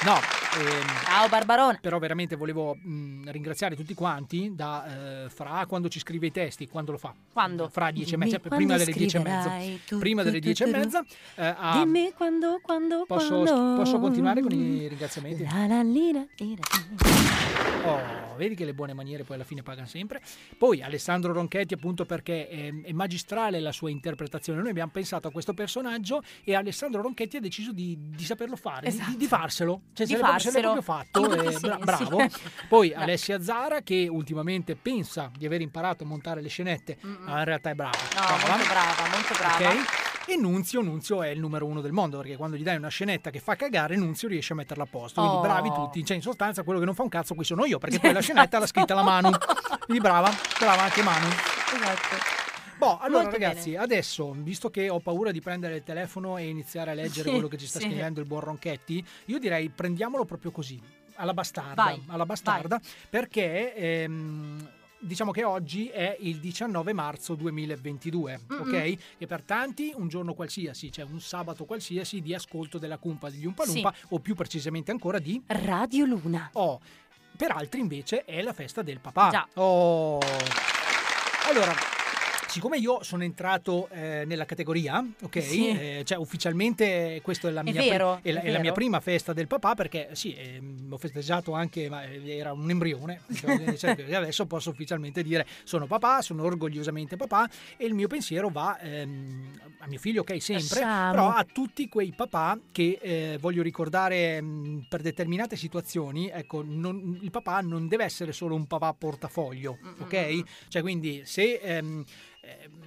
No, ehm, ciao Barbarone. Però veramente volevo mh, ringraziare tutti quanti da eh, Fra, quando ci scrive i testi, quando lo fa? Quando? Fra dieci e mezza, prima delle dieci e mezza, tu, prima tu, delle dieci e mezza. Eh, a... Dimmi quando, quando, posso, quando. Posso continuare con i ringraziamenti? La, la, lina, lina, lina. Oh, vedi che le buone maniere poi alla fine pagano sempre. Poi Alessandro Ronchetti, appunto, perché è, è magistrale la sua interpretazione. Noi abbiamo pensato a questo personaggio e Alessandro Ronchetti ha deciso di, di saperlo fare, esatto. di, di farselo. Cioè, di se farselo. L'è proprio fatto, eh, sì, bra- bravo. Sì. Poi Alessia Zara, che ultimamente pensa di aver imparato a montare le scenette, Mm-mm. ma in realtà è brava. No, brava. molto brava, molto brava. Okay? E Nunzio, Nunzio è il numero uno del mondo, perché quando gli dai una scenetta che fa cagare, Nunzio riesce a metterla a posto. Quindi oh. bravi tutti, cioè in sostanza quello che non fa un cazzo qui sono io, perché poi la scenetta l'ha scritta la Manu. Quindi brava, brava anche Manu. Esatto. Boh, allora molto ragazzi, bene. Adesso, visto che ho paura di prendere il telefono e iniziare a leggere sì, quello che ci sta sì. scrivendo il buon Ronchetti, io direi prendiamolo proprio così, alla bastarda, vai, alla bastarda vai. Perché ehm, diciamo che oggi è il diciannove marzo duemilaventidue, Mm-mm. ok? E per tanti un giorno qualsiasi, cioè un sabato qualsiasi di ascolto della Cumpa degli Umpa Lumpa, sì. o più precisamente ancora di Radio Luna. Oh, per altri invece è la festa del papà. Già. Oh. Allora, siccome io sono entrato eh, nella categoria, ok? Sì. Eh, cioè ufficialmente questa è la, mia, è vero, pri- è la, è è la mia prima festa del papà, perché sì, eh, ho festeggiato anche, ma era un embrione, cioè, adesso posso ufficialmente dire sono papà, sono orgogliosamente papà, e il mio pensiero va ehm, a mio figlio, ok, sempre, Siamo. però a tutti quei papà che eh, voglio ricordare mh, per determinate situazioni, ecco, non, il papà non deve essere solo un papà portafoglio, ok? Mm-hmm. Cioè quindi se... Ehm,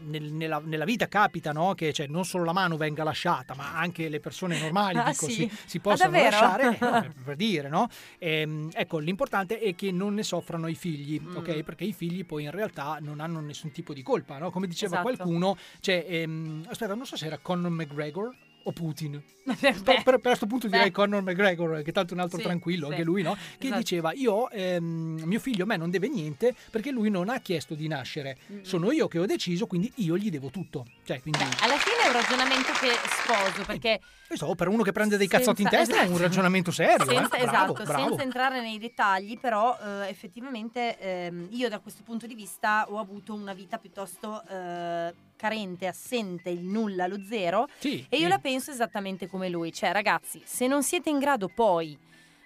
Nel, nella, nella vita capita, no? Che cioè, non solo la mano venga lasciata, ma anche le persone normali ah, dico, sì. si, si possono ah, lasciare, eh, per, per dire, no? E, ecco, l'importante è che non ne soffrano i figli, mm. ok? Perché i figli poi in realtà non hanno nessun tipo di colpa, no? Come diceva esatto. qualcuno, cioè, ehm, aspetta, non so se era Conor McGregor o Putin, beh, per, per, per questo punto beh. direi Conor McGregor, che tanto è un altro sì, tranquillo, sì. anche lui, no? Che esatto. diceva io ehm, mio figlio a me non deve niente perché lui non ha chiesto di nascere, mm. sono io che ho deciso, quindi io gli devo tutto, cioè, quindi... beh, alla fine è un ragionamento che sposo, perché eh, so, per uno che prende dei senza, cazzotti in testa esatto. è un ragionamento serio, senza, eh? bravo, esatto, bravo. senza entrare nei dettagli, però eh, effettivamente eh, io da questo punto di vista ho avuto una vita piuttosto eh, carente, assente, il nulla, lo zero, sì, e io sì. la penso esattamente come lui, cioè ragazzi, se non siete in grado poi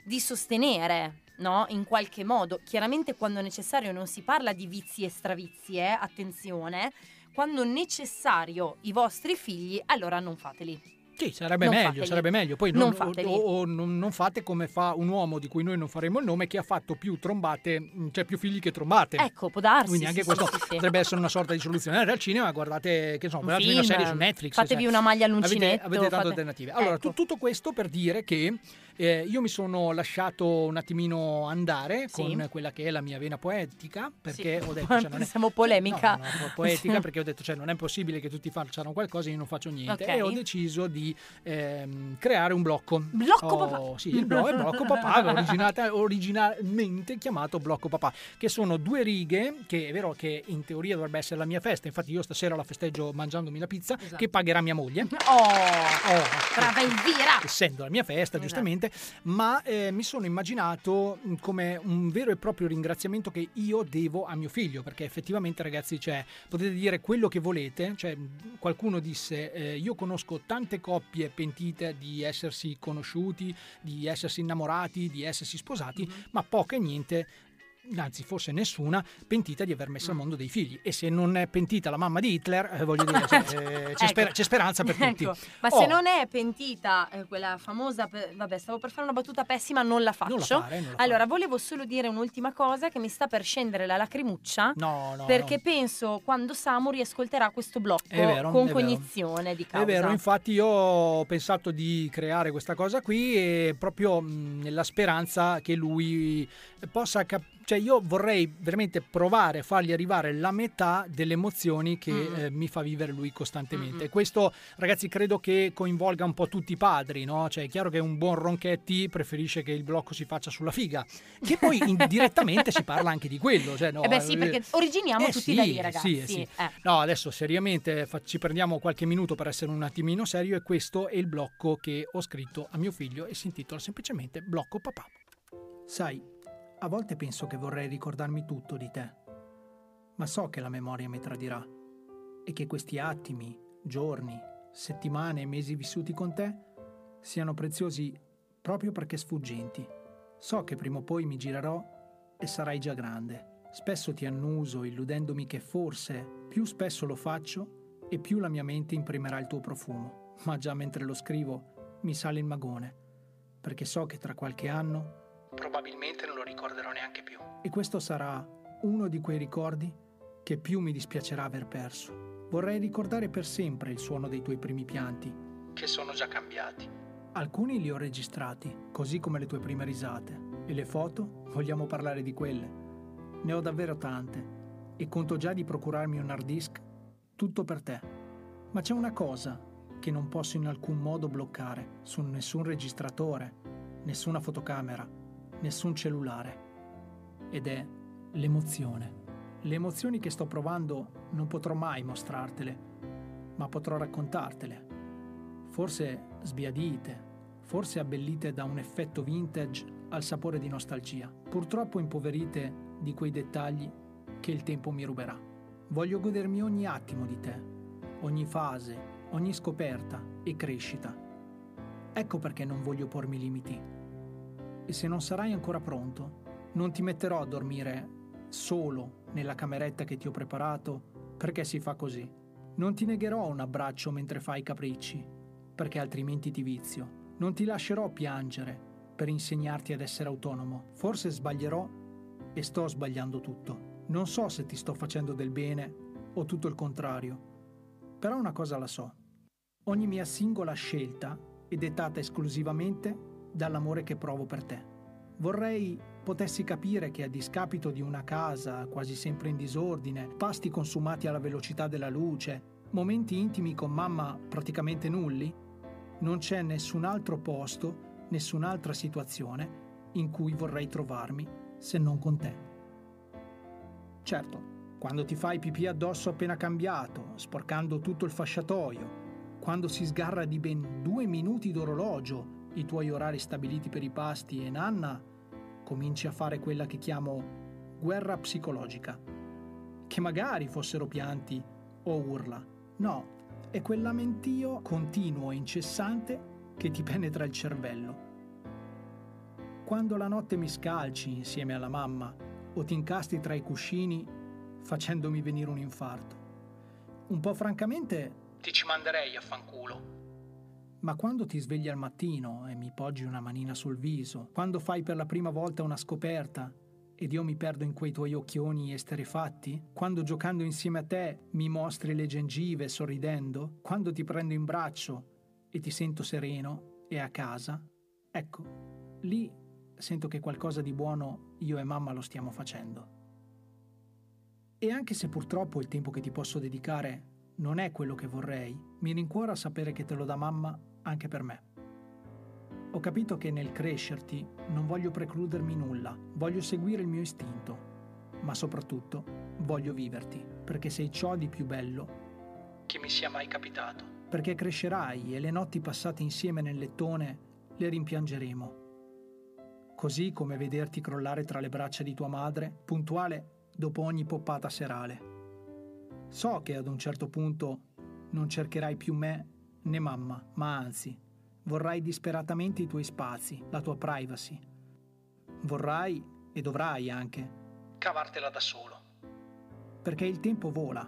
di sostenere, no, in qualche modo, chiaramente quando necessario, non si parla di vizi e stravizi, eh, attenzione, quando necessario i vostri figli, allora non fateli. Sì, sarebbe non meglio, fateli. sarebbe meglio. Poi non, non, o, o, o, non, non fate come fa un uomo di cui noi non faremo il nome, che ha fatto più trombate, cioè più figli che trombate. Ecco, può darsi. Quindi anche sì, questo sì, potrebbe sì. essere una sorta di soluzione. Andate al cinema, guardate, che so, un guardatevi film, una serie su Netflix. Fatevi cioè, una maglia all'uncinetto. Avete, avete tante fate... alternative. Allora, ecco. t- tutto questo per dire che eh, io mi sono lasciato un attimino andare sì. con quella che è la mia vena poetica, perché sì. ho detto... Quanto cioè, non siamo è... polemica. No, no, poetica, perché ho detto, cioè, non è possibile che tutti facciano qualcosa e io non faccio niente. Okay. E ho deciso di Ehm, creare un blocco blocco oh, papà sì, il blog è blocco papà originata, originalmente chiamato blocco papà, che sono due righe, che è vero che in teoria dovrebbe essere la mia festa, infatti io stasera la festeggio mangiandomi la pizza esatto. che pagherà mia moglie oh, oh brava Elvira, essendo la mia festa esatto. giustamente, ma eh, mi sono immaginato come un vero e proprio ringraziamento che io devo a mio figlio, perché effettivamente ragazzi, cioè, potete dire quello che volete, cioè, qualcuno disse eh, io conosco tante cose coppie pentite di essersi conosciuti, di essersi innamorati, di essersi sposati, mm-hmm. ma poco e niente anzi forse nessuna, pentita di aver messo al mondo dei figli. E se non è pentita la mamma di Hitler, eh, voglio dire, c'è, eh, c'è, sper- c'è speranza per tutti. Ecco. Ma oh. se non è pentita eh, quella famosa, pe- vabbè, stavo per fare una battuta pessima, non la faccio. Non la fare, non la allora, fare. Volevo solo dire un'ultima cosa che mi sta per scendere la lacrimuccia, no, no, perché no. penso quando Samu riascolterà questo blocco vero, con cognizione vero. di causa. È vero, infatti io ho pensato di creare questa cosa qui e proprio mh, nella speranza che lui possa capire. Cioè io vorrei veramente provare a fargli arrivare la metà delle emozioni che mm. eh, mi fa vivere lui costantemente. Mm-hmm. Questo, ragazzi, credo che coinvolga un po' tutti i padri, no? Cioè è chiaro che un buon Ronchetti preferisce che il blocco si faccia sulla figa, che poi indirettamente si parla anche di quello. Cioè, no, eh beh sì, perché originiamo eh, tutti sì, da lì, ragazzi. Sì, sì. Eh. No, adesso seriamente fa- ci prendiamo qualche minuto per essere un attimino serio, e questo è il blocco che ho scritto a mio figlio e si intitola semplicemente Blocco Papà. Sai, a volte penso che vorrei ricordarmi tutto di te, ma so che la memoria mi tradirà e che questi attimi, giorni, settimane e mesi vissuti con te siano preziosi proprio perché sfuggenti. So che prima o poi mi girerò e sarai già grande. Spesso ti annuso illudendomi che forse più spesso lo faccio e più la mia mente imprimerà il tuo profumo, ma già mentre lo scrivo mi sale il magone, perché so che tra qualche anno probabilmente non lo ricorderò neanche più. E questo sarà uno di quei ricordi che più mi dispiacerà aver perso. Vorrei ricordare per sempre il suono dei tuoi primi pianti, che sono già cambiati. Alcuni li ho registrati, così come le tue prime risate. E le foto? Vogliamo parlare di quelle? Ne ho davvero tante e conto già di procurarmi un hard disk tutto per te. Ma c'è una cosa che non posso in alcun modo bloccare su nessun registratore, nessuna fotocamera, nessun cellulare, ed è l'emozione. Le emozioni che sto provando non potrò mai mostrartele, ma potrò raccontartele, forse sbiadite, forse abbellite da un effetto vintage al sapore di nostalgia, purtroppo impoverite di quei dettagli che il tempo mi ruberà. Voglio godermi ogni attimo di te, ogni fase, ogni scoperta e crescita. Ecco perché non voglio pormi limiti. E se non sarai ancora pronto, non ti metterò a dormire solo nella cameretta che ti ho preparato, perché si fa così. Non ti negherò un abbraccio mentre fai capricci, perché altrimenti ti vizio. Non ti lascerò piangere per insegnarti ad essere autonomo. Forse sbaglierò e sto sbagliando tutto. Non so se ti sto facendo del bene o tutto il contrario, però una cosa la so. Ogni mia singola scelta è dettata esclusivamente dall'amore che provo per te. Vorrei potessi capire che, a discapito di una casa quasi sempre in disordine, pasti consumati alla velocità della luce, momenti intimi con mamma praticamente nulli, non c'è nessun altro posto, nessun'altra situazione in cui vorrei trovarmi se non con te. Certo, quando ti fai pipì addosso appena cambiato, sporcando tutto il fasciatoio, quando si sgarra di ben due minuti d'orologio i tuoi orari stabiliti per i pasti e nanna, cominci a fare quella che chiamo guerra psicologica, che magari fossero pianti o urla. No, è quel lamentio continuo e incessante che ti penetra il cervello. Quando la notte mi scalci insieme alla mamma o ti incasti tra i cuscini facendomi venire un infarto. Un po' francamente ti ci manderei a fanculo. Ma quando ti svegli al mattino e mi poggi una manina sul viso, quando fai per la prima volta una scoperta ed io mi perdo in quei tuoi occhioni esterefatti, quando giocando insieme a te mi mostri le gengive sorridendo, quando ti prendo in braccio e ti sento sereno e a casa, ecco, lì sento che qualcosa di buono io e mamma lo stiamo facendo. E anche se purtroppo il tempo che ti posso dedicare non è quello che vorrei, mi rincuora sapere che te lo dà mamma anche per me. Ho capito che nel crescerti non voglio precludermi nulla, voglio seguire il mio istinto, ma soprattutto voglio viverti, perché sei ciò di più bello che mi sia mai capitato. Perché crescerai e le notti passate insieme nel lettone le rimpiangeremo, così come vederti crollare tra le braccia di tua madre, puntuale dopo ogni poppata serale. So che ad un certo punto non cercherai più me né mamma, ma anzi, vorrai disperatamente i tuoi spazi, la tua privacy. Vorrai, e dovrai anche, cavartela da solo. Perché il tempo vola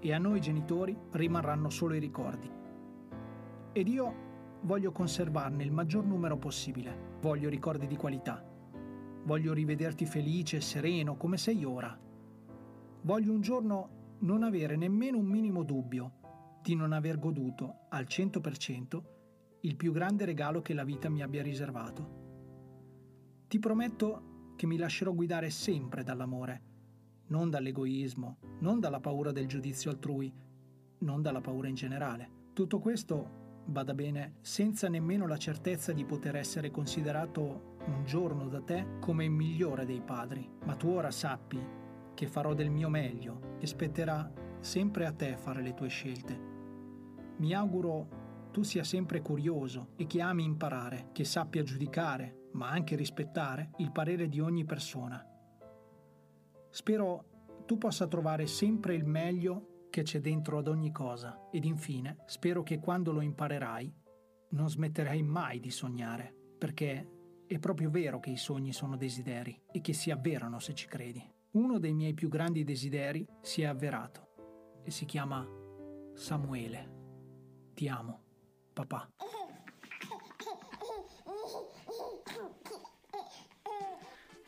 e a noi genitori rimarranno solo i ricordi. Ed io voglio conservarne il maggior numero possibile. Voglio ricordi di qualità. Voglio rivederti felice e sereno come sei ora. Voglio un giorno non avere nemmeno un minimo dubbio di non aver goduto al cento per cento il più grande regalo che la vita mi abbia riservato. Ti prometto che mi lascerò guidare sempre dall'amore, non dall'egoismo, non dalla paura del giudizio altrui, non dalla paura in generale. Tutto questo, bada bene, senza nemmeno la certezza di poter essere considerato un giorno da te come il migliore dei padri. Ma tu ora sappi che farò del mio meglio, che spetterà sempre a te fare le tue scelte. Mi auguro tu sia sempre curioso e che ami imparare, che sappia giudicare, ma anche rispettare il parere di ogni persona. Spero tu possa trovare sempre il meglio che c'è dentro ad ogni cosa, ed infine spero che quando lo imparerai non smetterai mai di sognare, perché è proprio vero che i sogni sono desideri e che si avverano se ci credi. Uno dei miei più grandi desideri si è avverato e si chiama Samuele. Ti amo, papà.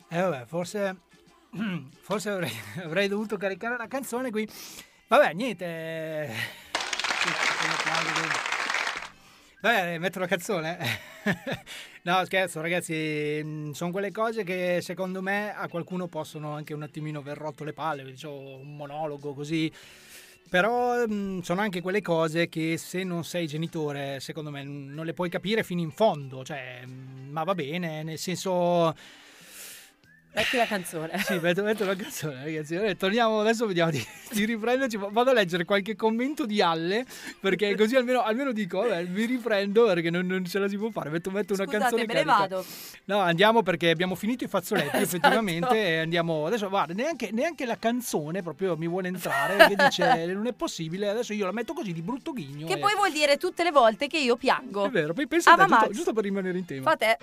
E eh vabbè, forse, forse avrei, avrei dovuto caricare la canzone qui. Vabbè, niente. Vabbè, metto la canzone. No, scherzo, ragazzi. Sono quelle cose che secondo me a qualcuno possono anche un attimino aver rotto le palle. Diciamo, un monologo così. Però mh, sono anche quelle cose che se non sei genitore, secondo me, non le puoi capire fino in fondo. Cioè, mh, ma va bene, nel senso... Metti la canzone. Sì, metto, metto la canzone, ragazzi. Allora, torniamo adesso, vediamo di, di riprenderci. Vado a leggere qualche commento di Alle, perché così almeno, almeno dico, vabbè, mi riprendo perché non, non ce la si può fare. Metto, metto una Scusate, canzone. Scusate, me carica. Ne vado. No, andiamo perché abbiamo finito i fazzoletti, esatto. Effettivamente. E andiamo adesso, guarda, neanche, neanche la canzone proprio mi vuole entrare, perché dice non è possibile. Adesso io la metto così di brutto ghigno. Che e... poi vuol dire tutte le volte che io piango. È vero, poi pensa ah, te, giusto, giusto per rimanere in tema. Fa te.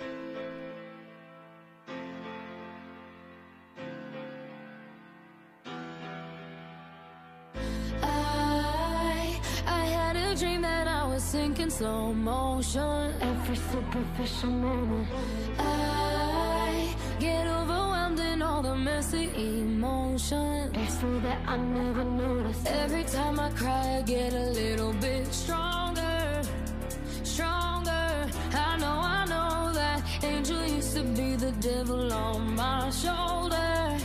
Sink in slow motion. Every superficial moment I get overwhelmed in all the messy emotions. It's so that I never noticed. Every time I cry I get a little bit stronger. Stronger. I know, I know that angel used to be the devil on my shoulder.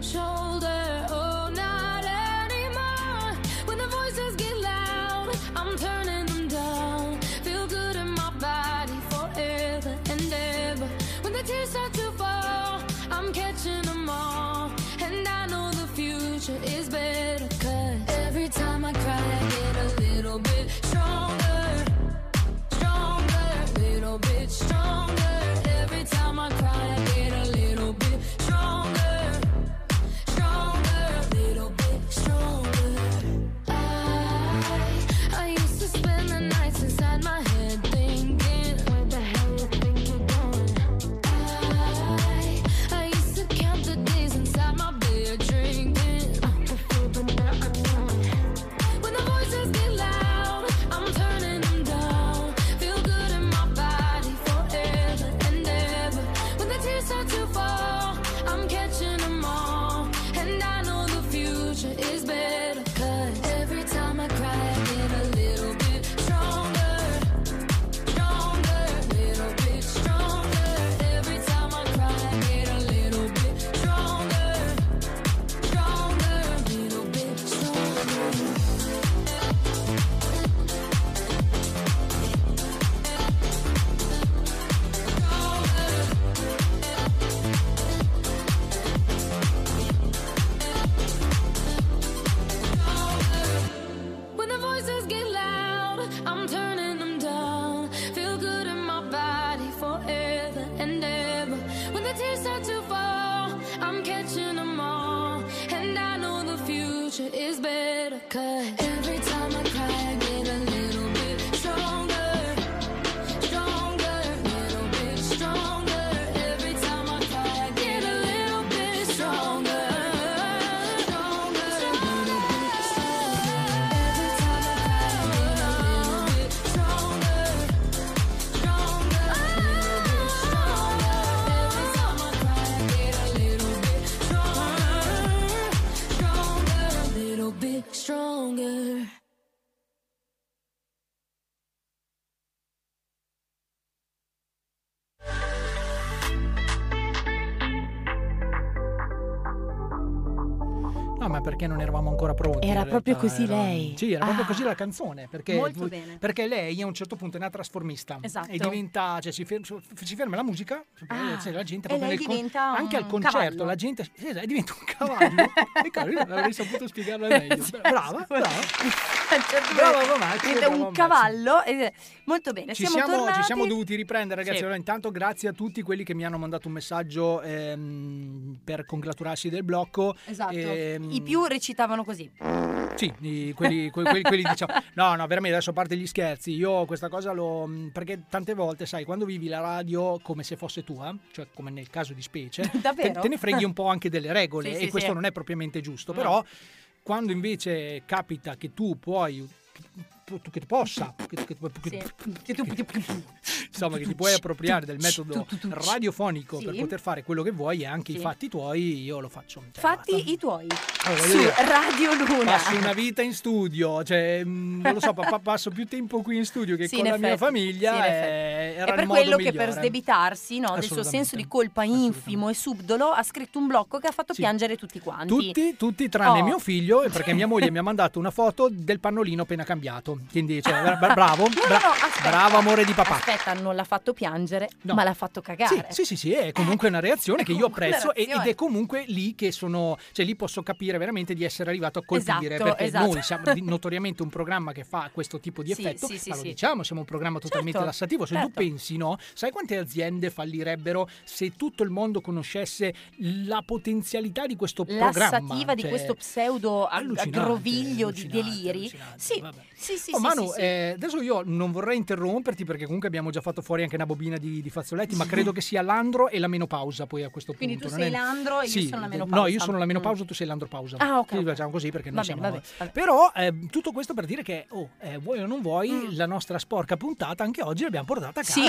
Shoulder. Oh, not anymore. When the voices get loud I'm turning. Stronger. No, ma perché non eravamo ancora pronti? Era proprio così era... lei. Sì, era ah. proprio così la canzone. Perché, molto bene. Perché lei a un certo punto è una trasformista. Esatto. E diventa, cioè, si, ferma, si ferma la musica, ah. cioè, la gente proprio nel con... anche al concerto, cavallo. La gente sì, lei diventa un cavallo. E cavolo, io non avrei saputo spiegarla meglio. Cioè, brava, brava. brava, brava diventa un cavallo. E... molto bene. Ci siamo, siamo, ci siamo dovuti riprendere, ragazzi. Sì. Allora, intanto, grazie a tutti quelli che mi hanno mandato un messaggio ehm, per congratularsi del blocco. Esatto. Ehm, I più recitavano così. Sì, quelli, quelli, quelli diciamo. No, no, veramente, adesso a parte gli scherzi, io questa cosa l'ho... perché tante volte, sai, quando vivi la radio come se fosse tua, cioè come nel caso di specie, te, te ne freghi un po' anche delle regole, sì, e sì, questo sì. non è propriamente giusto, no. Però quando invece capita che tu puoi... che tu possa che, che, che, sì. che, insomma che ti puoi appropriare del metodo radiofonico, sì. per poter fare quello che vuoi e anche sì. i fatti tuoi, io lo faccio fatti i tuoi allora, su Radio Luna passo una vita in studio, cioè non lo so, papà, passo più tempo qui in studio che sì, con la effetti. Mia famiglia sì, e era è per il modo quello migliore. Che per sdebitarsi, no, del suo senso di colpa infimo e subdolo ha scritto un blocco che ha fatto sì. piangere tutti quanti tutti, tutti tranne oh. mio figlio, perché mia moglie mi ha mandato una foto del pannolino appena cambiato. Quindi cioè, bravo, no, bra- no, aspetta, bravo amore di papà. Aspetta, non l'ha fatto piangere, no. ma l'ha fatto cagare. Sì, sì, sì, sì, è comunque una reazione eh, che io apprezzo ed è comunque lì che sono, cioè lì posso capire veramente di essere arrivato a colpire, esatto, perché esatto. noi siamo notoriamente un programma che fa questo tipo di effetto, sì, sì, ma sì, lo diciamo, siamo un programma totalmente certo, lassativo, se certo. tu pensi, no? Sai quante aziende fallirebbero se tutto il mondo conoscesse la potenzialità di questo Lassativa programma? Lassativa di cioè, questo pseudo aggroviglio di deliri. Sì, sì, sì. Sì, oh, sì, Manu, sì, sì. Eh, adesso io non vorrei interromperti perché comunque abbiamo già fatto fuori anche una bobina di, di fazzoletti, sì. ma credo che sia l'andro e la menopausa poi a questo quindi punto. Quindi tu non sei è... l'andro e sì, io sono la menopausa. No, io sono la menopausa, tu sei l'andropausa. Ah, ok. Quindi facciamo così perché non siamo... Vabbè, vabbè. Però eh, tutto questo per dire che, oh, eh, vuoi o non vuoi, mm. la nostra sporca puntata anche oggi l'abbiamo portata a casa. Sì, sì,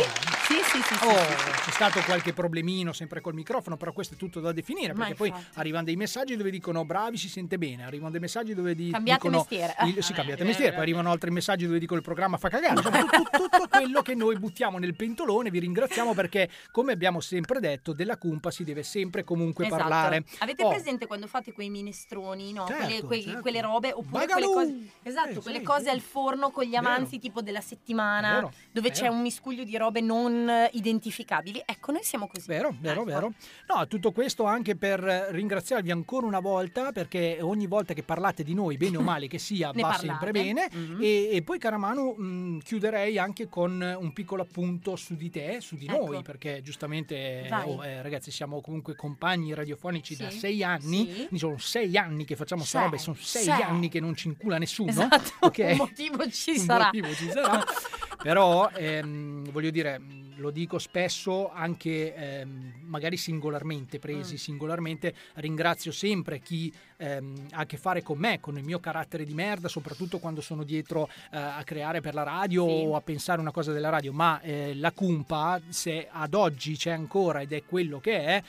sì, sì, sì, oh, sì, sì. C'è stato qualche problemino sempre col microfono, però questo è tutto da definire perché ma poi infatti. Arrivano dei messaggi dove dicono bravi, si sente bene, arrivano dei messaggi dove di, cambiate dicono... Mestiere. Il, sì, cambiate eh, mestiere. Poi arrivano altri messaggi dove dico il programma fa cagare, tutto, tutto quello che noi buttiamo nel pentolone. Vi ringraziamo perché, come abbiamo sempre detto, della Cumpa si deve sempre comunque esatto. parlare. Avete oh. presente quando fate quei minestroni, no? Certo, quelle, quei, certo. quelle robe oppure Bagaloo. Quelle cose esatto eh, quelle sì, cose sì. al forno con gli amanzi tipo della settimana vero, dove vero. C'è un miscuglio di robe non identificabili, ecco noi siamo così vero vero ecco. vero no tutto questo anche per ringraziarvi ancora una volta perché ogni volta che parlate di noi bene o male che sia va parlate. Sempre bene mm-hmm. e, e poi cara Manu mh, chiuderei anche con un piccolo appunto su di te, su di ecco. noi, perché giustamente oh, eh, ragazzi siamo comunque compagni radiofonici sì. da sei anni sì. quindi sono sei anni che facciamo sta roba e sono sei, sei anni che non ci incula nessuno esatto. okay. un motivo ci un sarà, motivo ci sarà. Però ehm, voglio dire, lo dico spesso anche ehm, magari singolarmente, presi mm. singolarmente, ringrazio sempre chi ehm, ha a che fare con me, con il mio carattere di merda, soprattutto quando sono dietro eh, a creare per la radio sì. o a pensare una cosa della radio, ma eh, la Cumpa, se ad oggi c'è ancora ed è quello che è,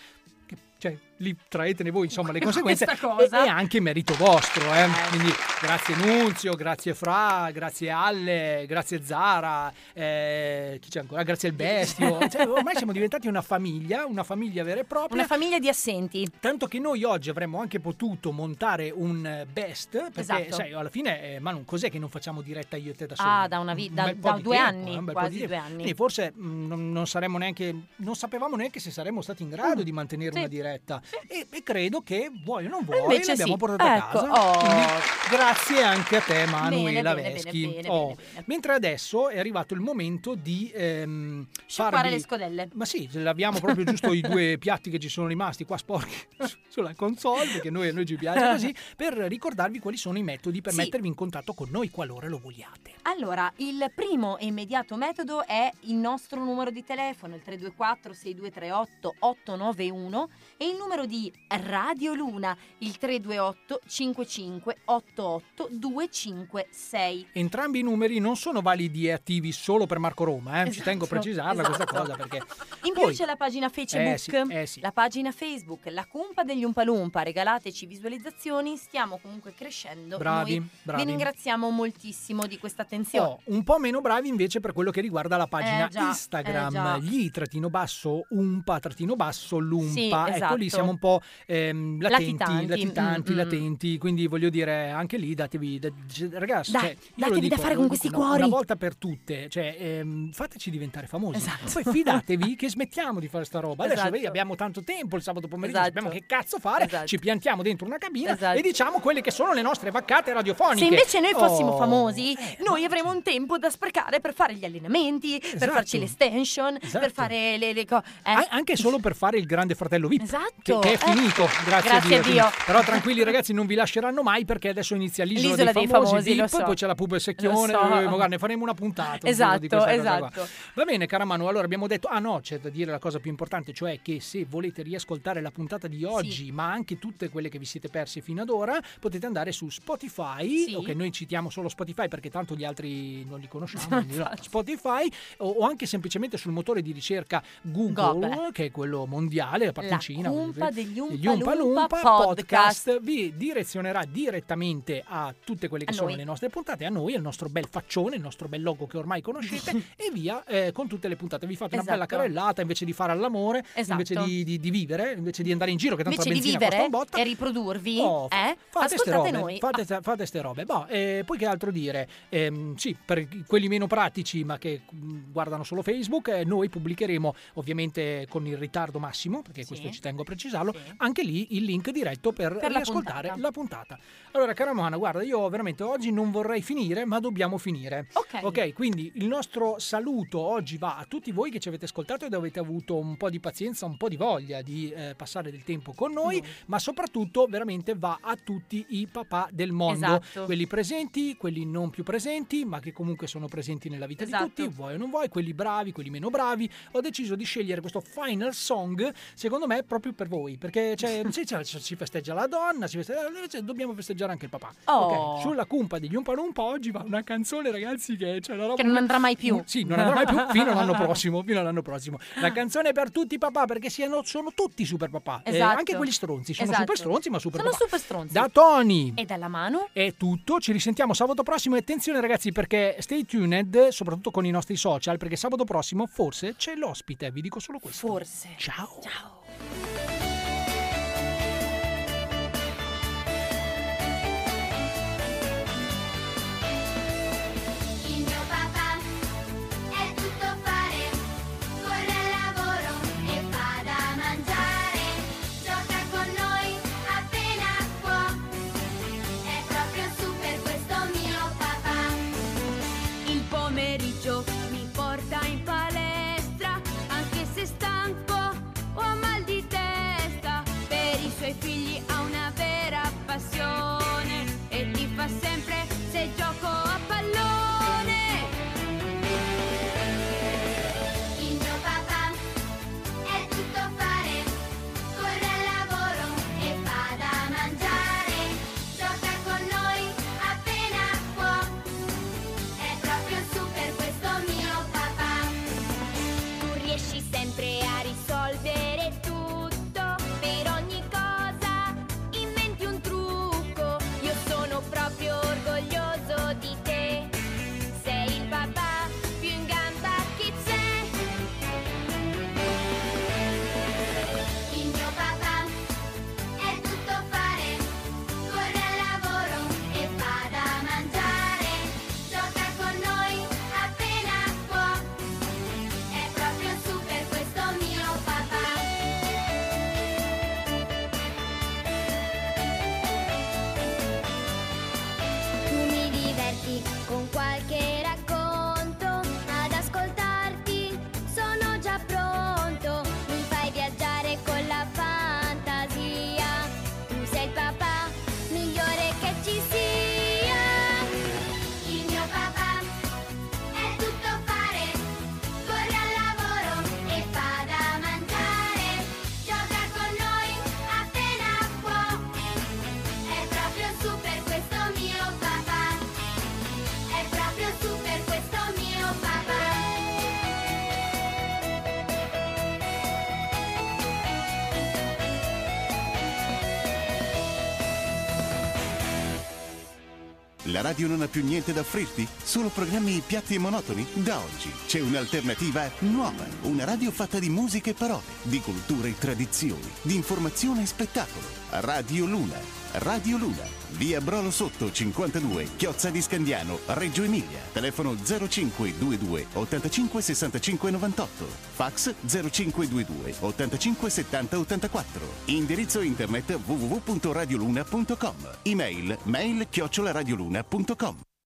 che, cioè lì traetene voi insomma le conseguenze cosa. E, e anche merito vostro eh. Eh. Quindi grazie Nunzio, grazie Fra, grazie Alle, grazie Zara eh, chi c'è ancora? Grazie al Bestio cioè, ormai siamo diventati una famiglia una famiglia vera e propria, una famiglia di assenti, tanto che noi oggi avremmo anche potuto montare un best perché esatto. sai alla fine eh, ma non cos'è che non facciamo diretta io e te da soli ah da una vita da, da due tempo, anni quasi due tempo. Anni quindi forse mh, non, non saremmo neanche non sapevamo neanche se saremmo stati in grado mm. di mantenere sì. una diretta. E, e credo che vuoi o non vuoi invece l'abbiamo sì. portato ecco. a casa oh. quindi, grazie anche a te Manuela bene, Veschi bene, bene, oh. bene, bene. Mentre adesso è arrivato il momento di ehm, sciupare le scodelle, ma sì l'abbiamo proprio giusto i due piatti che ci sono rimasti qua sporchi sulla console perché noi, noi ci piace così per ricordarvi quali sono i metodi per sì. mettervi in contatto con noi qualora lo vogliate. Allora il primo e immediato metodo è il nostro numero di telefono, il tre due quattro sei due tre otto otto nove uno e il numero di Radio Luna il tre due otto cinque cinque otto otto due cinque sei. Entrambi i numeri non sono validi e attivi solo per Marco Roma eh? Esatto, ci tengo a precisarla esatto. questa cosa perché in poi, più c'è la pagina Facebook eh sì, eh sì. la pagina Facebook La Cumpa degli Umpa Lumpa, regalateci visualizzazioni, stiamo comunque crescendo bravi, noi bravi. Vi ringraziamo moltissimo di questa attenzione oh, un po' meno bravi invece per quello che riguarda la pagina eh, già, Instagram eh, gli trattino basso umpa trattino basso lumpa sì, esatto. esatto. Poi lì siamo un po' ehm, latenti, latitanti, latitanti mm-hmm. latenti, quindi voglio dire anche lì datevi, da, ragazzi, da, cioè, datevi dico, da fare con questi una, cuori. Una volta per tutte, cioè ehm, fateci diventare famosi. Esatto. Poi fidatevi che smettiamo di fare sta roba. Adesso esatto. vedi, abbiamo tanto tempo il sabato pomeriggio, esatto. sappiamo che cazzo fare, esatto. ci piantiamo dentro una cabina esatto. e diciamo quelle che sono le nostre vaccate radiofoniche. Se invece noi fossimo oh. famosi, eh, noi avremo un tempo da sprecare per fare gli allenamenti, esatto. per farci l'estension, esatto. per fare le, le cose. Eh. An- anche solo per fare il Grande Fratello V I P, esatto. che, che è finito, eh. grazie, grazie a Dio. Dio. Però tranquilli ragazzi, non vi lasceranno mai, perché adesso inizia l'isola, l'isola dei famosi, dei famosi V I P, so. Poi c'è la Pupa e Secchione, so. eh, magari ne faremo una puntata. Esatto, di esatto. Va bene cara Manu, allora abbiamo detto, ah no, c'è da dire la cosa più importante, cioè che se volete riascoltare la puntata di oggi, sì. ma anche tutte quelle che vi siete persi fino ad ora, potete andare su Spotify, sì. ok, noi citiamo solo Spotify perché tanto gli altri non li conosciamo, no, Spotify, o, o anche semplicemente sul motore di ricerca Google, Google. Che è quello mondiale, a parte in Cina, Cumpa degli Umpa Lumpa, Lumpa podcast. podcast vi direzionerà direttamente a tutte quelle che a sono noi. le nostre puntate, a noi, al nostro bel faccione, il nostro bel logo che ormai conoscete e via eh, con tutte le puntate, vi fate esatto. una bella carrellata invece di fare all'amore, esatto. invece di, di, di vivere, invece di andare in giro che tanto invece la benzina costa un botta, e riprodurvi oh, eh? fate ste robe, noi fate, ah. fate ste robe boh, eh, poi che altro dire eh, sì, per quelli meno pratici ma che guardano solo Facebook eh, noi pubblicheremo ovviamente con il ritardo massimo, perché sì. questo ci tengo a precisarlo, sì. anche lì il link diretto per, per riascoltare la puntata. la puntata. Allora cara Moana, guarda, io veramente oggi non vorrei finire, ma dobbiamo finire. Ok. Ok, quindi il nostro saluto oggi va a tutti voi che ci avete ascoltato ed avete avuto un po' di pazienza, un po' di voglia di eh, passare del tempo con noi, no. ma soprattutto veramente va a tutti i papà del mondo, esatto. quelli presenti, quelli non più presenti, ma che comunque sono presenti nella vita esatto. di tutti, vuoi o non vuoi, quelli bravi, quelli meno bravi. Ho deciso di scegliere questo final song, secondo me, proprio per voi, perché c'è, c'è, c'è, si festeggia la donna, si festeggia, dobbiamo festeggiare anche il papà. Oh. Okay. Sulla Cumpa degli Umpa Lumpa oggi va una canzone, ragazzi, che c'è la roba che non andrà mai più. Sì, non andrà mai più fino all'anno prossimo, fino all'anno prossimo. La canzone è per tutti i papà, perché siano, sono tutti super papà, esatto. eh, anche quelli stronzi, sono esatto. super stronzi, ma super sono papà. Super stronzi. Da Tony e dalla mano è tutto, ci risentiamo sabato prossimo e attenzione ragazzi, perché stay tuned, soprattutto con i nostri social, perché sabato prossimo forse c'è l'ospite, vi dico solo questo. Forse. Ciao. Ciao. Il mio papà è tutto fare, corre al lavoro e fa da mangiare, gioca con noi appena può, è proprio super questo mio papà. Il pomeriggio mi porta in palestra, anche se stanco o ho mal di testa. La radio non ha più niente da offrirti? Solo programmi piatti e monotoni? Da oggi c'è un'alternativa nuova. Una radio fatta di musica e parole, di cultura e tradizioni, di informazione e spettacolo. Radio Luna. Radio Luna. Via Brolo Sotto cinquantadue, Chiozza di Scandiano, Reggio Emilia. Telefono zero cinque ventidue ottantacinque sessantacinque novantotto. Fax zero cinque ventidue ottantacinque settanta ottantaquattro. Indirizzo internet w w w punto radioluna punto com. Email mail chiocciola radioluna punto com.